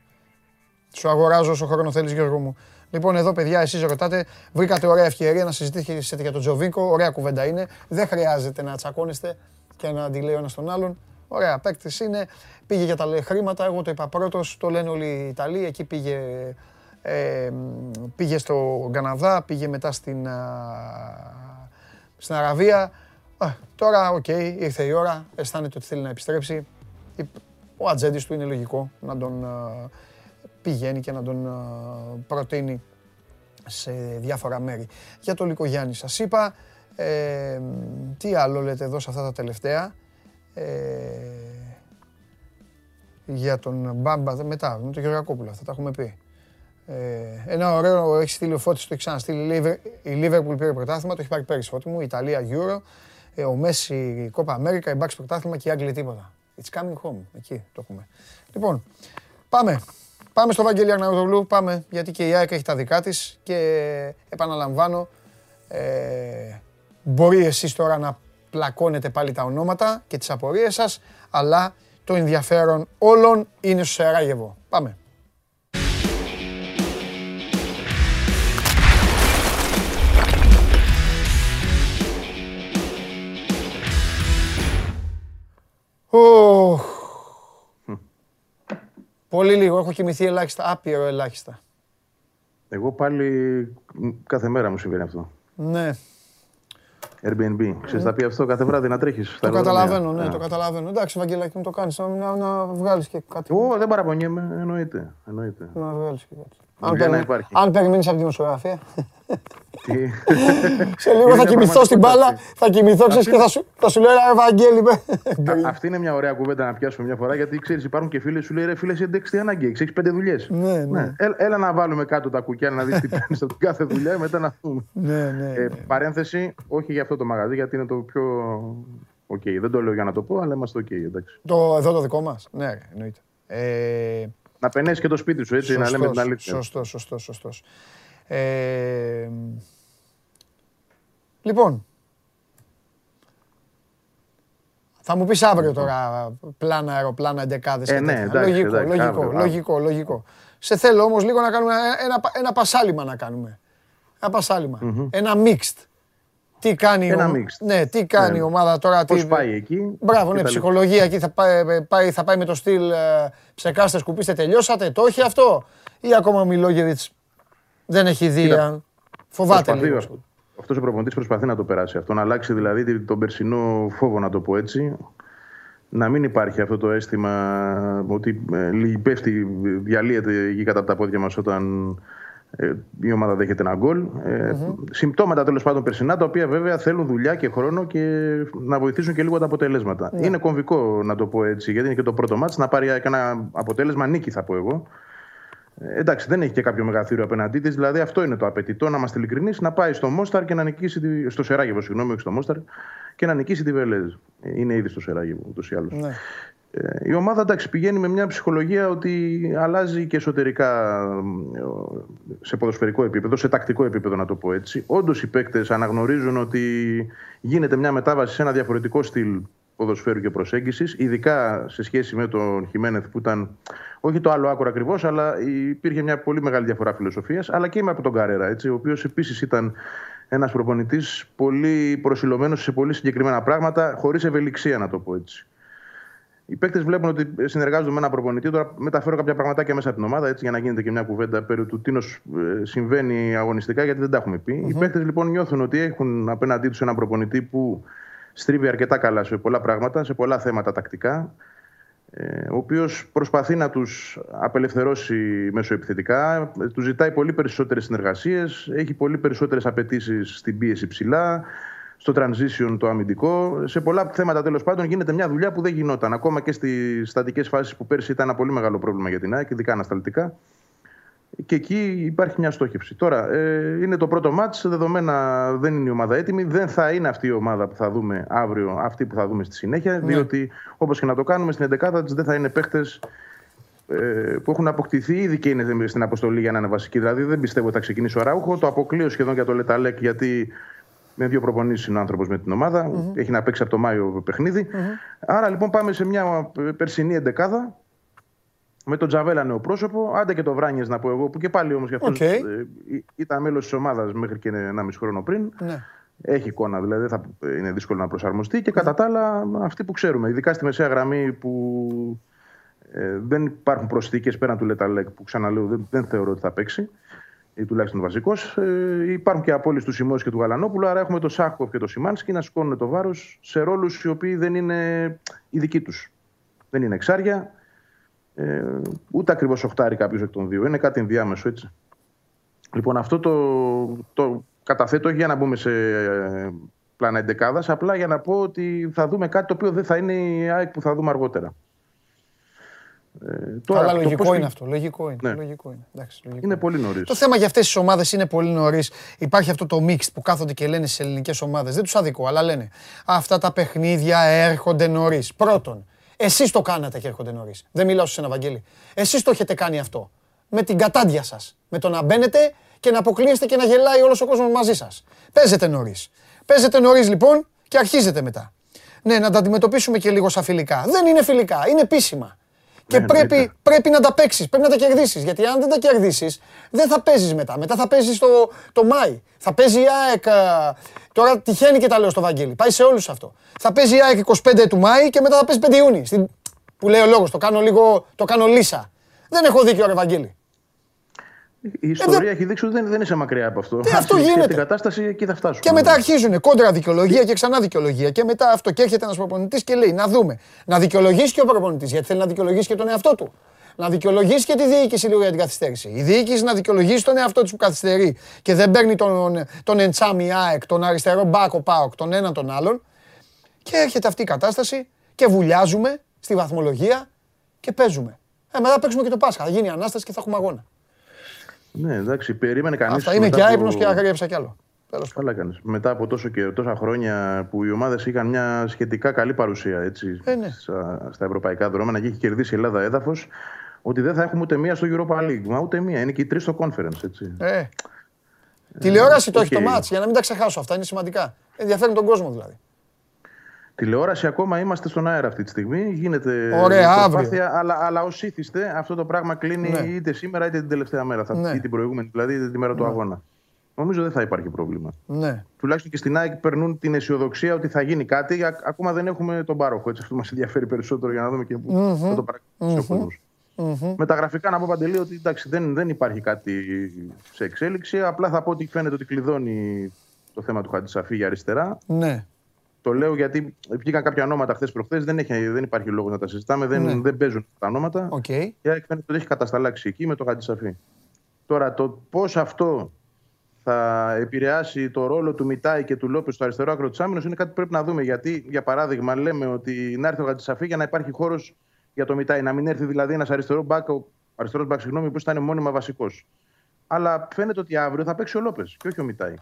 Σου αγοράζω όσο χρόνο θέλεις, Γιώργο μου. Λοιπόν, εδώ παιδιά, εσείς ρωτάτε, βρήκατε ωραία ευκαιρία να συζητήσετε για τον Τζιοβίνκο. Ωραία κουβέντα είναι. Δεν χρειάζεται να τσακώνεστε και να αντιλέει ο ένας τον άλλον. Ωραία, παίκτης είναι. Πήγε για τα χρήματα. Εγώ το είπα πρώτος. Το λένε όλοι οι Ιταλοί. Εκεί πήγε, ε, πήγε στο Καναδά, πήγε μετά στην, α, στην Αραβία. Α, τώρα, οκ, okay, ήρθε η ώρα. Αισθάνεται ότι θέλει να επιστρέψει. Ο ατζέντης του είναι λογικό να τον. Α, πηγαίνει και να τον προτείνει σε διάφορα μέρη. Για το Λυκογιάννη σας είπα, ε, τι άλλο λέτε εδώ σε αυτά τα τελευταία, ε, για τον Μπάμπα, μετά, με τον Γεωργακόπουλο, θα τα έχουμε πει. Ε, ένα ωραίο, έχει στείλει ο Φώτης, το έχει ξαναστείλει, η Λίβερπουλ πήρε πρωτάθλημα, το έχει πάρει πέρυσι Φώτη μου, η Ιταλία Euro, ε, ο Μέση Κόπα Αμέρικα, η Μπάξ πρωτάθλημα και οι Άγγλοι τίποτα. It's coming home, εκεί το έχουμε. Λοιπόν, πάμε. Πάμε στο Βαγγέλη Αρναουδογλου, πάμε, γιατί και η ΑΕΚ έχει τα δικά της και επαναλαμβάνω, ε, μπορεί εσείς τώρα να πλακώνετε πάλι τα ονόματα και τις απορίες σας, αλλά το ενδιαφέρον όλων είναι στο Σεράγεβο. Πάμε. Oh. Πολύ λίγο, έχω κοιμηθεί ελάχιστα, άπειρο ελάχιστα. Εγώ πάλι κάθε μέρα μου συμβαίνει αυτό. Ναι. Airbnb, ξέρεις θα πει αυτό κάθε βράδυ να τρέχεις. Το καταλαβαίνω, ναι, το καταλαβαίνω. Εντάξει Βαγγελάκη μου το κάνεις, να βγάλεις και κάτι. Εγώ δεν παραπονιέμαι, εννοείται. Να βγάλεις και κάτι. Αν περιμένεις από τη δημοσιογραφία. Σε λίγο θα κοιμηθώ στην μπάλα, θα κοιμηθώ ξέρεις και θα σου λέω ρε Βαγγέλη. Αυτή είναι μια ωραία κουβέντα να πιάσουμε μια φορά, γιατί ξέρεις υπάρχουν και φίλες σου λέει ρε φίλες εντάξει τι ανάγκη έχεις, έχεις πέντε δουλειές. Έλα να βάλουμε κάτω τα κουκιά να δεις τι παίρνεις από κάθε δουλειά και μετά να δούμε. Παρένθεση, όχι για αυτό το μαγαζί γιατί είναι το πιο οκ, δεν το λέω για να το πω αλλά είμαστε οκ εντάξει. Εδώ το δικό μας, ναι εννοείται. Να πενέσεις και το σπίτι σου έτσι να λέμε την αλήθεια. Σωστό, σωστό, σωστό. Ε, λοιπόν, θα μου πεις αύριο τώρα πλάνα, αεροπλάνα, εντεκάδες ε, ναι, εντάξει, λογικό, εντάξει, λογικό, αύριο, λογικό, λογικό, λογικό. Σε θέλω όμως λίγο να κάνουμε ένα, ένα πασάλιμα να κάνουμε. Ένα πασάλιμα, mm-hmm. ένα mixed. Τι κάνει, ο... ναι, τι κάνει ναι. η ομάδα τώρα. Πώς τι... πάει εκεί. Μπράβο, ναι, ψυχολογία εκεί θα πάει, πάει, θα πάει με το στυλ ε, ψεκάστε, σκουπίστε, τελειώσατε. Το έχει αυτό. Ή ακόμα ο Μιλόγεβιτς δεν έχει δει. Κοίτα, φοβάται λίγο. Αυτός ο προπονητής προσπαθεί να το περάσει αυτό. Να αλλάξει δηλαδή τον περσινό φόβο, να το πω έτσι. Να μην υπάρχει αυτό το αίσθημα ότι ε, πέφτει, διαλύεται γη κατά τα πόδια μας όταν... η ομάδα δέχεται ένα γκολ. Ε, mm-hmm. Συμπτώματα τέλος πάντων περσινά, τα οποία βέβαια θέλουν δουλειά και χρόνο και να βοηθήσουν και λίγο τα αποτελέσματα. Yeah. Είναι κομβικό να το πω έτσι, γιατί είναι και το πρώτο μάτς να πάρει ένα αποτέλεσμα νίκη, θα πω εγώ. Ε, εντάξει, δεν έχει και κάποιο μεγαθύριο απέναντί της, δηλαδή αυτό είναι το απαιτητό, να είμαστε ειλικρινείς, να πάει στο Μόσταρ και να νικήσει. Τη... στο Σεράγεβο, συγγνώμη, όχι στο Μόσταρ, και να νικήσει τη Βελέζ. Είναι ήδη στο Σεράγεβο, ούτως ή άλλως. Yeah. Η ομάδα, εντάξει, πηγαίνει με μια ψυχολογία ότι αλλάζει και εσωτερικά σε ποδοσφαιρικό επίπεδο, σε τακτικό επίπεδο, να το πω έτσι. Όντως οι παίκτες αναγνωρίζουν ότι γίνεται μια μετάβαση σε ένα διαφορετικό στυλ ποδοσφαίρου και προσέγγισης, ειδικά σε σχέση με τον Χιμένεθ που ήταν όχι το άλλο άκρο ακριβώς, αλλά υπήρχε μια πολύ μεγάλη διαφορά φιλοσοφίας, αλλά και με από τον Καρέρα, έτσι, ο οποίος επίσης ήταν ένας προπονητής πολύ προσιλωμένος σε πολύ συγκεκριμένα πράγματα, χωρίς ευελιξία, να το πω έτσι. Οι παίκτες βλέπουν ότι συνεργάζονται με έναν προπονητή. Τώρα μεταφέρω κάποια πραγματάκια μέσα από την ομάδα, έτσι, για να γίνεται και μια κουβέντα περί του τίνος συμβαίνει αγωνιστικά, γιατί δεν τα έχουμε πει. Mm-hmm. Οι παίκτες λοιπόν νιώθουν ότι έχουν απέναντί τους έναν προπονητή που στρίβει αρκετά καλά σε πολλά πράγματα, σε πολλά θέματα τακτικά, ο οποίος προσπαθεί να τους απελευθερώσει μεσοεπιθετικά, τους ζητάει πολύ περισσότερες συνεργασίες, έχει πολύ περισσότερες απαιτήσεις στην πίεση ψηλά, στο transition το αμυντικό. Σε πολλά θέματα τέλος πάντων γίνεται μια δουλειά που δεν γινόταν. Ακόμα και στις στατικές φάσεις που πέρσι ήταν ένα πολύ μεγάλο πρόβλημα για την ΑΕΚ, ειδικά ανασταλτικά. Και εκεί υπάρχει μια στόχευση. Τώρα ε, είναι το πρώτο μάτς, δεδομένα δεν είναι η ομάδα έτοιμη. Δεν θα είναι αυτή η ομάδα που θα δούμε αύριο, αυτή που θα δούμε στη συνέχεια. Ναι. Διότι όπως και να το κάνουμε, στην εντεκάδα της δεν θα είναι παίχτες που έχουν αποκτηθεί ήδη και είναι στην αποστολή για να είναι βασική. Δηλαδή δεν πιστεύω ότι θα ξεκινήσει ο Αραούχο. Το αποκλείω σχεδόν για το Λεταλέκ, γιατί. Με δύο προπονήσεις είναι ο άνθρωπος με την ομάδα. Mm-hmm. Έχει να παίξει από το Μάιο παιχνίδι. Mm-hmm. Άρα λοιπόν πάμε σε μια περσινή εντεκάδα. Με τον Τζαβέλα νεοπρόσωπο. Άντε και το Βράνιες, να πω εγώ, που και πάλι όμως για αυτός okay. ήταν μέλος της ομάδας μέχρι και ένα μισό χρόνο πριν. Ναι. Έχει εικόνα, δηλαδή θα είναι δύσκολο να προσαρμοστεί. Και κατά mm-hmm. τα άλλα, αυτοί που ξέρουμε. Ειδικά στη μεσαία γραμμή που ε, δεν υπάρχουν προσθήκες πέραν του Λεταλέκ, που ξαναλέω δεν, δεν θεωρώ ότι θα παίξει. Ή τουλάχιστον βασικός. Ε, υπάρχουν και απόλυες του Σιμός και του Γαλανόπουλου. Άρα έχουμε το Σάχκοφ και το Σιμάνσκι να σηκώνουν το βάρος σε ρόλους οι οποίοι δεν είναι οι δικοί τους. Δεν είναι εξάρια, ε, ούτε ακριβώς οχτάρει κάποιος εκ των δύο. Είναι κάτι ενδιάμεσο, έτσι. Λοιπόν, αυτό το, το καταθέτω όχι για να μπούμε σε πλάνα εντεκάδας, απλά για να πω ότι θα δούμε κάτι το οποίο δεν θα είναι η ΑΕΚ που θα δούμε αργότερα. Ε, τώρα, αλλά το λογικό, πώς... είναι αυτό, λογικό είναι αυτό. Ναι. Λογικό είναι. Εντάξει, λογικό είναι, είναι πολύ νωρίς. Το θέμα για αυτές τις ομάδες είναι πολύ νωρίς. Υπάρχει αυτό το mix που κάθονται και λένε στις ελληνικές ομάδες. Δεν τους αδικώ, αλλά λένε αυτά τα παιχνίδια έρχονται νωρίς. Πρώτον, εσείς το κάνατε και έρχονται νωρίς. Δεν μιλάω σε ένα Βαγγέλη. Εσείς το έχετε κάνει αυτό. Με την κατάντια σας. Με το να μπαίνετε και να αποκλείεστε και να γελάει όλος ο κόσμος μαζί σας. Παίζετε νωρίς. Παίζετε νωρίς λοιπόν και αρχίζετε μετά. Ναι, να τα αντιμετωπίσουμε και λίγο σαν φιλικά. Δεν είναι φιλικά, είναι επίσημα. Και ναι, πρέπει, ναι. πρέπει να τα παίξεις, πρέπει να τα κερδίσεις. Γιατί αν δεν τα κερδίσεις, δεν θα παίζεις μετά. Μετά θα παίζεις το, το Μάη. Θα παίζει η ΑΕΚ. Τώρα τυχαίνει και τα λέω στο Βαγγέλη. Πάει σε όλους αυτό. Θα παίζει η ΑΕΚ εικοστή πέμπτη του Μάη και μετά θα παίζει πέντε Ιουνίου. Στην... Που λέει ο λόγος, το κάνω λίγο, το κάνω λύσα. Δεν έχω δίκιο, ρε Βαγγέλη. Η ιστορία ε, έχει δείξει ότι δεν, δεν είσαι μακριά από αυτό. Και αυτό γίνεται. Την κατάσταση εκεί θα φτάσουμε. Και μετά αρχίζουν κόντρα δικαιολογία και ξανά δικαιολογία. Και μετά αυτό. Και έρχεται ένας προπονητής και λέει: να δούμε. Να δικαιολογήσει και ο προπονητής, γιατί θέλει να δικαιολογήσει και τον εαυτό του. Να δικαιολογήσει και τη διοίκηση λίγο για την καθυστέρηση. Η διοίκηση να δικαιολογήσει τον εαυτό της που καθυστερεί και δεν παίρνει τον, τον Εντσάμι ΑΕΚ, τον αριστερό μπάκο ΠΑΟΚ, τον έναν τον άλλον. Και έρχεται αυτή η κατάσταση και βουλιάζουμε στη βαθμολογία και παίζουμε. Ε, μετά παίξουμε και το Πάσχα. Θα γίνει η Ανάσταση και θα έχουμε αγώνα. Ναι, εντάξει, περίμενε κανείς. Αυτά είναι και άϊπνος από... και αγριέψα κι άλλο. Καλά κάνεις. Μετά από τόσο και τόσα χρόνια που οι ομάδες είχαν μια σχετικά καλή παρουσία, έτσι, ε, ναι. στα, στα ευρωπαϊκά δρόμενα και έχει κερδίσει η Ελλάδα έδαφος, ότι δεν θα έχουμε ούτε μία στο Europa League. Μα ούτε μία. Είναι και οι τρεις στο Conference, έτσι. Ε, ε, τηλεόραση ε, το okay. έχει το μάτς, για να μην τα ξεχάσω. Αυτά είναι σημαντικά. Ενδιαφέρουν τον κόσμο δηλαδή. Τηλεόραση ακόμα είμαστε στον αέρα αυτή τη στιγμή. Γίνεται προσπάθεια, αλλά, αλλά ως ήθιστε αυτό το πράγμα κλείνει ναι. είτε σήμερα είτε την τελευταία μέρα. Θα, ναι. ή την προηγούμενη, δηλαδή είτε τη μέρα ναι. του αγώνα. νομίζω δεν θα υπάρχει πρόβλημα. Ναι. Τουλάχιστον και στην ΑΕΚ περνούν την αισιοδοξία ότι θα γίνει κάτι. Ακόμα δεν έχουμε τον πάροχο. Έτσι, αυτό μας ενδιαφέρει περισσότερο για να δούμε και πού mm-hmm. θα το παρακολουθήσει mm-hmm. ο κόσμος. Mm-hmm. Με τα γραφικά να πω, Παντελή, ότι εντάξει, δεν, δεν υπάρχει κάτι σε εξέλιξη. Απλά θα πω ότι φαίνεται ότι κλειδώνει το θέμα του Χατζησαφή για αριστερά. Ναι. Το λέω γιατί βγήκαν κάποια ονόματα χθες προχθές, δεν, δεν υπάρχει λόγος να τα συζητάμε, δεν, ναι. δεν παίζουν τα ονόματα. Okay. Και φαίνεται ότι έχει κατασταλάξει εκεί με το Χατζησαφή. Τώρα, το πώς αυτό θα επηρεάσει το ρόλο του Μιτάη και του Λόπες στο αριστερό άκρο της άμυνας είναι κάτι που πρέπει να δούμε. Γιατί, για παράδειγμα, λέμε ότι να έρθει ο Χατζησαφή για να υπάρχει χώρος για το Μιτάη. Να μην έρθει δηλαδή ένας αριστερός μπακ, ο αριστερός μπακ, συγγνώμη, που θα είναι μόνιμα βασικός. Αλλά φαίνεται ότι αύριο θα παίξει ο Λόπες και όχι ο Μιτάη.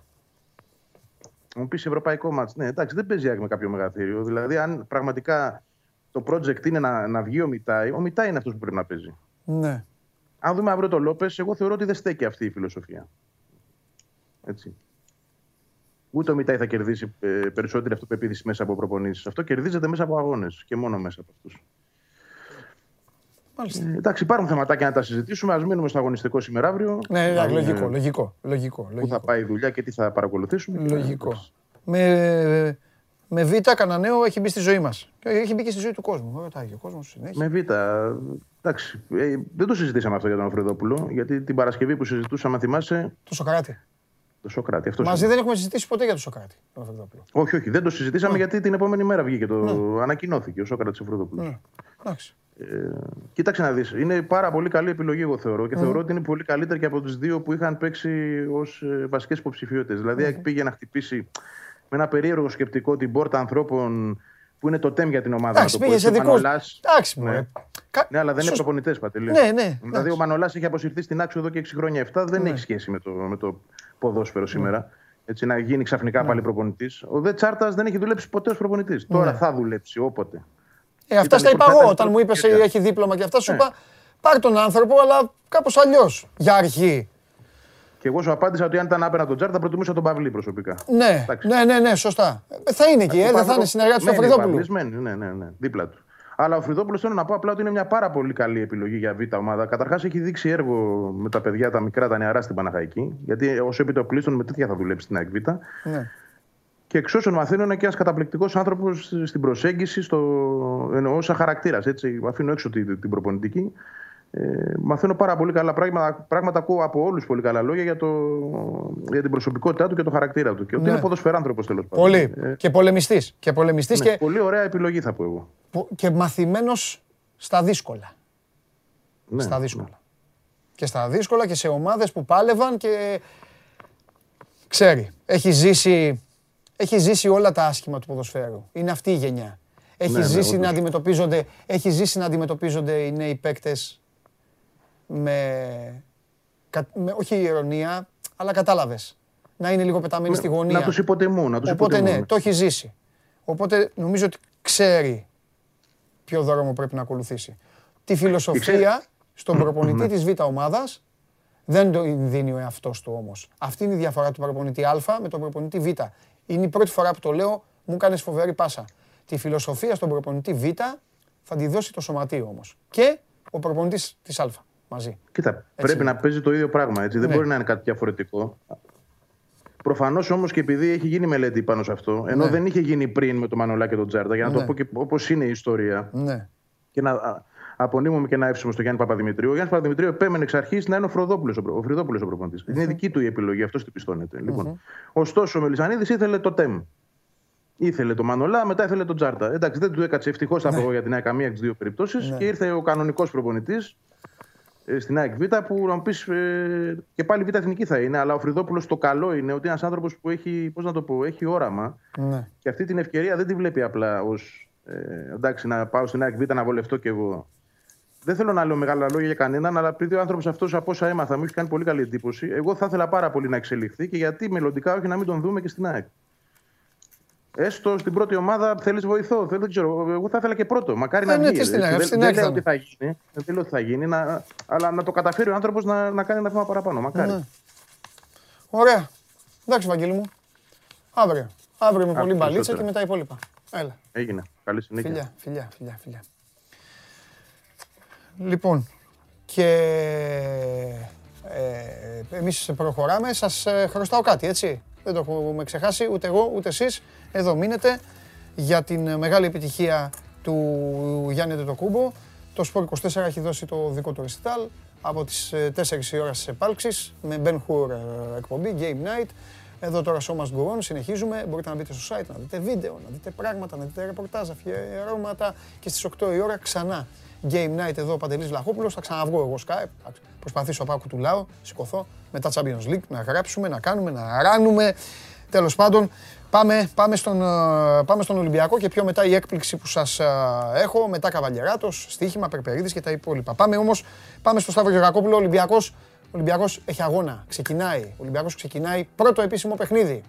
Μου πεις ευρωπαϊκό μάτς. Ναι, εντάξει, δεν παίζει με κάποιο μεγαθύριο. Δηλαδή, αν πραγματικά το project είναι να, να βγει ο Μιτάη, ο Μιτάη είναι αυτός που πρέπει να παίζει. Ναι. Αν δούμε αύριο τον Λόπες, εγώ θεωρώ ότι δεν στέκει αυτή η φιλοσοφία. Έτσι. Ούτε ο Μιτάη θα κερδίσει περισσότερη αυτοπεποίθηση μέσα από προπονήσεις. Αυτό κερδίζεται μέσα από αγώνες και μόνο μέσα από αυτούς. Ε, εντάξει, υπάρχουν θεματάκια να τα συζητήσουμε. Ας μείνουμε στο αγωνιστικό σήμερα αύριο. Ναι, ναι, λογικό, λογικό, λογικό. Πού θα πάει η δουλειά και τι θα παρακολουθήσουμε. Λογικό. Με, με Β, κανένα νέο έχει μπει στη ζωή μας. Έχει μπει και στη ζωή του κόσμου. Ρωτάει ο κόσμος συνέχεια. Με Β, εντάξει. Ε, δεν το συζητήσαμε αυτό για τον Φρυδόπουλο. Γιατί την Παρασκευή που συζητούσαμε, θυμάσαι. Το Σοκράτη. Το Σοκράτη. Αυτό μαζί δεν έχουμε συζητήσει ποτέ για το Σοκράτη. Το όχι, όχι. Δεν το συζητήσαμε ναι. γιατί την επόμενη μέρα βγήκε το. Ναι. Ανακοινώθηκε ο Σοκράτης Φρυδόπουλος. Ναι. Εντάξει. Ε, κοίταξε να δεις. Είναι πάρα πολύ καλή επιλογή, εγώ θεωρώ. Και mm-hmm. θεωρώ ότι είναι πολύ καλύτερη και από τις δύο που είχαν παίξει ως ε, βασικές υποψηφιότητες. Δηλαδή, mm-hmm. πήγε να χτυπήσει με ένα περίεργο σκεπτικό την πόρτα ανθρώπων που είναι το τέμ για την ομάδα. Εντάξει, πήγε σε δικό. Εντάξει, ναι. Κα... ναι, αλλά δεν Σωστ... είναι προπονητές, Πατελή. Ναι, ναι. Δηλαδή, ο Μανολάς έχει αποσυρθεί στην Άξο εδώ και έξι χρόνια επτά. Δεν ναι. έχει σχέση με το, με το ποδόσφαιρο σήμερα. Mm-hmm. Έτσι, να γίνει ξαφνικά mm-hmm. πάλι προπονητής. Ο Δε Τσάρτας δεν έχει δουλέψει ποτέ ως προπονητής. Mm-hmm. Τώρα θα δουλέψει όποτε. Ε, αυτά στα είπα εγώ όταν μου είπες έχει δίπλωμα και αυτά σου είπα πάρε τον άνθρωπο αλλά κάπως αλλιώς για αρχή. Και εγώ σου απάντησα ότι αν ήταν άπαινα τον Τζάρ θα προτιμούσα τον Παυλή προσωπικά. Ναι, ναι, ναι, ναι, σωστά. Θα είναι εκεί, δεν θα είναι συνεργάτης του Φρυδόπουλου. Ναι, ναι, ναι, δίπλα του. Αλλά ο Φρυδόπουλος θέλω να πω απλά ότι είναι μια πάρα πολύ καλή επιλογή για β' ομάδα. Καταρχάς έχει δείξει έργο με τα παιδιά, τα μικρά, τα νεαρά στην Παναχαϊκή. Γιατί όσο επιτοπλίστων με τέτοια θα δουλέψει στην ΑΕΚ Β. Και εξ όσων μαθαίνω είναι και ένας καταπληκτικός άνθρωπος στην προσέγγιση, στο... εννοώ σαν χαρακτήρας. Έτσι, αφήνω έξω την προπονητική. Ε, μαθαίνω πάρα πολύ καλά πράγματα. Πράγματα ακούω από όλους πολύ καλά λόγια για, το... για την προσωπικότητά του και το χαρακτήρα του. Και ότι ναι. είναι ποδοσφαιράνθρωπος τέλος πάντων. Πολύ. Ε... Και πολεμιστής. Και πολεμιστής ναι, και... Πολύ ωραία επιλογή θα πω εγώ. Και μαθημένος στα δύσκολα. Ναι, στα δύσκολα. Ναι. Και στα δύσκολα και σε ομάδες που πάλευαν και ξέρει. Έχει ζήσει. Έχει ζήσει όλα τα άσχημα του ποδοσφαίρου. Είναι αυτή η γενιά. Έχει ζήσει να αντιμετωπίζονται, έχει ζήσει να αντιμετωπίζονται οι νέοι παίκτες με, με όχι ειρωνία, αλλά κατάλαβες. Να είναι λίγο πεταμένοι στη γωνία. Να τους υποτιμούν, να τους υποτιμούν. Οπότε ναι, το έχει ζήσει. Οπότε νομίζω ότι ξέρει ποιο δρόμο πρέπει να ακολουθήσει. Τη φιλοσοφία στον προπονητή της Β' ομάδας δεν το δίνει ο εαυτός του όμως. Αυτή είναι η διαφορά του προπονητή Α με τον προπονητή Β. Είναι η πρώτη φορά που το λέω, μου κάνεις φοβερή πάσα. Τη φιλοσοφία στον προπονητή Β θα τη δώσει το σωματείο όμως. Και ο προπονητής της Α μαζί. Κοίτα, έτσι πρέπει είναι. Να παίζει το ίδιο πράγμα, έτσι. Ναι. Δεν μπορεί να είναι κάτι διαφορετικό. Προφανώς όμως και επειδή έχει γίνει μελέτη πάνω σε αυτό, ενώ ναι. δεν είχε γίνει πριν με τον Μανολά και τον Τζάρτα, για να ναι. το πω και όπως είναι η ιστορία. Ναι. Και να απονείμουμε και να εύσουμε στο Γιάννη Παπαδημητρίου. Ο Γιάννης Παπαδημητρίου επέμενε εξ αρχής να είναι ο Φρυδόπουλος ο προπονητής. Mm-hmm. Είναι δική του η επιλογή, αυτός την πιστώνεται. Λοιπόν. Mm-hmm. Ωστόσο, ο Μελισσανίδης ήθελε το ΤΕΜ. Ήθελε το Μανολά, μετά ήθελε τον Τζάρτα. Εντάξει, δεν του έκατσε ευτυχώς θα πω για την ΑΕΚ καμία από τις δύο περιπτώσεις ναι. και ήρθε ο κανονικός προπονητής ε, στην ΑΕΚ Β. Που να μου πεις ε, και πάλι Β' Εθνική θα είναι, αλλά ο Φρυδόπουλος το καλό είναι ότι ένας άνθρωπος που έχει, πώς να το πω, έχει όραμα ναι. και αυτή την ευκαιρία δεν τη βλέπει απλά ως. Ε, εντάξει, να πάω στην ΑΕΚ Β να βολευτώ κι εγώ. Δεν θέλω να λέω μεγάλα λόγια για κανέναν, αλλά επειδή ο άνθρωπος αυτός από όσα έμαθα μου έχει κάνει πολύ καλή εντύπωση, εγώ θα ήθελα πάρα πολύ να εξελιχθεί και γιατί μελλοντικά όχι να μην τον δούμε και στην ΑΕΚ. Έστω στην πρώτη ομάδα θέλεις βοηθό. Δεν ξέρω, εγώ θα ήθελα και πρώτο. Μακάρι να βγει. Δεν λέω ότι θα γίνει, δεν λέω ότι θα γίνει να, αλλά να το καταφέρει ο άνθρωπος να, να κάνει ένα βήμα παραπάνω. Μακάρι. Ναι. Ωραία. Εντάξει, Βαγγέλη μου. Αύριο. Αύριο με πολύ μπαλίτσα και με τα υπόλοιπα. Έλα. Έγινε. Καλή συνέχεια. Φιλιά, φιλιά, φιλιά, φιλιά. Λοιπόν, και Εμείς προχωράμε, σας χρωστάω κάτι, έτσι. Δεν το έχουμε ξεχάσει ούτε εγώ ούτε εσείς. Εδώ μείνετε για την μεγάλη επιτυχία του Γιάννη Αντετοκούμπο. Το Σπορτ είκοσι τέσσερα έχει δώσει το δικό του ρεσιτάλ από τις τέσσερις η ώρα στις επάλξεις με Ben Hur εκπομπή, Game Night. Εδώ τώρα Show Must Go On, συνεχίζουμε. Μπορείτε να μπείτε στο site, να δείτε βίντεο, να δείτε πράγματα, να δείτε ρεπορτάζ, αφιερώματα και στις οκτώ η ώρα ξανά. Game Night εδώ, Παντελής Βλαχόπουλος, θα ξαναβγώ εγώ Skype, θα προσπαθήσω πάω κουτουλάω, σηκωθώ, μετά Champions League, να γράψουμε, να κάνουμε, να ράνουμε. Τέλος πάντων, πάμε, πάμε, στον, πάμε στον Ολυμπιακό και πιο μετά η έκπληξη που σας έχω, μετά Καβαλιεράτος, στοίχημα, Περπερίδης και τα υπόλοιπα. Πάμε όμως, πάμε στο Σταύρο Γεωργακόπουλο, Ολυμπιακός. Ο Ολυμπιακός έχει αγώνα, ξεκινάει. Ο Ολυμπιακός ξεκινάει πρώτο επίσημο παιχνίδι.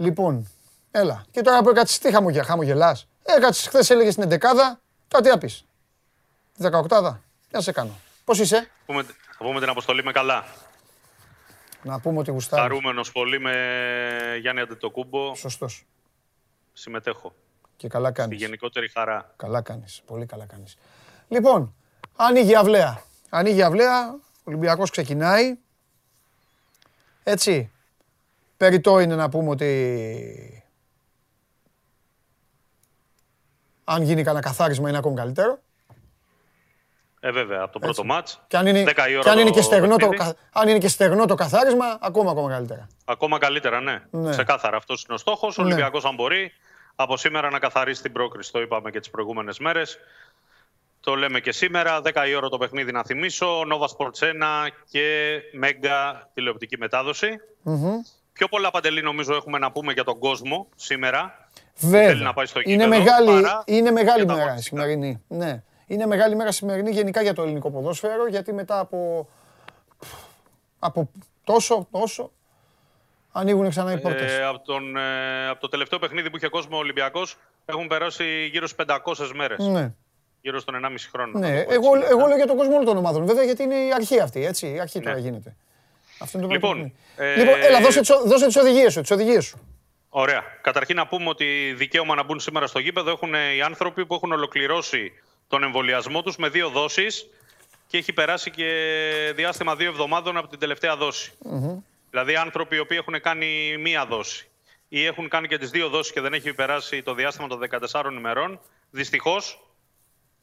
Λοιπόν, έλα. Και τώρα που έκατσες, τι χαμογελάς, χαμογελάς. Έκατσες, χθες έλεγες την εντεκάδα, τώρα τι θα πεις. Την δεκαοκτάδα, να σε κάνω. Πώς είσαι? Θα πούμε την αποστολή με καλά. Να πούμε ότι γουστάρεις. Χαρούμενος πολύ με Γιάννη Αντετοκούμπο. Σωστός. Συμμετέχω. Και καλά κάνεις. Στη γενικότερη χαρά. Καλά κάνεις, πολύ καλά κάνεις. Λοιπόν, ανοίγει η αυλαία. Ανοίγει η αυλαία, ο Ολυμπιακός ξεκινάει. Έτσι. Περιττό είναι να πούμε ότι αν γίνει κανένα καθάρισμα είναι ακόμη καλύτερο. Ε, βέβαια, από το πρώτο μάτς. Και αν είναι και στεγνό το καθάρισμα, ακόμα, ακόμα καλύτερα. Ακόμα καλύτερα, ναι. ναι. Ξεκάθαρα. Αυτός είναι ο στόχος. Ο ναι. Ολυμπιακός, αν μπορεί, από σήμερα να καθαρίσει την πρόκριση. Το είπαμε και τις προηγούμενες μέρες. Το λέμε και σήμερα. δέκα η ώρα το παιχνίδι, να θυμίσω. Nova Sports ένα και Mega τηλεοπτική μετάδοση. Mm-hmm. Πιο πολλά, Παντελή, νομίζω έχουμε να πούμε για τον κόσμο σήμερα. Βέβαια. Θέλει να πάει στο γήπεδο, είναι μεγάλη, είναι μεγάλη μέρα η σημερινή. Ναι. Είναι μεγάλη μέρα σημερινή γενικά για το ελληνικό ποδόσφαιρο, γιατί μετά από, από τόσο, τόσο, ανοίγουν ξανά οι πόρτες. Ε, από, τον, ε, από το τελευταίο παιχνίδι που είχε κόσμο ο Ολυμπιακός, έχουν περάσει γύρω στις πεντακόσιες μέρες. Ναι. Γύρω στον ενάμιση χρόνο. Ναι. Εγώ, εγώ λέω για τον κόσμο όλων των ομάδων, βέβαια, γιατί είναι η αρχή αυτή, έτσι, η αρχή ναι. τώρα γίνεται. Αυτό είναι το λοιπόν, ε... λοιπόν, έλα, δώσε, δώσε τις οδηγίες σου, τις οδηγίες σου. Ωραία. Καταρχήν να πούμε ότι δικαίωμα να μπουν σήμερα στο γήπεδο έχουν οι άνθρωποι που έχουν ολοκληρώσει τον εμβολιασμό τους με δύο δόσεις και έχει περάσει και διάστημα δύο εβδομάδων από την τελευταία δόση. Mm-hmm. Δηλαδή άνθρωποι οι οποίοι έχουν κάνει μία δόση ή έχουν κάνει και τις δύο δόσεις και δεν έχει περάσει το διάστημα των δεκατεσσάρων ημερών, δυστυχώς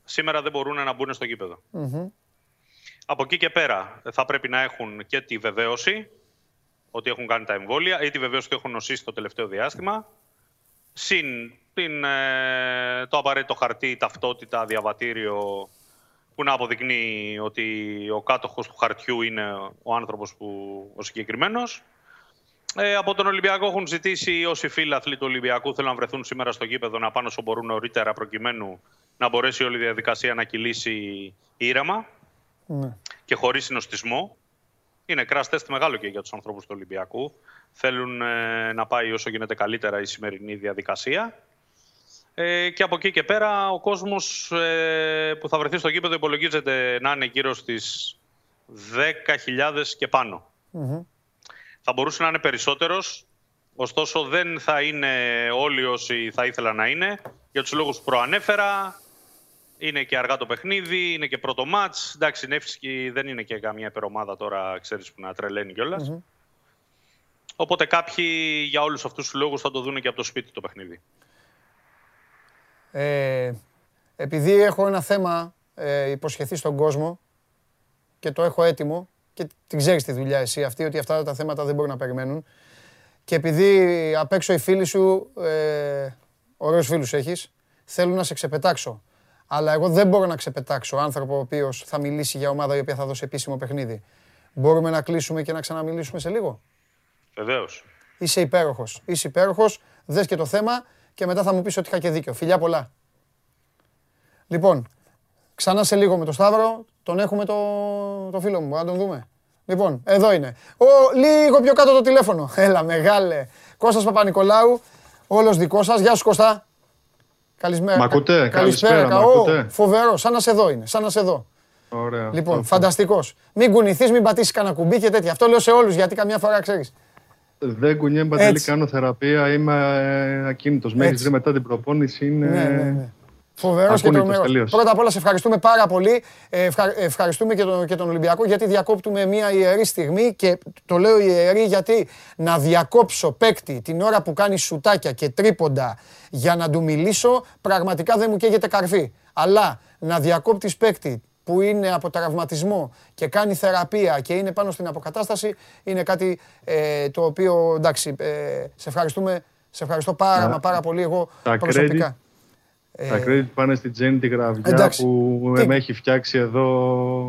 σήμερα δεν μπορούν να μπουν στο γήπεδο. Mm-hmm. Από εκεί και πέρα θα πρέπει να έχουν και τη βεβαίωση ότι έχουν κάνει τα εμβόλια ή τη βεβαίωση ότι έχουν νοσήσει το τελευταίο διάστημα, συν την, ε, το απαραίτητο χαρτί, ταυτότητα, διαβατήριο που να αποδεικνύει ότι ο κάτοχος του χαρτιού είναι ο άνθρωπος που, ο συγκεκριμένος. Ε, από τον Ολυμπιακό έχουν ζητήσει όσοι φίλαθλοι του Ολυμπιακού θέλουν να βρεθούν σήμερα στο γήπεδο να πάνε όσο μπορούν νωρίτερα προκειμένου να μπορέσει όλη η διαδικασία να κυλήσει ήρεμα. Ναι. Και χωρίς συνοστισμό. Είναι crash test μεγάλο και για τους ανθρώπους του Ολυμπιακού. Θέλουν ε, να πάει όσο γίνεται καλύτερα η σημερινή διαδικασία. Ε, και από εκεί και πέρα ο κόσμος ε, που θα βρεθεί στο γήπεδο υπολογίζεται να είναι γύρω στις δέκα χιλιάδες και πάνω. Mm-hmm. Θα μπορούσε να είναι περισσότερος, ωστόσο δεν θα είναι όλοι όσοι θα ήθελα να είναι, για τους λόγους που προανέφερα. Είναι και αργά το παιχνίδι, είναι και πρώτο μάτς. Εντάξει, Νεύσκη δεν είναι και καμία υπερομάδα τώρα, ξέρεις, που να τρελαίνει κιόλας. Mm-hmm. Οπότε κάποιοι για όλους αυτούς τους λόγους θα το δουν και από το σπίτι το παιχνίδι. Ε, επειδή έχω ένα θέμα ε, υποσχεθεί στον κόσμο και το έχω έτοιμο και την ξέρεις τη δουλειά εσύ αυτή, ότι αυτά τα θέματα δεν μπορούν να περιμένουν. Και επειδή απ' έξω οι φίλοι σου, ε, ωραίους φίλους έχεις, θέλουν να σε ξεπετάξω. Αλλά εγώ δεν μπορώ να ξεπετάξω άνθρωπο ο οποίος θα μιλήσει για ομάδα η οποία θα δώσει επίσημο παιχνίδι. Μπορούμε να κλείσουμε και να ξαναμιλήσουμε σε λίγο? Βεβαίως. Είσαι υπέροχος. Είσαι υπέροχος. Δες και το θέμα και μετά θα μου πεις ότι είχα και δίκιο. Φιλιά πολλά. Λοιπόν, ξανά σε λίγο με τον Σταύρο. Τον έχουμε το, το φίλο μου. Αν τον δούμε. Λοιπόν, εδώ είναι. Ο, λίγο πιο κάτω το τηλέφωνο. Έλα, μεγάλε. Κώστας Παπανικολάου. Όλος δικός σας. Γεια σου, Κώστα. Καλησπέρα. Μ' ακούτε? Καλησπέρα. Καλησπέρα. Φοβερό, σαν να σε δω είναι. Σαν να σε δω. Ωραία. Λοιπόν, φανταστικός. Μην κουνηθείς, μην πατήσεις κανένα κουμπί και τέτοια. Αυτό λέω σε όλους, γιατί καμιά φορά ξέρεις. Δεν κουνιέμαι, Παντελή, κάνω θεραπεία, είμαι ακίνητος. Μέχρι μετά την προπόνηση είναι... Ναι, ναι, ναι. Φοβερός και τρομερός. Πρώτα απ' όλα σε ευχαριστούμε πάρα πολύ. Ευχα... Ευχαριστούμε και τον, και τον Ολυμπιακό, γιατί διακόπτουμε μια ιερή στιγμή, και το λέω ιερή γιατί να διακόψω παίκτη την ώρα που κάνει σουτάκια και τρίποντα για να του μιλήσω, πραγματικά δεν μου καίγεται καρφί. Αλλά να διακόπτεις παίκτη που είναι από τραυματισμό και κάνει θεραπεία και είναι πάνω στην αποκατάσταση, είναι κάτι ε, το οποίο, εντάξει, ε, σε ευχαριστούμε, σε ευχαριστώ πάρα, yeah. πάρα πολύ εγώ τα προσωπικά. Credit. Τα credit πάνε στην Τζέννη τη Γραβιά, εντάξει, που τι... με έχει φτιάξει εδώ.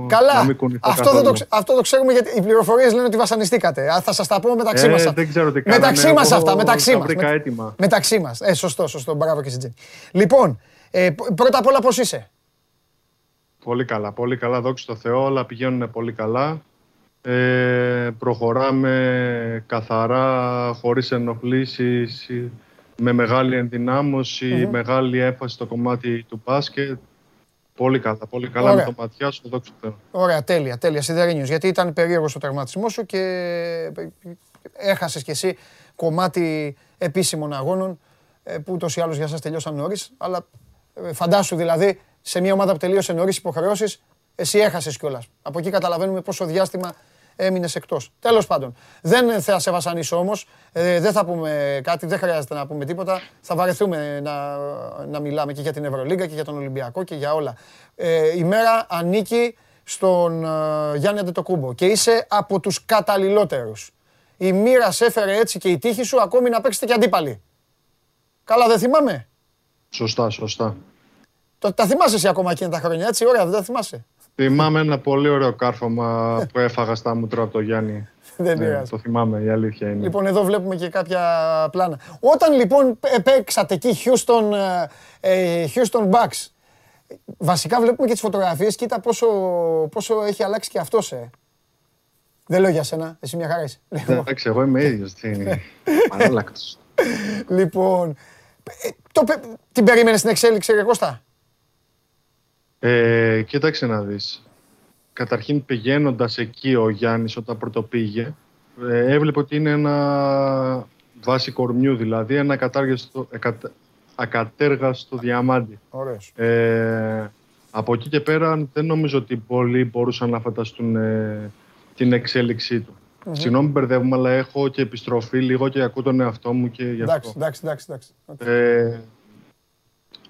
Καλά, αυτό, δεν το, αυτό το ξέρουμε, γιατί οι πληροφορίες λένε ότι βασανιστήκατε. Α, θα σας τα πω μεταξύ ε, μας. Δεν ξέρω τι κάναμε. Μεταξύ μας αυτά, μεταξύ μας. Έτοιμα. Μεταξύ μας. Ε, σωστό, σωστό. Μπράβο και στην Τζέννη. Λοιπόν, ε, πρώτα απ' όλα πώς είσαι? Πολύ καλά, πολύ καλά. Δόξα τω Θεώ, όλα πηγαίνουν πολύ καλά. Ε, προχωράμε καθαρά, χωρίς ενοχλήσεις, με μεγάλη ενδυνάμωση, mm-hmm. μεγάλη έμφαση στο κομμάτι του μπάσκετ. Πολύ καλά, πολύ καλά. Ωραία. Με το ματιά σου, δόξα τω Θεώ. Ωραία, τέλεια, τέλεια. Σιδερένιος, γιατί ήταν περίεργος ο τραυματισμός σου και έχασες κι εσύ κομμάτι επίσημων αγώνων, που ούτως ή άλλως για σας τελειώσαν νωρίς, αλλά φαντάσου δηλαδή, σε μια ομάδα που τελείωσε νωρίς υποχρεώσεις, εσύ έχασες κιόλας. Από εκεί καταλαβαίνουμε πόσο διάστημα έμεινες εκτός. Τέλος πάντων, δεν θα σε βασανίσω όμως, ε, δεν θα πούμε κάτι, δεν χρειάζεται να πούμε τίποτα. Θα βαρεθούμε να, να μιλάμε και για την Ευρωλίγκα και για τον Ολυμπιακό και για όλα. Ε, η μέρα ανήκει στον ε, Γιάννη Αντετοκούμπο και είσαι από τους καταλληλότερους. Η μοίρα σε έφερε έτσι και η τύχη σου, ακόμη να παίξετε και αντίπαλοι. Καλά, δεν θυμάμαι. Σωστά, σωστά. Το, τα θυμάσαι εσύ ακόμα εκείνα τα χρόνια, έτσι, ωραία, δεν τα θυμάσαι. Θυμάμαι ένα πολύ ωραίο κάρφωμα που έφαγα στα μούτρα από τον Γιάννη. Δεν πειράζει. Ναι, το θυμάμαι, η αλήθεια είναι. Λοιπόν, εδώ βλέπουμε και κάποια πλάνα. Όταν λοιπόν παίξατε εκεί Houston, ε, Houston Bucks, βασικά βλέπουμε και τις φωτογραφίες, κοίτα πόσο, πόσο έχει αλλάξει και αυτός. Ε. Δεν λέω για σένα, εσύ μια χαρά είσαι. Εντάξει, εγώ είμαι ίδιος, τι είναι, μαλάκτος. Λοιπόν, το, την περίμενες στην εξέλιξη, ρε Κώστα? Ε, κοίταξε να δεις. Καταρχήν, πηγαίνοντας εκεί ο Γιάννης, όταν πρωτοπήγε, ε, έβλεπε ότι είναι ένα βάση κορμιού, δηλαδή ένα ακατάργαστο, ακατα, ακατέργαστο διαμάντι. Ε, από εκεί και πέρα δεν νομίζω ότι πολλοί μπορούσαν να φανταστούν ε, την εξέλιξή του. Mm-hmm. Συγγνώμη, μπερδεύομαι, αλλά έχω και επιστροφή λίγο και ακούω τον εαυτό μου και γι' αυτό. Εντάξει, εντάξει, εντάξει. Ε,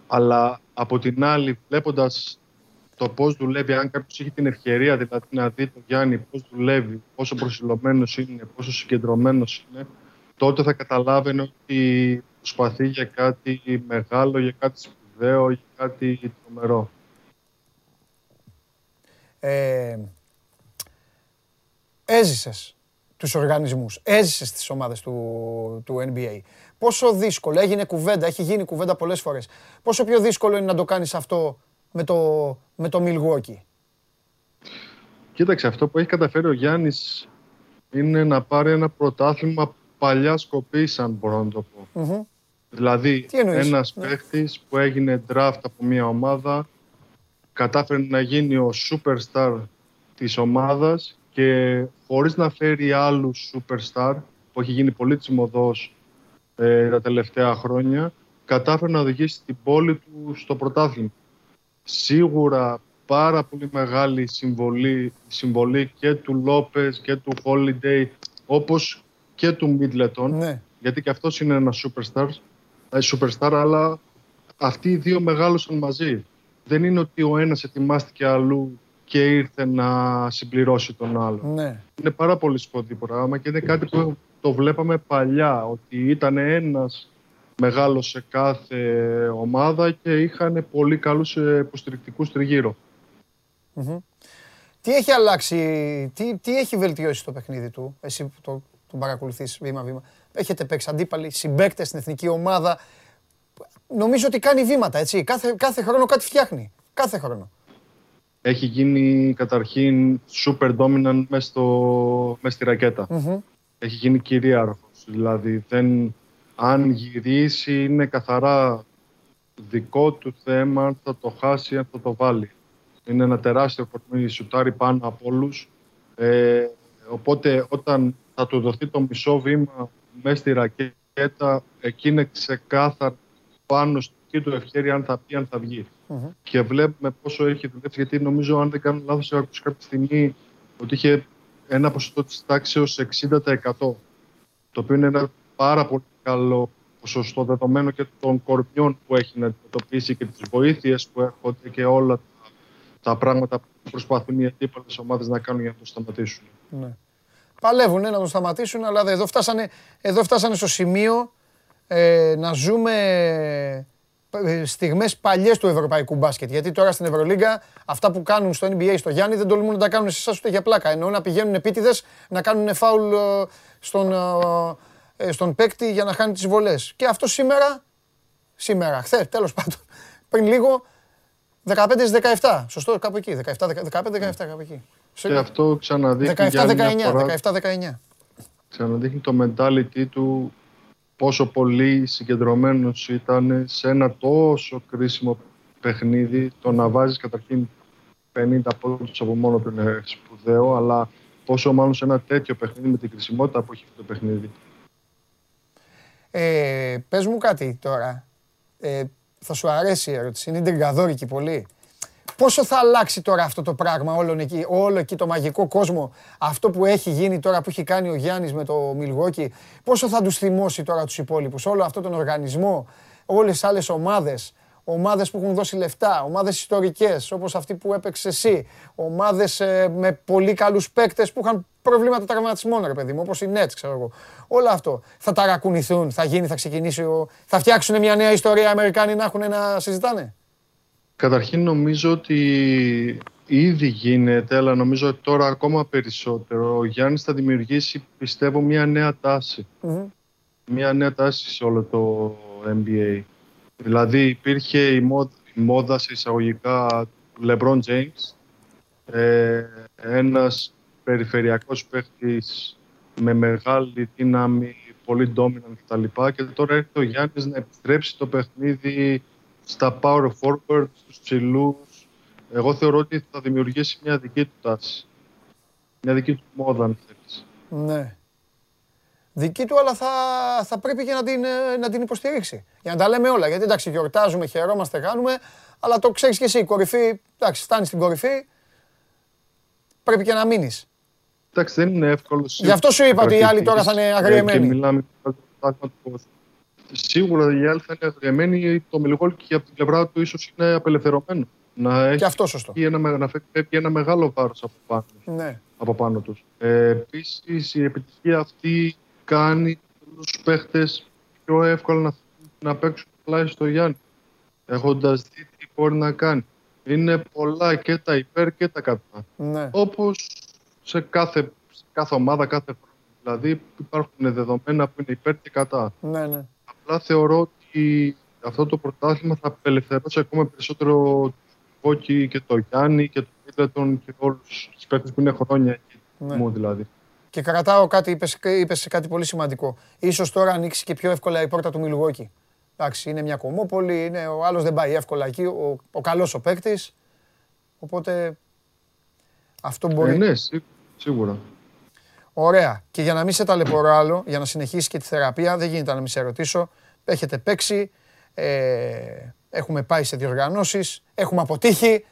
αλλά από την άλλη, βλέποντας το πώς δουλεύει, αν κάποιος έχει την ευκαιρία δηλαδή να δει τον Γιάννη πώς δουλεύει, πόσο προσιλωμένος είναι, πόσο συγκεντρωμένος είναι, τότε θα καταλάβαινε ότι προσπαθεί για κάτι μεγάλο, για κάτι σπουδαίο, για κάτι τρομερό. Ε, έζησες τους οργανισμούς, έζησες τις ομάδες του, του N B A. Πόσο δύσκολο, έγινε κουβέντα, έχει γίνει κουβέντα πολλές φορές. Πόσο πιο δύσκολο είναι να το κάνεις αυτό με το, με το Milwaukee? Κοίταξε, αυτό που έχει καταφέρει ο Γιάννης είναι να πάρει ένα πρωτάθλημα παλιάς κοπής, αν μπορώ να το πω. Mm-hmm. Δηλαδή, ένας ναι. παίχτης που έγινε draft από μια ομάδα, κατάφερε να γίνει ο superstar της ομάδας και χωρίς να φέρει άλλους superstar, που έχει γίνει πολύ τσιμωδός τα τελευταία χρόνια, κατάφερε να οδηγήσει την πόλη του στο πρωτάθλημα. Σίγουρα πάρα πολύ μεγάλη συμβολή, συμβολή και του Λόπες και του Holiday, όπως και του Μίτλετον, ναι. γιατί και αυτός είναι ένα superstar, superstar, αλλά αυτοί οι δύο μεγάλωσαν μαζί. Δεν είναι ότι ο ένας ετοιμάστηκε αλλού και ήρθε να συμπληρώσει τον άλλον. Ναι. Είναι πάρα πολύ σπουδαίο πράγμα και είναι κάτι που το βλέπαμε παλιά, ότι ήταν ένας μεγάλος σε κάθε ομάδα και είχαν πολύ καλούς υποστηρικτικούς τριγύρω. Mm-hmm. Τι έχει αλλάξει, τι, τι έχει βελτιώσει το παιχνίδι του, εσύ που το, τον παρακολουθείς βήμα-βήμα? Έχετε παίξει αντίπαλοι, συμπαίκτες στην εθνική ομάδα. Νομίζω ότι κάνει βήματα, έτσι. Κάθε, κάθε χρόνο κάτι φτιάχνει. Κάθε χρόνο. Έχει γίνει καταρχήν super dominant μες, στο, μες στη ρακέτα. Mm-hmm. Έχει γίνει κυρίαρχος, δηλαδή δεν, αν γυρίσει είναι καθαρά δικό του θέμα, αν θα το χάσει, αν θα το βάλει. Είναι ένα τεράστιο κορμί, σουτάρει πάνω από όλους, ε, οπότε όταν θα του δοθεί το μισό βήμα μέσα στη ρακέτα, εκείνη ξεκάθαρα πάνω στο του ευχαίρεια αν θα πει, αν θα βγει. Mm-hmm. Και βλέπουμε πόσο έχει δουλέψει, γιατί νομίζω, αν δεν κάνω λάθος, έχω ακούσει κάποια στιγμή ότι είχε ένα ποσοστό της τάξης εξήντα τοις εκατό, το οποίο είναι ένα πάρα πολύ καλό ποσοστό, δεδομένο και των κορμιών που έχει να αντιμετωπίσει και τις βοήθειες που έρχονται και όλα τα, τα πράγματα που προσπαθούν οι αντίπαλες ομάδες να κάνουν για να το σταματήσουν. Ναι. Παλεύουν ναι, να το σταματήσουν, αλλά εδώ φτάσανε, εδώ φτάσανε στο σημείο ε, να ζούμε στιγμές παλιές του ευρωπαϊκού μπάσκετ. Γιατί τώρα στην Ευρωλίγκα αυτά που κάνουν στο εν μπι έι, στο Γιάννη, δεν τολμούν να τα κάνουν σε εσάς ούτε για πλάκα. Εννοώ να πηγαίνουν επίτηδες να κάνουν φάουλ στον, στον παίκτη για να χάνει τις βολές. Και αυτό σήμερα, σήμερα, χθες, τέλος πάντων, πριν λίγο, δεκαπέντε δεκαεπτά. Σωστό, κάπου εκεί. δεκαεπτά δεκαεπτά, κάπου εκεί. Και αυτό ξαναδείχνει δεκαεπτά δεκαεννιά. Ξαναδείχνει το mentality του. Πόσο πολύ συγκεντρωμένος ήταν σε ένα τόσο κρίσιμο παιχνίδι. Το να βάζεις καταρχήν πενήντα πόντους από μόνο του είναι σπουδαίο, αλλά πόσο μάλλον σε ένα τέτοιο παιχνίδι με την κρισιμότητα που έχει το παιχνίδι. Ε, πες μου κάτι τώρα. Ε, θα σου αρέσει η ερώτηση. Είναι τριγκαδόρικη πολύ. Πόσο θα αλλάξει τώρα αυτό το πράγμα όλο εκεί, όλο εκεί το μαγικό κόσμο, αυτό που έχει γίνει τώρα, που έχει κάνει ο Γιάννης με το Milwaukee, πόσο θα τους θυμώσει τώρα τους υπόλοιπους, όλο αυτό τον οργανισμό, όλες τις άλλες ομάδες, ομάδες που έχουν δώσει λεφτά, ομάδες ιστορικές όπως αυτή που έπαιξε εσύ, ομάδες ε, με πολύ καλούς παίκτες που είχαν προβλήματα τραυματισμών, ρε παιδί μου, όπως οι Nets, ξέρω εγώ. Όλο αυτό θα ταρακουνηθούν, θα γίνει, θα ξεκινήσει, ο... θα φτιάξουν μια νέα ιστορία οι Αμερικάνοι να έχουν να συζητάνε. Καταρχήν νομίζω ότι ήδη γίνεται, αλλά νομίζω ότι τώρα ακόμα περισσότερο ο Γιάννης θα δημιουργήσει, πιστεύω, μια νέα τάση. Mm-hmm. Μια νέα τάση σε όλο το εν μπι έι. Δηλαδή υπήρχε η μόδα, η μόδα σε εισαγωγικά του LeBron James, ε, ένας περιφερειακός παίχτης με μεγάλη δύναμη, πολύ dominant κτλ. Και τώρα έρχεται ο Γιάννης να επιστρέψει το παιχνίδι στα power forward, στους ψηλούς. Εγώ θεωρώ ότι θα δημιουργήσει μια δική του τάση. Μια δική του μόδα, αν θέλεις. Ναι. Δική του, αλλά θα, θα πρέπει και να την, να την υποστηρίξει. Για να τα λέμε όλα. Γιατί εντάξει, γιορτάζουμε, χαιρόμαστε, κάνουμε, αλλά το ξέρεις και εσύ. Η κορυφή, εντάξει, φτάνεις στην κορυφή, πρέπει και να μείνεις. Εντάξει, δεν είναι εύκολο. Γι' αυτό σου είπα ότι οι άλλοι τώρα θα είναι αγριεμένοι. Και μιλάμε για το σίγουρα οι άλλοι θα είναι αγριεμένοι, το Milwaukee και από την πλευρά του ίσως είναι απελευθερωμένο. Να έχει και αυτό σωστό. Ένα, να φεύγει ένα μεγάλο βάρος από πάνω, ναι, από πάνω τους. Ε, επίσης η επιτυχία αυτή κάνει τους παίχτες πιο εύκολα να, να παίξουν πλάι στο Γιάννη, έχοντας δει τι μπορεί να κάνει. Είναι πολλά και τα υπέρ και τα κατά. Ναι. Όπως σε κάθε, σε κάθε ομάδα, κάθε φορά. Δηλαδή υπάρχουν δεδομένα που είναι υπέρ και κατά. Ναι, ναι. Αλλά θεωρώ ότι αυτό το πρωτάθλημα θα απελευθερώσει ακόμα περισσότερο τον Κόκκι και τον Γιάννη και τον Μίτλετον και όλους τους παίκτες που είναι χρόνια εκεί. Ναι. Δηλαδή. Και κρατάω κάτι, είπες, είπες κάτι πολύ σημαντικό. Ίσως τώρα ανοίξει και πιο εύκολα η πόρτα του Milwaukee. Εντάξει, είναι μια κομμόπολη, είναι, ο άλλος δεν πάει εύκολα εκεί, ο, ο καλός ο παίκτης. Οπότε αυτό μπορεί. Ε, ναι, σί, σίγουρα. Ωραία. Και για να μην σε ταλαιπωρώ άλλο, για να συνεχίσεις και τη θεραπεία, δεν γίνεται να μην σε ερωτήσω. Έχετε παίξει, ε, έχουμε πάει σε διοργανώσεις, έχουμε αποτύχει,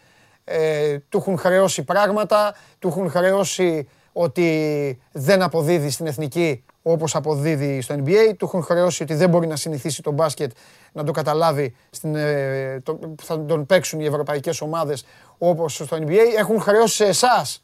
ε, του έχουν χρεώσει πράγματα, του έχουν χρεώσει ότι δεν αποδίδει στην εθνική όπως αποδίδει στο εν μπι έι, του έχουν χρεώσει ότι δεν μπορεί να συνηθίσει το μπάσκετ, να το καταλάβει, στην, ε, το, θα τον παίξουν οι ευρωπαϊκές ομάδες όπως στο εν μπι έι, έχουν χρεώσει σε εσάς.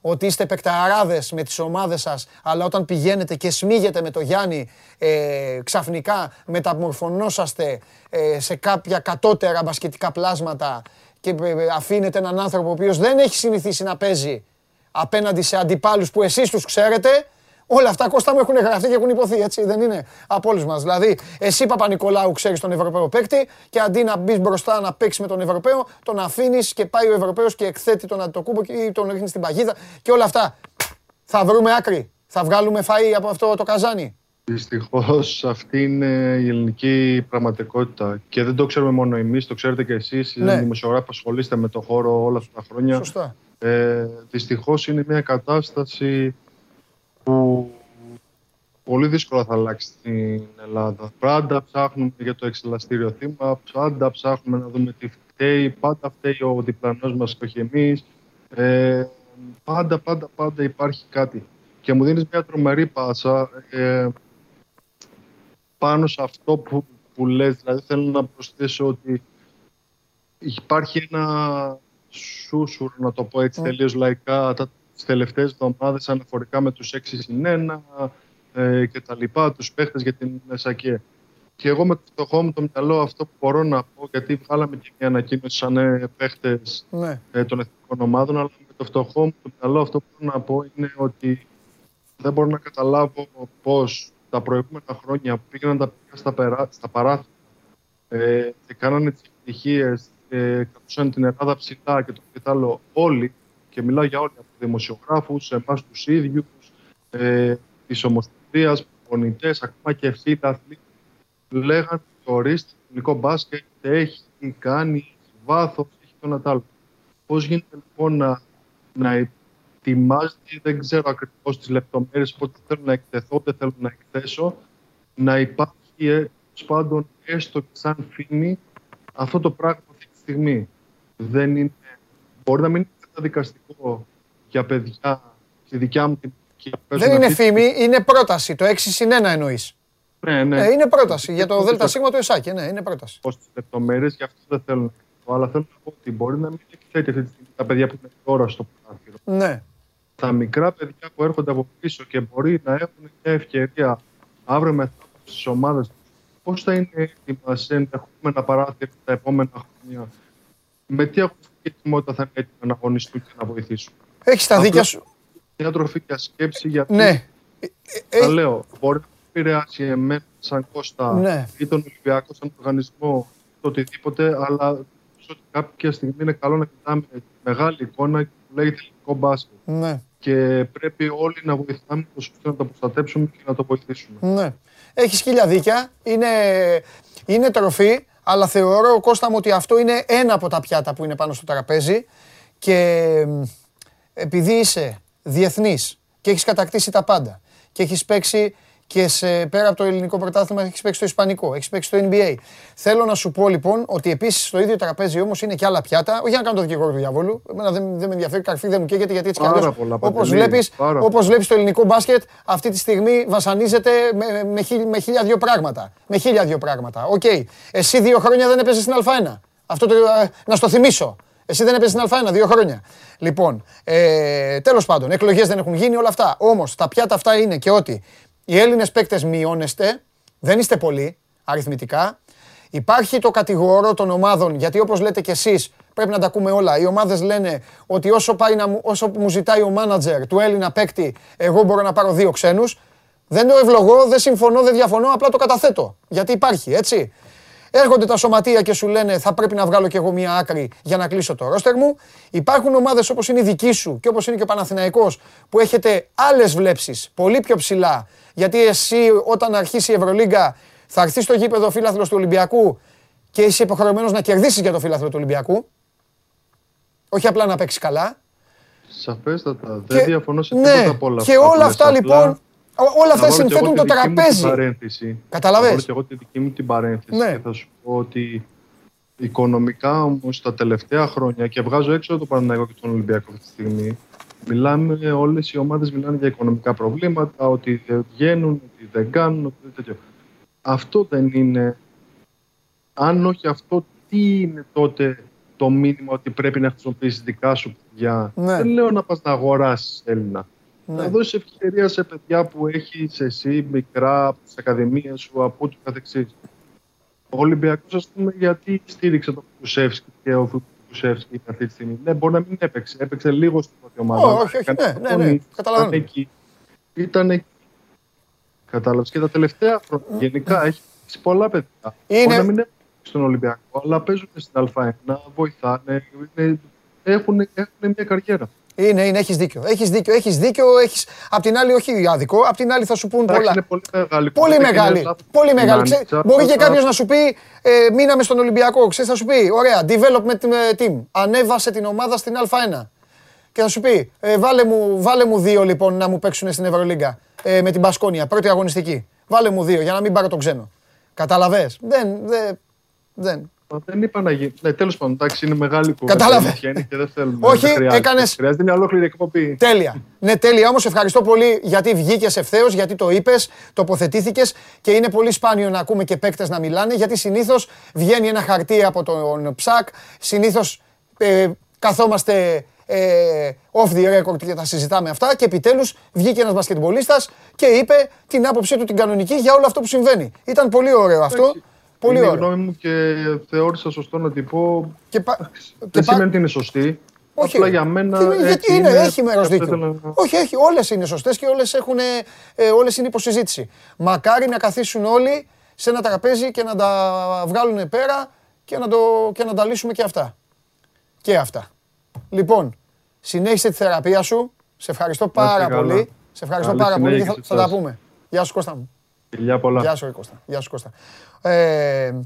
Ότι είστε παικταράδες με τις ομάδες σας, αλλά όταν πηγαίνετε και σμίγετε με το Γιάννη, ε, ξαφνικά μεταμορφωνόσαστε ε, σε κάποια κατώτερα μπασκετικά πλάσματα και ε, ε, αφήνετε έναν άνθρωπο ο οποίος δεν έχει συνηθίσει να παίζει απέναντι σε αντιπάλους που εσείς τους ξέρετε. Όλα αυτά, Κώστα μου, έχουν γραφτεί και έχουν υποθεί, έτσι δεν είναι, από όλους μας. Δηλαδή, εσύ Παπανικολάου ξέρεις τον Ευρωπαίο παίκτη και αντί να μπεις μπροστά να παίξεις με τον Ευρωπαίο, τον αφήνεις και πάει ο Ευρωπαίος και εκθέτει τον Αντετοκούμπο ή τον ρίχνει στην παγίδα και όλα αυτά. Θα βρούμε άκρη, θα βγάλουμε φαΐ από αυτό το καζάνι. Δυστυχώς αυτή είναι η ελληνική πραγματικότητα και δεν το ξέρουμε μόνο εμείς, το ξέρετε και εσείς, ναι, οι δημοσιογράφοι ασχολείστε με το χώρο όλα αυτά τα χρόνια. Σωστά. Ε, δυστυχώς είναι μια κατάσταση που πολύ δύσκολα θα αλλάξει στην Ελλάδα. Πάντα ψάχνουμε για το εξελαστήριο θύμα, πάντα ψάχνουμε να δούμε τι φταίει, πάντα φταίει ο διπλανός μας και όχι εμείς. Ε, πάντα, πάντα, πάντα υπάρχει κάτι. Και μου δίνεις μια τρομερή πάσα ε, πάνω σε αυτό που, που λες. Δηλαδή θέλω να προσθέσω ότι υπάρχει ένα σούσουρο, να το πω έτσι τελείως λαϊκά, τις τελευταίες εβδομάδες αναφορικά με τους έξι συν ένα ε, και τα λοιπά, τους παίχτες για την ΣΑΚΕ. Και εγώ με το φτωχό μου το μυαλό αυτό που μπορώ να πω, γιατί βγάλαμε και μια ανακοίνωση σαν ε, παίχτες ναι. ε, των εθνικών ομάδων, αλλά με το φτωχό μου το μυαλό αυτό που μπορώ να πω είναι ότι δεν μπορώ να καταλάβω πώς τα προηγούμενα χρόνια πήγαιναν τα παιδιά στα, περά, στα παράθυρα ε, και κάνανε τις επιτυχίες, ε, κρατούσαν την Ελλάδα ψηλά και το πιτάλο όλοι. Και μιλάω για όλοι, από δημοσιογράφους, εμάς τους ίδιους, ε, της ομοσπονδίας, προπονητές, ακόμα και αυτοί τα αθλήτες. Λέγανε ότι ορίστε, το ελληνικό μπάσκετ έχει κάνει, έχει βάθος, έχει το ένα τ' άλλο. Πώς γίνεται λοιπόν να, να ετοιμάζεται, δεν ξέρω ακριβώς τις λεπτομέρειες, πότε θέλω να εκτεθώ, δεν θέλω να εκθέσω, να υπάρχει ε, πάντων έστω και σαν φήμη αυτό το πράγμα αυτή τη στιγμή. Δεν είναι, μπορεί να μην είναι δικαστικό για παιδιά στη δικιά μου την δεν είναι φήμη, είναι πρόταση. Το έξι συν ένα εννοείς. Ναι, ναι. Ε, είναι πρόταση. Για το ΔΣ το ΕΣΑΚΕ, ναι, είναι πρόταση. Ως τις λεπτομέρειες, γι' αυτό δεν θέλω να πω. Αλλά θέλω να πω ότι μπορεί να μην εκθέτει αυτή τη στιγμή τα παιδιά που είναι τώρα στο παράθυρο. Ναι. Τα μικρά παιδιά που έρχονται από πίσω και μπορεί να έχουν μια ευκαιρία αύριο μετά στις ομάδες τους, πώς θα είναι έτοιμα σε ενδεχόμενα παράθυρα τα επόμενα χρόνια, με τι και ετοιμότητα θα είναι έτοιμα να αγωνιστούν και να βοηθήσουν. Έχεις τα δίκια σου. Μια τροφή και σκέψη γιατί. Ναι. Θα λέω, μπορεί να επηρεάσει εμένα σαν Κώστα ναι. ή τον Ολυμπιακό σαν οργανισμό το οτιδήποτε, αλλά νομίζω ότι κάποια στιγμή είναι καλό να κοιτάμε τη μεγάλη εικόνα και που λέγεται ελληνικό μπάσκετ. Ναι. Και πρέπει όλοι να βοηθάμε ώστε να το προστατέψουμε και να το βοηθήσουμε. Ναι. Έχεις χίλια δίκια. Είναι, είναι τροφή. Αλλά θεωρώ, Κώστα μου, ότι αυτό είναι ένα από τα πιάτα που είναι πάνω στο τραπέζι και επειδή είσαι διεθνής και έχεις κατακτήσει τα πάντα και έχεις παίξει και σε, πέρα από το ελληνικό πρωτάθλημα έχεις παίξει το ισπανικό, έχεις παίξει το εν μπι έι. Θέλω να σου πω λοιπόν ότι επίσης στο ίδιο τραπέζι όμως είναι και άλλα πιάτα, όχι να κάνω το δικηγόρο του διαβόλου, εμένα δεν, δεν με ενδιαφέρει, καρφί δεν μου καίγεται γιατί έτσι κι όπως βλέπεις, όπως βλέπεις το ελληνικό μπάσκετ αυτή τη στιγμή βασανίζεται με, με, χι, με χίλια δύο πράγματα. Με χίλια δύο πράγματα. Οκ. Okay. Εσύ δύο χρόνια δεν έπαιζες στην Α1. Αυτό το, να στο θυμίσω. Εσύ δεν έπαιζες στην Α1 δύο χρόνια. Λοιπόν, ε, τέλος πάντων, εκλογές δεν έχουν γίνει, όλα αυτά. Όμως τα πιάτα αυτά είναι και ότι οι Έλληνες παίκτες μειώνεστε, δεν είστε πολλοί αριθμητικά. Υπάρχει το κατηγορό των ομάδων, γιατί όπως λέτε κι εσείς, πρέπει να τα ακούμε όλα. Οι ομάδες λένε ότι όσο, πάει να μου, όσο μου ζητάει ο μάνατζερ του Έλληνα παίκτη, εγώ μπορώ να πάρω δύο ξένους. Δεν το ευλογώ, δεν συμφωνώ, δεν διαφωνώ, απλά το καταθέτω. Γιατί υπάρχει, έτσι. Έρχονται τα σωματεία και σου λένε θα πρέπει να βγάλω κι εγώ μια άκρη για να κλείσω το ρόστερ μου. Υπάρχουν ομάδες όπως είναι η δική σου και όπως είναι και ο Παναθηναϊκός που έχετε άλλες βλέψεις πολύ πιο ψηλά. Γιατί εσύ όταν αρχίσει η Ευρωλίγκα θα έρθεις στο γήπεδο φίλαθλος του Ολυμπιακού και είσαι υποχρεωμένος να κερδίσεις για το φίλαθλο του Ολυμπιακού. Όχι απλά να παίξεις καλά. Σαφέστατα. Δεν διαφωνώ σε τίποτα απ' όλα. Και όλα αυτά λοιπόν. Όλα αυτά συνθέτουν το τραπέζι. Καταλαβαίνω. Μπορώ και εγώ τη δική μου την παρένθεση. Ναι. Και θα σου πω ότι οικονομικά όμως τα τελευταία χρόνια και βγάζω έξω το Παναθηναϊκό και τον Ολυμπιακό αυτή τη στιγμή. Μιλάμε, όλες οι ομάδες μιλάνε για οικονομικά προβλήματα, ότι δεν βγαίνουν, ότι δεν κάνουν, ότι τέτοιο. Αυτό δεν είναι. Αν όχι αυτό, τι είναι τότε το μήνυμα ότι πρέπει να χρησιμοποιήσεις δικά σου παιδιά. Ναι. Δεν λέω να πας να αγοράσεις Έλληνα. Ναι. Να δώσεις ευκαιρία σε παιδιά που έχεις εσύ μικρά, από τις ακαδημίες σου, από το καθεξής. Ο Ολυμπιακός, ας πούμε, γιατί στήριξε τον Κουσεύσκι και ο Κουσεύσκι αυτή τη στιγμή. Ναι, μπορεί να μην έπαιξε. Έπαιξε λίγο στην πρώτη ομάδα. Oh, όχι, όχι, ναι, ναι, ναι, ναι. Καταλαβαίνω. Ήταν εκεί. Ήταν εκεί. Κατάλαβες. Και τα τελευταία χρόνια γενικά έχει παίξει πολλά παιδιά. Είναι... Μπορεί να μην έπαιξε στον Ολυμπιακό, αλλά παίζουν στην Α1, βοηθάνε, είναι... έχουν, έχουν μια καριέρα. Είναι, είναι, έχεις δίκιο. Έχεις δίκιο, έχεις δίκιο. Έχεις... Απ' την άλλη, όχι άδικο. Απ' την άλλη, θα σου πούν Άχι, πολλά. Είναι πολύ μεγάλη. Πολύ μεγάλη. Λάθος, πολύ μεγάλη. Ξέ... Μπορεί και κάποιος να σου πει: ε, μείναμε στον Ολυμπιακό. Ξέρεις, θα σου πει: ωραία, development team. Ανέβασε την ομάδα στην Α1. Και θα σου πει: ε, βάλε, μου, βάλε μου δύο λοιπόν να μου παίξουν στην Ευρωλίγκα. ε, με την Μπασκόνια, πρώτη αγωνιστική. Βάλε μου δύο για να μην πάρω τον ξένο. Καταλαβες. Δεν, δεν, δεν. Δεν είπα να γίνει. Ναι, τέλος πάντων, εντάξει, είναι μεγάλη κουβέντα. Κατάλαβε. Και δεν θέλουμε. Όχι, έκανες. Χρειάζεται μια ολόκληρη εκπομπή. Τέλεια. Ναι, τέλεια. Όμως ευχαριστώ πολύ γιατί βγήκες ευθέως, γιατί το είπες, τοποθετήθηκες και είναι πολύ σπάνιο να ακούμε και παίκτες να μιλάνε, γιατί συνήθως βγαίνει ένα χαρτί από τον Ψακ, συνήθως ε, καθόμαστε ε, off the record και τα συζητάμε αυτά και επιτέλους βγήκε ένας μπασκετμπολίστας και είπε την άποψή του την κανονική για όλο αυτό που συμβαίνει. Ήταν πολύ ωραίο αυτό. Πολύ είναι η γνώμη μου και θεώρησα σωστό να την πω. Και πα... Δεν και σημαίνει πα... ότι είναι σωστή. Όχι. Απλά για μένα. Γιατί είναι, είναι... έχει μέρος δίκιο. Να... Όχι, έχει. Όλες είναι σωστές και όλες, έχουν, ε, όλες είναι υποσυζήτηση. Μακάρι να καθίσουν όλοι σε ένα τραπέζι και να τα βγάλουν πέρα και να, το... και να τα λύσουμε και αυτά. Και αυτά. Λοιπόν, συνέχισε τη θεραπεία σου. Σε ευχαριστώ πάρα πολύ. Σε ευχαριστώ Καλή πάρα πολύ και θα, θα τα πούμε. Γεια σου, Κώστα μου. Γεια, πολλά. Γεια σου, Κώστα. Γεια σου, Κώστα. Ε,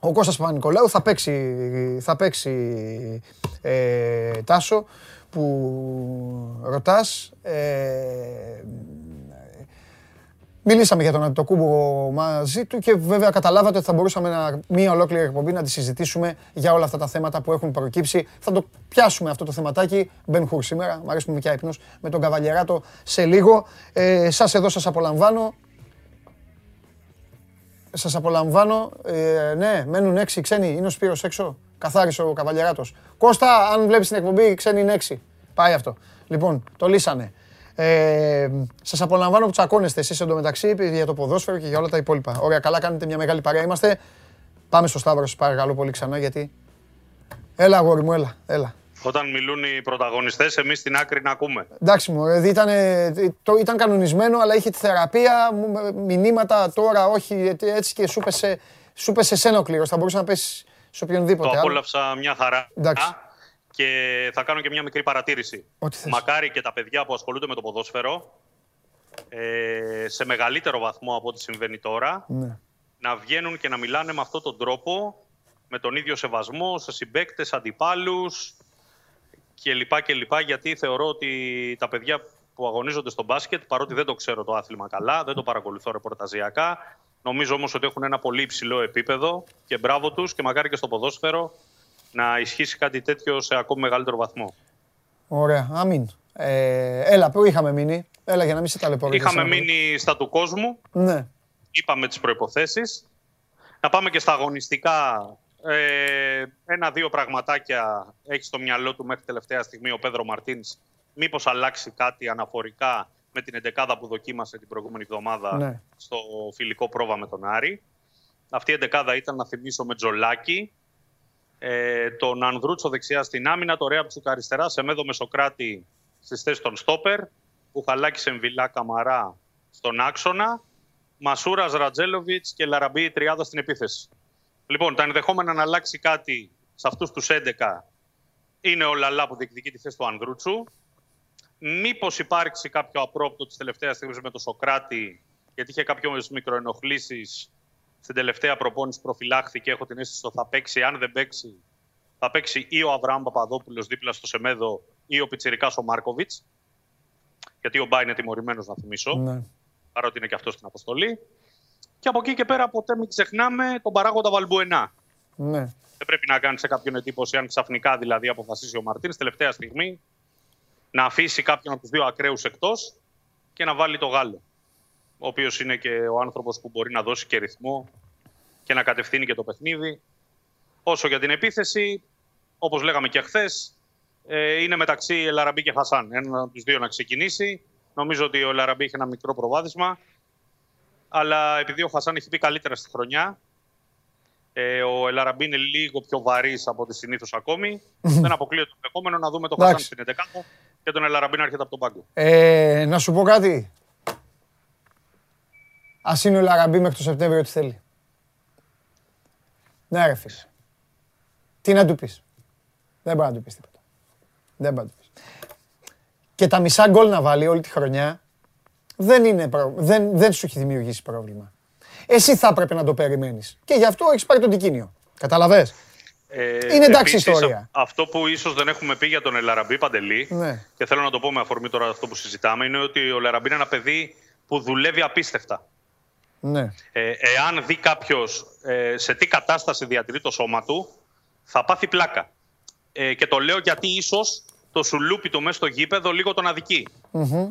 ο Κώστας Παπανικολάου θα παίξει, θα παίξει ε, Τάσο που ρωτάς. Ε, μιλήσαμε για τον Αντετοκούμπο μαζί του και βέβαια καταλάβατε ότι θα μπορούσαμε να, μία ολόκληρη εκπομπή να τη συζητήσουμε για όλα αυτά τα θέματα που έχουν προκύψει. Θα το πιάσουμε αυτό το θεματάκι, Ben Hur σήμερα, μου αρέσει που είμαι και άϊπνος, με τον Καβαλιεράτο σε λίγο. Ε, σας εδώ σας απολαμβάνω. Σας απολαμβάνω, ε, ναι, μένουν έξι ξένοι, είναι ο Σπύρος έξω, καθάρισε ο Καβαλιεράτος. Κώστα, αν βλέπεις την εκπομπή, ξένοι είναι έξι. Πάει αυτό. Λοιπόν, το λύσανε. Ε, σας απολαμβάνω που τσακώνεστε εσείς εντωμεταξύ για το ποδόσφαιρο και για όλα τα υπόλοιπα. Ωραία, καλά κάνετε, μια μεγάλη παρέα είμαστε. Πάμε στο Σταύρο, σας παρακαλώ πολύ ξανά, γιατί... Έλα, αγόρι μου, έλα, έλα. Όταν μιλούν οι πρωταγωνιστές, εμείς στην άκρη να ακούμε. Εντάξει μου, ήταν, ήταν κανονισμένο, αλλά είχε τη θεραπεία, μηνύματα τώρα, όχι έτσι και σου πέσε, σου πέσε εσένα ο κλήρος, θα μπορούσε να πέσεις σε οποιονδήποτε. Το απόλαυσα μια χαρά. Εντάξει. Και θα κάνω και μια μικρή παρατήρηση. Μακάρι και τα παιδιά που ασχολούνται με το ποδόσφαιρο, σε μεγαλύτερο βαθμό από ό,τι συμβαίνει τώρα, ναι, να βγαίνουν και να μιλάνε με αυτόν τον τρόπο, με τον ίδιο σεβασμό, σε συμπαίκτες, αντιπάλους... Και λοιπά και λοιπά, γιατί θεωρώ ότι τα παιδιά που αγωνίζονται στο μπάσκετ, παρότι δεν το ξέρω το άθλημα καλά, δεν το παρακολουθώ ρεπορταζιακά, νομίζω όμως ότι έχουν ένα πολύ υψηλό επίπεδο και μπράβο τους και μακάρι και στο ποδόσφαιρο να ισχύσει κάτι τέτοιο σε ακόμη μεγαλύτερο βαθμό. Ωραία, αμήν. Ε, έλα, πού είχαμε μείνει, έλα για να μην σε ταλαιπωρήσω. Είχαμε μείνει στα του κόσμου, ναι, είπαμε τις προϋποθέσεις. Να πάμε και στα αγωνιστικά. Ε, ένα-δύο πραγματάκια έχει στο μυαλό του μέχρι τελευταία στιγμή ο Πέδρο Μαρτίνς. Μήπως αλλάξει κάτι αναφορικά με την εντεκάδα που δοκίμασε την προηγούμενη εβδομάδα, ναι, στο φιλικό πρόβα με τον Άρη. Αυτή η εντεκάδα ήταν, να θυμίσω, με Τζολάκη, ε, τον Ανδρούτσο δεξιά στην άμυνα, το Ρέαμπτσουκ αριστερά, Σεμέδο Μεσοκράτη στις θέσεις των στόπερ, Μπουχαλάκη Σεμβιλά Καμαρά στον άξονα, Μασούρας Ρατζέλοβιτς και Λαραμπή τριάδα στην επίθεση. Λοιπόν, τα ενδεχόμενα να αλλάξει κάτι σε αυτούς τους έντεκα είναι ο Λαλά που διεκδικεί τη θέση του Ανδρούτσου. Μήπως υπάρξει κάποιο απρόπτο της τελευταίας στιγμής με τον Σοκράτη, γιατί είχε κάποιες μικροενοχλήσεις στην τελευταία προπόνηση, προφυλάχθηκε. Έχω την αίσθηση ότι θα παίξει. Αν δεν παίξει, θα παίξει ή ο Αβραάμ Παπαδόπουλος δίπλα στο Σεμέδο ή ο Πιτσιρικάς ο Μάρκοβιτς. Γιατί ο Μπά είναι τιμωρημένος, να θυμίσω, ναι, παρότι είναι και αυτός στην αποστολή. Και από εκεί και πέρα ποτέ μην ξεχνάμε τον παράγοντα Βαλμπουενά. Ναι. Δεν πρέπει να κάνει σε κάποιον εντύπωση αν ξαφνικά δηλαδή αποφασίσει ο Μαρτίνς τελευταία στιγμή να αφήσει κάποιον από τους δύο ακραίους εκτός και να βάλει το Γάλλο, ο οποίος είναι και ο άνθρωπος που μπορεί να δώσει και ρυθμό και να κατευθύνει και το παιχνίδι. Όσο για την επίθεση, όπως λέγαμε και χθες, ε, είναι μεταξύ Ελαραμπή και Χασάν. Ένα από τους δύο να ξεκινήσει. Νομίζω ότι ο Ελαραμπή είχε ένα μικρό προβάδισμα. Αλλά επειδή ο Χασάν έχει πει καλύτερα στη χρονιά, ε, ο Ελαραμπή είναι λίγο πιο βαρύς από ό,τι συνήθως ακόμη. Δεν αποκλείω το ενδεχόμενο να δούμε τον Χασάν στην εντεκάδα και τον Ελαραμπή να έρχεται από τον πάγκο. Ε, να σου πω κάτι. Ας είναι ο Ελαραμπή μέχρι το Σεπτέμβριο ό,τι θέλει. Ναι, ρε φίλε. Τι να του πεις. Δεν μπορεί να του πεις τίποτα. Δεν μπορεί να του πεις. Και τα μισά γκολ να βάλει όλη τη χρονιά. Δεν, είναι προ... δεν, δεν σου έχει δημιουργήσει πρόβλημα. Εσύ θα έπρεπε να το περιμένεις. Και γι' αυτό έχεις πάρει τον τικίνιο. Καταλαβες. Ε, είναι εντάξει η ιστορία. Αυτό που ίσως δεν έχουμε πει για τον Ελαραμπή, Παντελή, ναι, και θέλω να το πω με αφορμή τώρα αυτό που συζητάμε, είναι ότι ο Ελαραμπή είναι ένα παιδί που δουλεύει απίστευτα. Ναι. Ε, εάν δει κάποιος ε, σε τι κατάσταση διατηρεί το σώμα του, θα πάθει πλάκα. Ε, και το λέω γιατί ίσως το σουλούπι του μέσα στο γήπεδο λίγο τον αδικεί. Mm-hmm.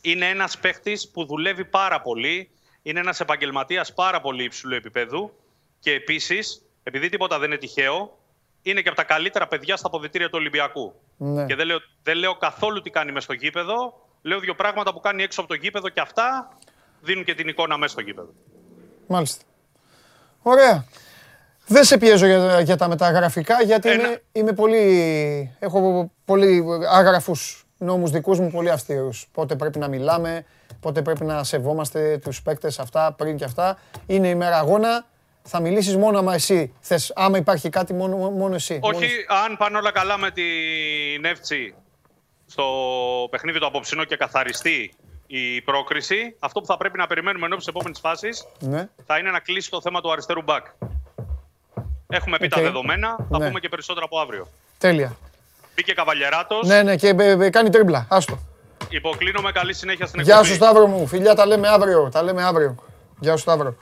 Είναι ένας παίχτης που δουλεύει πάρα πολύ. Είναι ένας επαγγελματίας πάρα πολύ υψηλού επίπεδου. Και επίσης, επειδή τίποτα δεν είναι τυχαίο, είναι και από τα καλύτερα παιδιά στα αποδυτήρια του Ολυμπιακού. Ναι. Και δεν λέω, δεν λέω καθόλου τι κάνει μέσα στο γήπεδο. Λέω δύο πράγματα που κάνει έξω από το γήπεδο και αυτά δίνουν και την εικόνα μέσα στο γήπεδο. Μάλιστα. Ωραία. Δεν σε πιέζω για, για τα μεταγραφικά, γιατί Ένα... είμαι, είμαι πολύ... έχω πολύ άγραφους νόμους δικούς μου, πολύ αυστηρούς. Πότε πρέπει να μιλάμε, πότε πρέπει να σεβόμαστε τους παίκτες αυτά, πριν και αυτά. Είναι ημέρα αγώνα. Θα μιλήσεις μόνο άμα εσύ θες. Άμα υπάρχει κάτι, μόνο, μόνο εσύ. Όχι, μόνο... αν πάνε όλα καλά με την Εύτσι στο παιχνίδι το απόψινό και καθαριστεί η πρόκριση, αυτό που θα πρέπει να περιμένουμε ενώπιση της επόμενης φάσης, ναι, θα είναι να κλείσει το θέμα του αριστερού μπακ. Έχουμε πει okay. τα δεδομένα, θα ναι. πούμε και περισσότερα από αύριο. Τέλεια. Μπήκε Καβαλιεράτος. Ναι, ναι, και μπ, μπ, κάνει τρίμπλα. Άστο. Υποκλίνομαι, καλή συνέχεια στην εκπομπή. Γεια σου Σταύρο μου, φιλιά, τα λέμε αύριο. Τα λέμε αύριο. Γεια σου Σταύρο.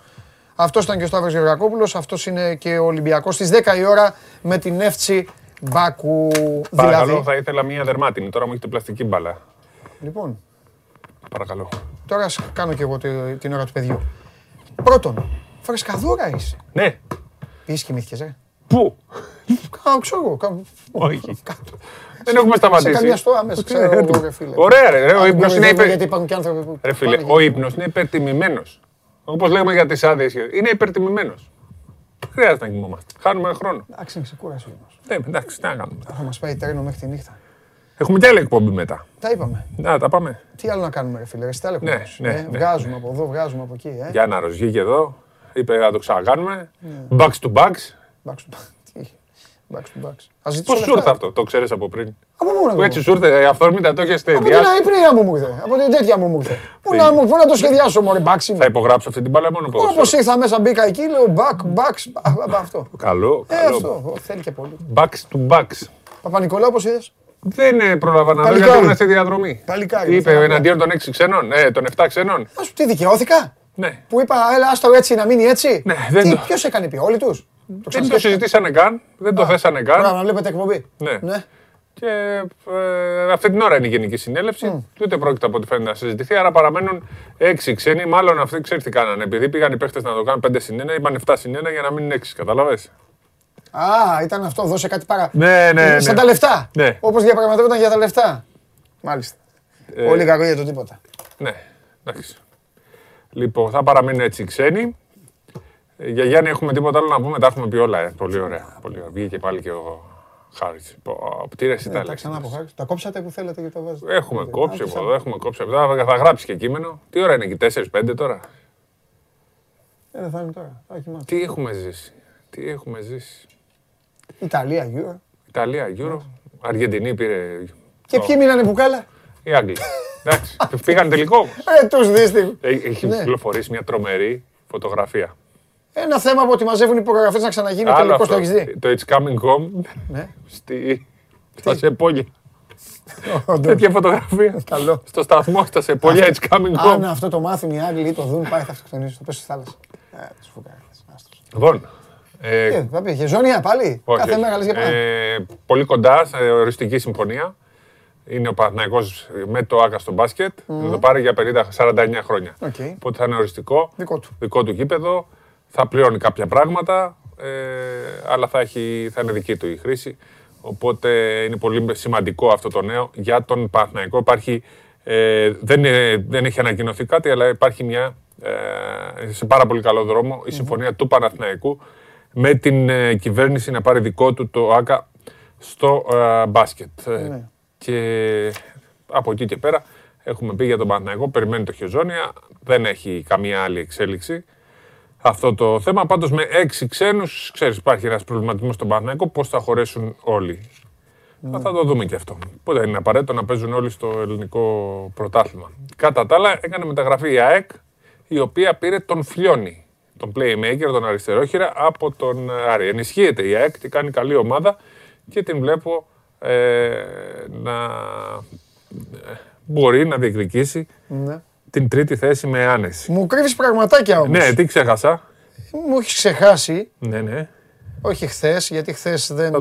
Αυτός ήταν και ο Σταύρος Γεωργακόπουλος, αυτός είναι και ο Ολυμπιακός στις δέκα η ώρα με την Εύτσι Μπάκου. Παρακαλώ, δηλαδή... θα ήθελα μία δερμάτινη, τώρα μου έχετε πλαστική μπάλα. Λοιπόν. Παρακαλώ. Τώρα κάνω και εγώ την ώρα του παιδιού. Πρώτον, φρεσκαδούρα είσαι. Ναι. Ή σκυμήθηκες, ε. Πού? Κάνω, ξέρω εγώ. Όχι. Δεν έχουμε σταματήσει. Σε καμία στόχα μέσα, ξέρω εγώ, ρε φίλε. Ωραία ρε, ο ύπνος είναι υπερ... Γιατί υπάρχουν και άνθρωποι που... Ρε φίλε, ο ύπνος είναι υπερτιμημένος. Όπως λέμε για τις άδειες, είναι υπερτιμημένος. Χρειάζεται να κοιμόμαστε. Χάνουμε χρόνο. Εντάξει, είναι ξεκούραση ο ύπνος. Ναι, εντάξει, τι να κάνουμε. Θα μας πάει τρένο μέχρι τη νύχτα. Έχουμε και άλλη εκπομπή μετά. Τα είπαμε. Να, τα πάμε. Τι άλλο να κάνουμε, ρε φίλε, εσύ τα λέμε. Ναι, ναι, ε, ναι, βγάζουμε ναι. από εδώ, βγάζουμε από εκεί. Ε. Για να ρωτήσει και εδώ, είπε να το ξανακάνουμε. Ναι. Backs to backs. Backs to backs. Backs to backs. Πώς σου ήρθε αυτό, το ξέρεις από πριν. Από μόνο. Που έτσι σου ήρθε, αυθόρμητα το έχεις τέτοια. Από την αϊπνία μου μου ήρθε. Από την τέτοια μου μου ήρθε. Πού να το σχεδιάσω, μωρέ, μπάξι. Θα υπογράψω αυτή την μπάλα μόνο που. Όπως ήρθα μέσα, μπήκα εκεί, λέω back, backs. Αυτό. Καλό, καλό. Θέλει και πολύ. Backs to backs. Παπανικολάου, πώς είδες. Δεν πρόλαβα να δω γιατί ήμουν στη διαδρομή. Παλικάρι. Είπε εναντίον των έξι ξενών, ε, των εφτά ξενών. Α, σου τι δικαιώθηκα. Ναι. Που είπα, έλα, άστο έτσι να μείνει έτσι. Ναι, δεν το... Ποιος έκανε πει, όλοι τους. Το δεν το συζητήσανε καν, δεν το θέσανε καν. Πράγμα, να βλέπετε εκπομπή. Ναι. ναι. Και ε, αυτή την ώρα είναι η Γενική Συνέλευση. Mm. Ούτε πρόκειται από ό,τι φαίνεται να συζητηθεί. Άρα παραμένουν έξι ξένοι. Μάλλον αυτοί ξέρει τι κάνανε. Επειδή πήγαν οι παίχτες να το κάνουν πέντε συν ένα, είπαν εφτά συν ένα για να μείνουν έξι. Καταλαβες. Α, ήταν αυτό, δώσε κάτι παρά. Ναι, ναι, ναι. Σαν τα λεφτά. Ναι. Όπως διαπραγματεύονταν για τα λεφτά. Μάλιστα. Ε, πολύ κακό για το τίποτα. Ναι, εντάξει. Λοιπόν, θα παραμείνουν έτσι οι ξένοι. Για Γιάννη έχουμε τίποτα άλλο να πούμε, τα έχουμε πει όλα. Ε. Πολύ ωραία. Πολύ ωραία. Βγήκε πάλι και ο Χάρης. Τι ρε, εσύ τα λέξεις. Τα κόψατε που θέλατε και τα βάζετε. Έχουμε κόψει από εδώ, έχουμε κόψει από εδώ. Θα γράψει και κείμενο. Τι ώρα είναι εκεί, τέσσερις πέντε τώρα. Ε, δεν θα είναι τώρα. Τι έχουμε ζήσει. Τι έχουμε ζήσει. Ιταλία Euro. Ιταλία Euro. Αργεντινή πήρε. Και ποιοι μείνανε μπουκάλα. Οι Άγγλοι. Εντάξει. Πήγαν τελικό. Ε, τους δίστηκε. Έχει κυκλοφορήσει μια τρομερή φωτογραφία. Ένα θέμα που ότι μαζεύουν οι υπογραφές να ξαναγίνει τελικό στο X D. Το It's Coming Home. Στη. Στα Σεπόλια. Τέτοια φωτογραφία. Στο σταθμό στα Σεπόλια It's Coming Home. Αν αυτό το μάθουν οι Άγγλοι ή το δουν, πάει θα αυτοκτονήσουν. Το πέσει στη θάλασσα. Λοιπόν. Ε, θα πήγε ζώνια πάλι, όχι, κάθε μέρα λες για πάλι. Ε, πολύ κοντά, ε, οριστική συμφωνία. Είναι ο Παναθηναϊκός με το ΆΚΑ στο μπάσκετ. Mm. Θα το πάρει για πενήντα σαράντα εννιά χρόνια. Okay. Οπότε θα είναι οριστικό, δικό του, δικό του γήπεδο. Θα πληρώνει κάποια πράγματα, ε, αλλά θα, έχει, θα είναι δική του η χρήση. Οπότε είναι πολύ σημαντικό αυτό το νέο για τον Παναθηναϊκό. Υπάρχει, ε, δεν, ε, δεν έχει ανακοινωθεί κάτι, αλλά υπάρχει μια, ε, σε πάρα πολύ καλό δρόμο η συμφωνία mm-hmm. του Παναθηναϊκού με την ε, κυβέρνηση να πάρει δικό του το ΆΚΑ στο ε, μπάσκετ. Ναι. Και από εκεί και πέρα έχουμε πει για τον Παναθηναϊκό, περιμένει το χεζόνια, δεν έχει καμία άλλη εξέλιξη αυτό το θέμα. Πάντως με έξι ξένους, ξέρεις, υπάρχει ένας προβληματισμός στον Παναθηναϊκό, πώς θα χωρέσουν όλοι. Ναι. Θα το δούμε και αυτό. Πότε είναι απαραίτητο να παίζουν όλοι στο ελληνικό πρωτάθλημα. Κατά τα άλλα έκανε μεταγραφή η ΑΕΚ, η οποία πήρε τον Φλιώνη, τον playmaker, τον αριστερόχειρα, από τον Άρη. Ενισχύεται η ΑΕΚ, την κάνει καλή ομάδα και την βλέπω ε, να μπορεί να διεκδικήσει ναι. την τρίτη θέση με άνεση. Μου κρύβεις πραγματάκια όμως. Ναι, τι ξέχασα. Μου έχεις ξεχάσει. Ναι, ναι. Όχι χθες, γιατί χθες δεν,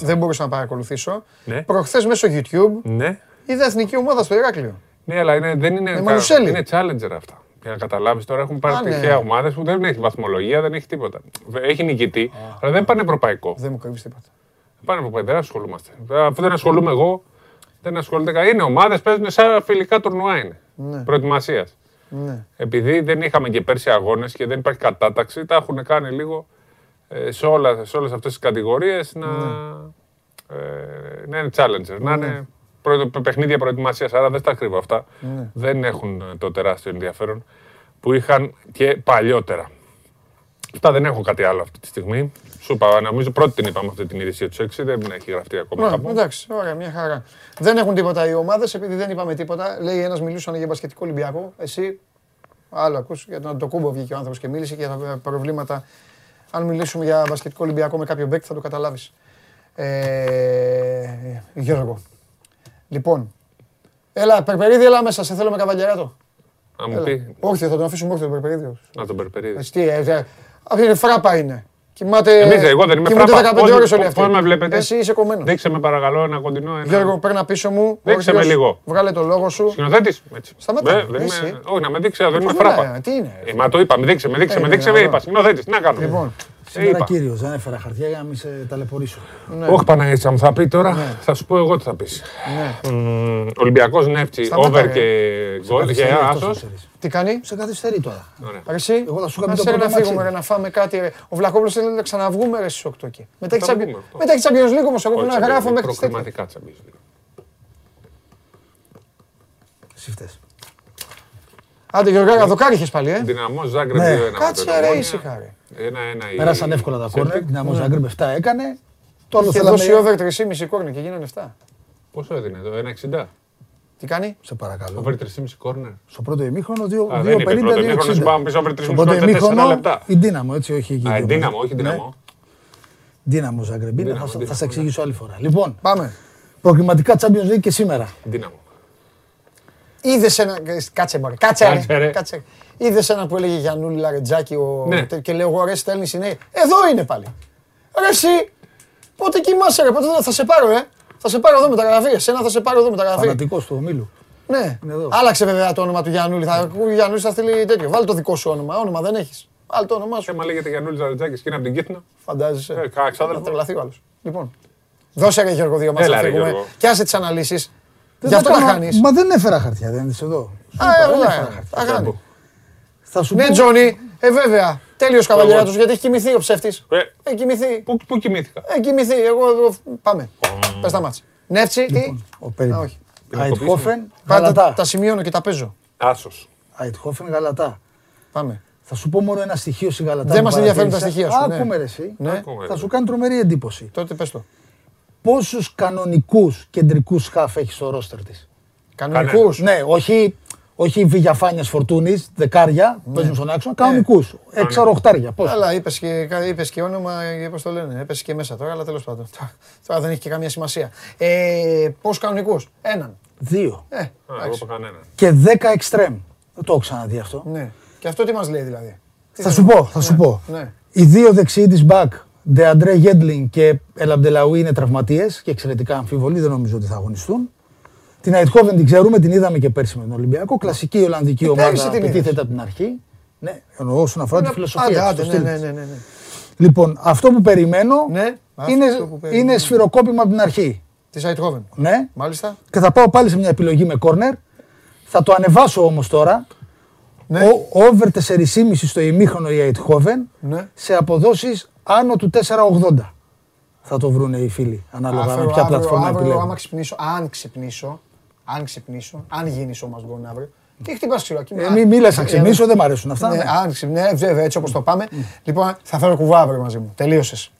δεν μπορούσα να παρακολουθήσω. Ναι. Προχθές μέσω YouTube ναι. είδα εθνική ομάδα στο Ηράκλειο. Ναι, αλλά είναι, δεν είναι, κα, είναι challenger αυτά. Για να καταλάβεις τώρα, έχουν πάρει τυχαία ναι. ομάδες που δεν έχει βαθμολογία, δεν έχει τίποτα. Έχει νικητή, Α, αλλά δεν πάνε ευρωπαϊκό. Δεν μου κρύβεις τίποτα. Δεν πάνε ευρωπαϊκό, δεν ασχολούμαστε. Αφού δεν ασχολούμαι εγώ, δεν ασχολείται κανένα. Είναι ομάδες, παίζουν σαν φιλικά τουρνουά είναι. Ναι. Προετοιμασίας. Ναι. Επειδή δεν είχαμε και πέρσι αγώνες και δεν υπάρχει κατάταξη, τα έχουν κάνει λίγο. Σε, όλα, σε όλες αυτές τις κατηγορίες να, ναι. ε, να είναι challenger, ναι. να είναι προ, παιχνίδια προετοιμασίας, άρα δεν τα κρύβω αυτά. Ναι. Δεν έχουν το τεράστιο ενδιαφέρον που είχαν και παλιότερα. Αυτά δεν έχω κάτι άλλο αυτή τη στιγμή. Σου είπα, νομίζω πρώτη την είπαμε αυτή την ειδησία του έξι, δεν έχει γραφτεί ακόμα κάπου. Ναι, εντάξει, ωραία, μια χαρά. Δεν έχουν τίποτα οι ομάδες, επειδή δεν είπαμε τίποτα. Λέει ένας μιλούσαν για μπασκετικό Ολυμπιακό, εσύ άλλο ακούς, για τον Αντετοκούμπο βγήκε ο άνθρωπος και μίλησε για τα προβλήματα. Αν μιλήσουμε για μπασκετικό Ολυμπιακό με κάποιο μπέκ θα το καταλάβεις. Ε, Γιώργο. Λοιπόν, έλα, Περπερίδη, έλα μέσα, σε θέλω με καβαλιαράτο. Να μου έλα. πει. Όχι, θα τον αφήσουμε όχι τον Περπερίδη. Να τον Περπερίδη. Εσύ, ε, ε, φράπα είναι. Κοιμάται, Εμείς, εγώ δεν είμαι φράπα. δεκαπέντε ώρες όλοι αυτοί. Πώς με βλέπετε. Εσύ είσαι κομμένος. Δείξε με παρακαλώ ένα κοντινό. Ένα... Γιώργο, παίρνα πίσω μου. Δείξε με λίγο. Βγάλε το λόγο σου. Σκηνοθέτης. Σταμάτα. Όχι, να με δείξει, δεν είμαι φράπα. Τι είναι. Μα το είπαμε, δείξε με, δείξε με, δείξε με. Είπα, σκηνοθέτης, τι να κάνω. Λοιπόν, σήμερα κύριος, δεν έφερα χαρτιά για να μην σε ταλαιπωρήσω. Όχι, Παναγίτσα μου, θα πει τώρα, θα σου πω εγώ τι θα πει. Ολυμπιακός Νεύτσι, over και γκολ και άσος. Τι κάνει, σε καθυστερεί τώρα. Εσύ, εγώ θα σου κάνω το πρώτο. Να φύγουμε, να φάμε κάτι. Ο Βλακόπουλος θέλει να ξαναβγούμε ρε στις οκτώ εκεί. Μετά έχει Champions League όμως, εγώ πρέπει να γράφω μέχρι τις προκριματικά Champions League. Εσύ φταίς. Άντε Γιωργάκα, δοκάρι είχες πάλι, ε. Δυναμό Ζάγκρεπ δύο ένα. Κάτσε ρε, ήσυχα ρε. Πέρασαν εύκολα τα κόρνερ, Δυναμό Ζάγκρεπ επτά έκανε. Είχε δώσει over τρία και μισό κόρνερ και γίνανε επτά. Πόσο έδινε εδώ, ένα εξήντα. Τι κάνει, σε παρακαλώ. Over τρία και μισό κόρνερ. Στο πρώτο ημίχρονο δύο πενήντα δύο εξήντα. Στο πρώτο ημίχρονο η Δύναμο, έτσι, όχι η Δύναμο. Η Δύναμο, όχι η Δύναμο. Δύναμο Ζαγκρεμπίνα, θα σε εξηγήσω άλλη φορά. Λοιπόν, πάμε. Προκριματικά Champions League και σήμερα. Δύναμο. Είδες ένα. Κάτσε, μωρέ. Κάτσε. Είδες ένα που έλεγε Γιαννούλη Λαρετζάκη και λέω εγώ ρε στέλνει συνέχεια. Εδώ είναι πάλι. Ρε εσύ, πότε κοιμάσαι, ρε, πότε θα σε πάρω, ε. Θα σε πάρω εδώ με τα γραφεία. Σένα θα σε πάρω εδώ με τα γραφεία. Φανατικός του ομίλου. Ναι. Άλλαξε βέβαια το όνομα του Γιαννούλη. Θα ακούει Γιαννούλη, θα θέλει τέτοιο. Βάλε το δικό σου όνομα. Όνομα δεν έχεις. Βάλε το όνομά σου. Έμα λέγεται Γιαννούλη Ζαρετζάκης και είναι από την Κίτνα. Φαντάζεσαι. Θα τρελαθεί ο άλλος. Λοιπόν. Δώσε ρε Γιώργο δύο μας να φύγουμε. Και άσε τις αναλύσεις. Γι' αυτό τα χάνεις. Μα δεν έφερα χαρτιά, δεν είσαι εδώ. Ναι, Τζόνι, ε βέβαια. Τέλειος καβαλιάτος, γιατί έχει κοιμηθεί ο ψεύτης. Έχει κοιμηθεί. Πού κοιμήθηκα. Έχει κοιμηθεί. Εγώ πάμε. Πες τα μάτς. Νεύτσι τι. Ο περίπου. Αϊτχόβεν, Γαλατά. Τα σημειώνω και τα παίζω. Άσος. Αϊτχόβεν, Γαλατά. Πάμε. Θα σου πω μόνο ένα στοιχείο στη Γαλατά. Δεν μας ενδιαφέρουν τα στοιχεία σου. Ακούμε εσύ. Θα σου κάνει τρομερή εντύπωση. Τότε πες το. Πόσους κανονικούς κεντρικούς χαφ έχει στο ρόστερ της. Κανονικούς. Ναι, όχι. Όχι Βηγιαφάνιας Φορτούνης, δεκάρια, ναι. παίζουν στον άξονα, κανονικούς, ναι. εξαροχτάρια, πώς. Αλλά είπες και, είπες και όνομα, πώς το λένε, έπεσε και μέσα τώρα, αλλά τέλος πάντων. Τώρα δεν έχει και καμία σημασία. Ε, πώς κανονικούς, έναν. Δύο. Ε, Α, και δέκα εξτρέμ. Δεν το έχω ξαναδεί αυτό. Ναι. Και αυτό τι μας λέει δηλαδή. Τι θα σου πω, πω, θα ναι. σου πω. Ναι. Οι δύο δεξιοί της Μπακ, Ντεαντρέ Γέντλιν και Ελαμπτελαουί είναι τραυματίες και εξαιρετικά αμφίβολοι, δεν νομίζω ότι θα αγωνιστούν. Την Αϊτχόβεν την ξέρουμε, την είδαμε και πέρσι με τον Ολυμπιακό. Κλασική Ολλανδική ομάδα που τίθεται από την αρχή. Ναι, εννοώ όσον αφορά τη φιλοσοφία. Λοιπόν, αυτό που περιμένω είναι σφυροκόπημα από την αρχή. Τη Αϊτχόβεν. Ναι, μάλιστα. Και θα πάω πάλι σε μια επιλογή με κόρνερ. Θα το ανεβάσω όμως τώρα. Over τέσσερα κόμμα πέντε στο ημίχρονο η Αϊτχόβεν σε αποδόσεις άνω του τέσσερα κόμμα ογδόντα. Θα το βρούνε οι φίλοι, ανάλογα με ποια πλατφόρμα επιλέγουν. Άμα ξυπνήσω, αν ξυπνήσω, αν ξυπνήσω, αν γίνεις όμως γκον αύριο, τι χτυπάς ξυλάκι. Μην λες να ξυπνήσω, δεν μ' αρέσουν αυτά. Αν ξυπνήσω, έτσι όπως το πάμε. Λοιπόν, θα φέρω κουβά αύριο μαζί μου. Τελείωσες.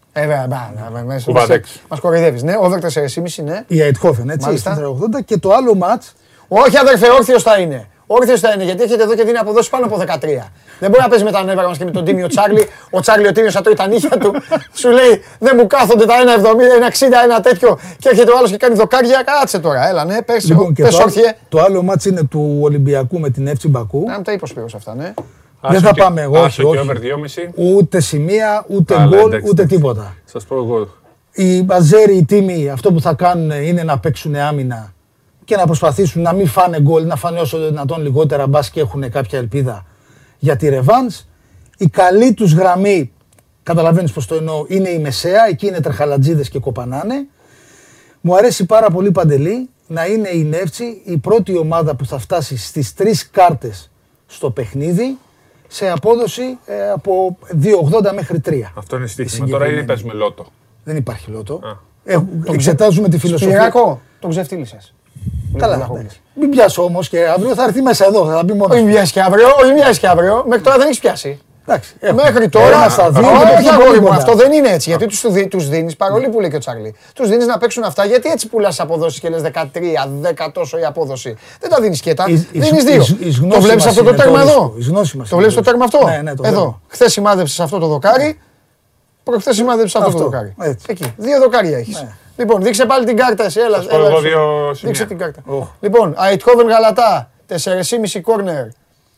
Μας κοροϊδεύεις, ναι, over τέσσερα κόμμα πέντε, ναι. Η Αϊτχόβεν, έτσι, τέσσερα κόμμα ογδόντα και το άλλο ματς. Όχι αδερφέ, όρθιος θα είναι. Όρθιος θα είναι, γιατί έχετε εδώ και δίνει αποδόσεις πάνω από δεκατρία. Δεν μπορεί να παίζει με τα νεύρα μας και με τον Τίμιο Τσάρλι. Ο Τσάρλι ο Τίμιος θα τρώει τα νύχια του. Σου λέει δεν μου κάθονται τα ένα εβδομήντα, ένα εξήντα, ένα τέτοιο. Και έρχεται ο άλλος και κάνει δοκάρια. Κάτσε τώρα, έλα, ναι, πες, λοιπόν, πες όρθιε. Το άλλο μάτς είναι του Ολυμπιακού με την Έφτσι Μπακού. Να, τα είπε ο Σπύρος αυτά, ναι. Δεν θα πάμε εγώ. Όχι, όχι. Ούτε σημεία, ούτε γκολ, ούτε τίποτα. Σας πω εγώ. Οι μπαζέροι, οι τίμοι, αυτό που θα κάνουν είναι να παίξουν άμυνα και να προσπαθήσουν να μην φάνε γκολ, να φάνε όσο δυνατόν λιγότερα μπας και έχουν κάποια ελπίδα για τη ρεβάνς. Η καλή τους γραμμή, καταλαβαίνεις πως το εννοώ, είναι η μεσαία, εκεί είναι τρεχαλατζίδες και κοπανάνε. Μου αρέσει πάρα πολύ, Παντελή, να είναι η Νεύτσι η πρώτη ομάδα που θα φτάσει στις τρεις κάρτες στο παιχνίδι σε απόδοση ε, από δύο ογδόντα μέχρι τρία. Αυτό είναι στοίχημα. Τώρα ήδη παίζουμε λότο. Δεν υπάρχει λότο. Ε, εξετάζουμε ξε... τη φιλοσοφία. Σπυριακό, τον ξεφτύλισες. Καλά. Μην πιάσω όμως και αύριο θα έρθει μέσα εδώ. Θα πει μόνο. Μην πιάσει και αύριο, μην πιάσει και αύριο. Μέχρι τώρα δεν έχει πιάσει. Εντάξει. Μέχρι τώρα στα δύο. Όχι, αγόρι μου, αυτό δεν είναι έτσι. Γιατί του δίνει, παρόλο που λέει και ο Τσάρλι, του δίνει να παίξουν αυτά. Γιατί έτσι πουλάς αποδόσεις και λες δεκατρία, δέκα τόσο η απόδοση. Δεν τα δίνει και τα. Δίνεις δύο. Το βλέπει αυτό το τέρμα εδώ. Το βλέπει το τέρμα αυτό. Εδώ. Χθες σημάδεψες αυτό το δοκάρι. Προχθές σημάδεψες αυτό το δοκάρι. Δύο δοκάρια έχεις. Λοιπόν, δείξε πάλι την κάρτα εσύ, έλα. Εγώ δύο σημεία. Την κάρτα. Oh. Λοιπόν, Αϊτχόβεν Γαλατά, τέσσερα και μισό κόρνερ,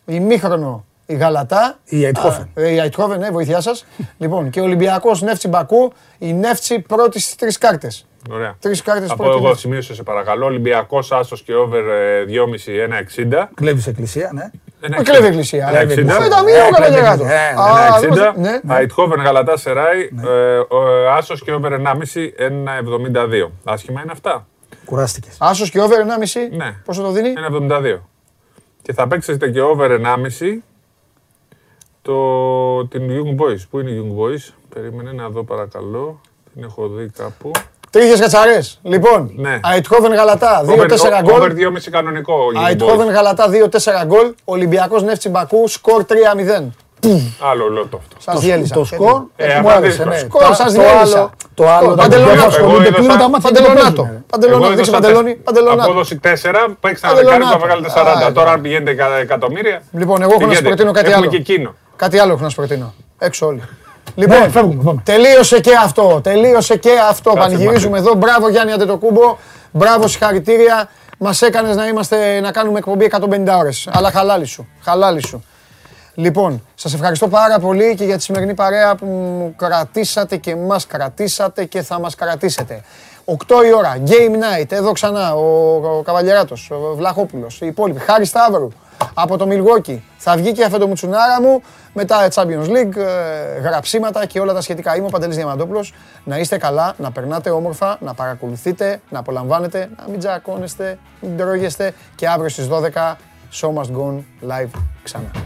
ημίχρονο η Γαλατά. Η Αϊτχόβεν. Η Αϊτχόβεν, ναι, βοήθειά σας. Λοιπόν, και ο Ολυμπιακός Νεύτσι Μπακού, η Νεύτσι πρώτη στις τρεις κάρτες. Ωραία. Τρεις κάρτες πρώτη. Από εγώ σημείωσα, σε παρακαλώ, Ολυμπιακός άσος και over δυόμισι ένα εξήντα. Κλέβεις εκκλησία, ναι. Δεν κλέβει εκκλησία. Δεν κλέβει εκκλησία. Αϊτχόβεν Γαλατασαράι, άσος και over ένα και μισό, ένα εβδομήντα δύο. Άσχημα είναι αυτά. Κουράστηκες. Άσος και over ένα και μισό, πόσο το δίνει? ένα εβδομήντα δύο. Και θα παίξετε και over ένα και μισό την Young Boys. Πού είναι η Young Boys? Περίμενε να δω παρακαλώ. Την έχω δει κάπου. Τρίχες κατσαρές. Λοιπόν, Αϊτχόβεν Γαλατά δύο τέσσερα γκολ. Over δυόμισι κανονικό. Αϊτχόβεν Γαλατά δύο τέσσερα γκολ. Ολυμπιακός Νεύτσι Μπακού, σκορ τρία μηδέν. Άλλο λότο αυτό. Σας διέλυσα. Το σκορ μου άρεσε, ναι. Σκορ σας διέλυσα. Το άλλο. Παντελονάτο. Παντελονάτο. Δείξε Παντελόνι. Απόδοση τέσσερα, παίξτε ένα δεκάρι, θα βγάλετε σαράντα. Τώρα αν πηγαίνετε εκατομμύρια. Λοιπόν, εγώ έχω να σας προτείνω κάτι άλλο. Κάτι άλλο έχω να σας προτείνω. Έξω όλοι. Λοιπόν, φεύγουμε. Τελείωσε και αυτό. Τελείωσε και αυτό. Πανηγυρίζουμε εδώ. Μπράβο Γιάννη Αντετοκούμπο. Μπράβο, συγχαρητήρια. Μας έκανες να είμαστε, να κάνουμε εκπομπή εκατόν πενήντα ώρες. Αλλά χαλάλι σου. Χαλάλι σου. Λοιπόν, σας ευχαριστώ πάρα πολύ και για τη σημερινή παρέα που μου κρατήσατε και μας κρατήσατε και θα μας κρατήσετε. οκτώ η ώρα, Game Night, εδώ ξανά ο Καβαλιεράτος, ο Βλαχόπουλος, οι υπόλοιποι. Χάρης Σταύρου από το Milwaukee. Θα βγει και αυτό το μουτσουνάρα μου, μετά Champions League, γραψίματα και όλα τα σχετικά. Είμαι ο Παντελής Διαμαντόπουλος. Να είστε καλά, να περνάτε όμορφα, να παρακολουθείτε, να απολαμβάνετε, να μην τζακώνεστε, μην τρώγεστε και αύριο στις δώδεκα, Show Must Go Live ξανά.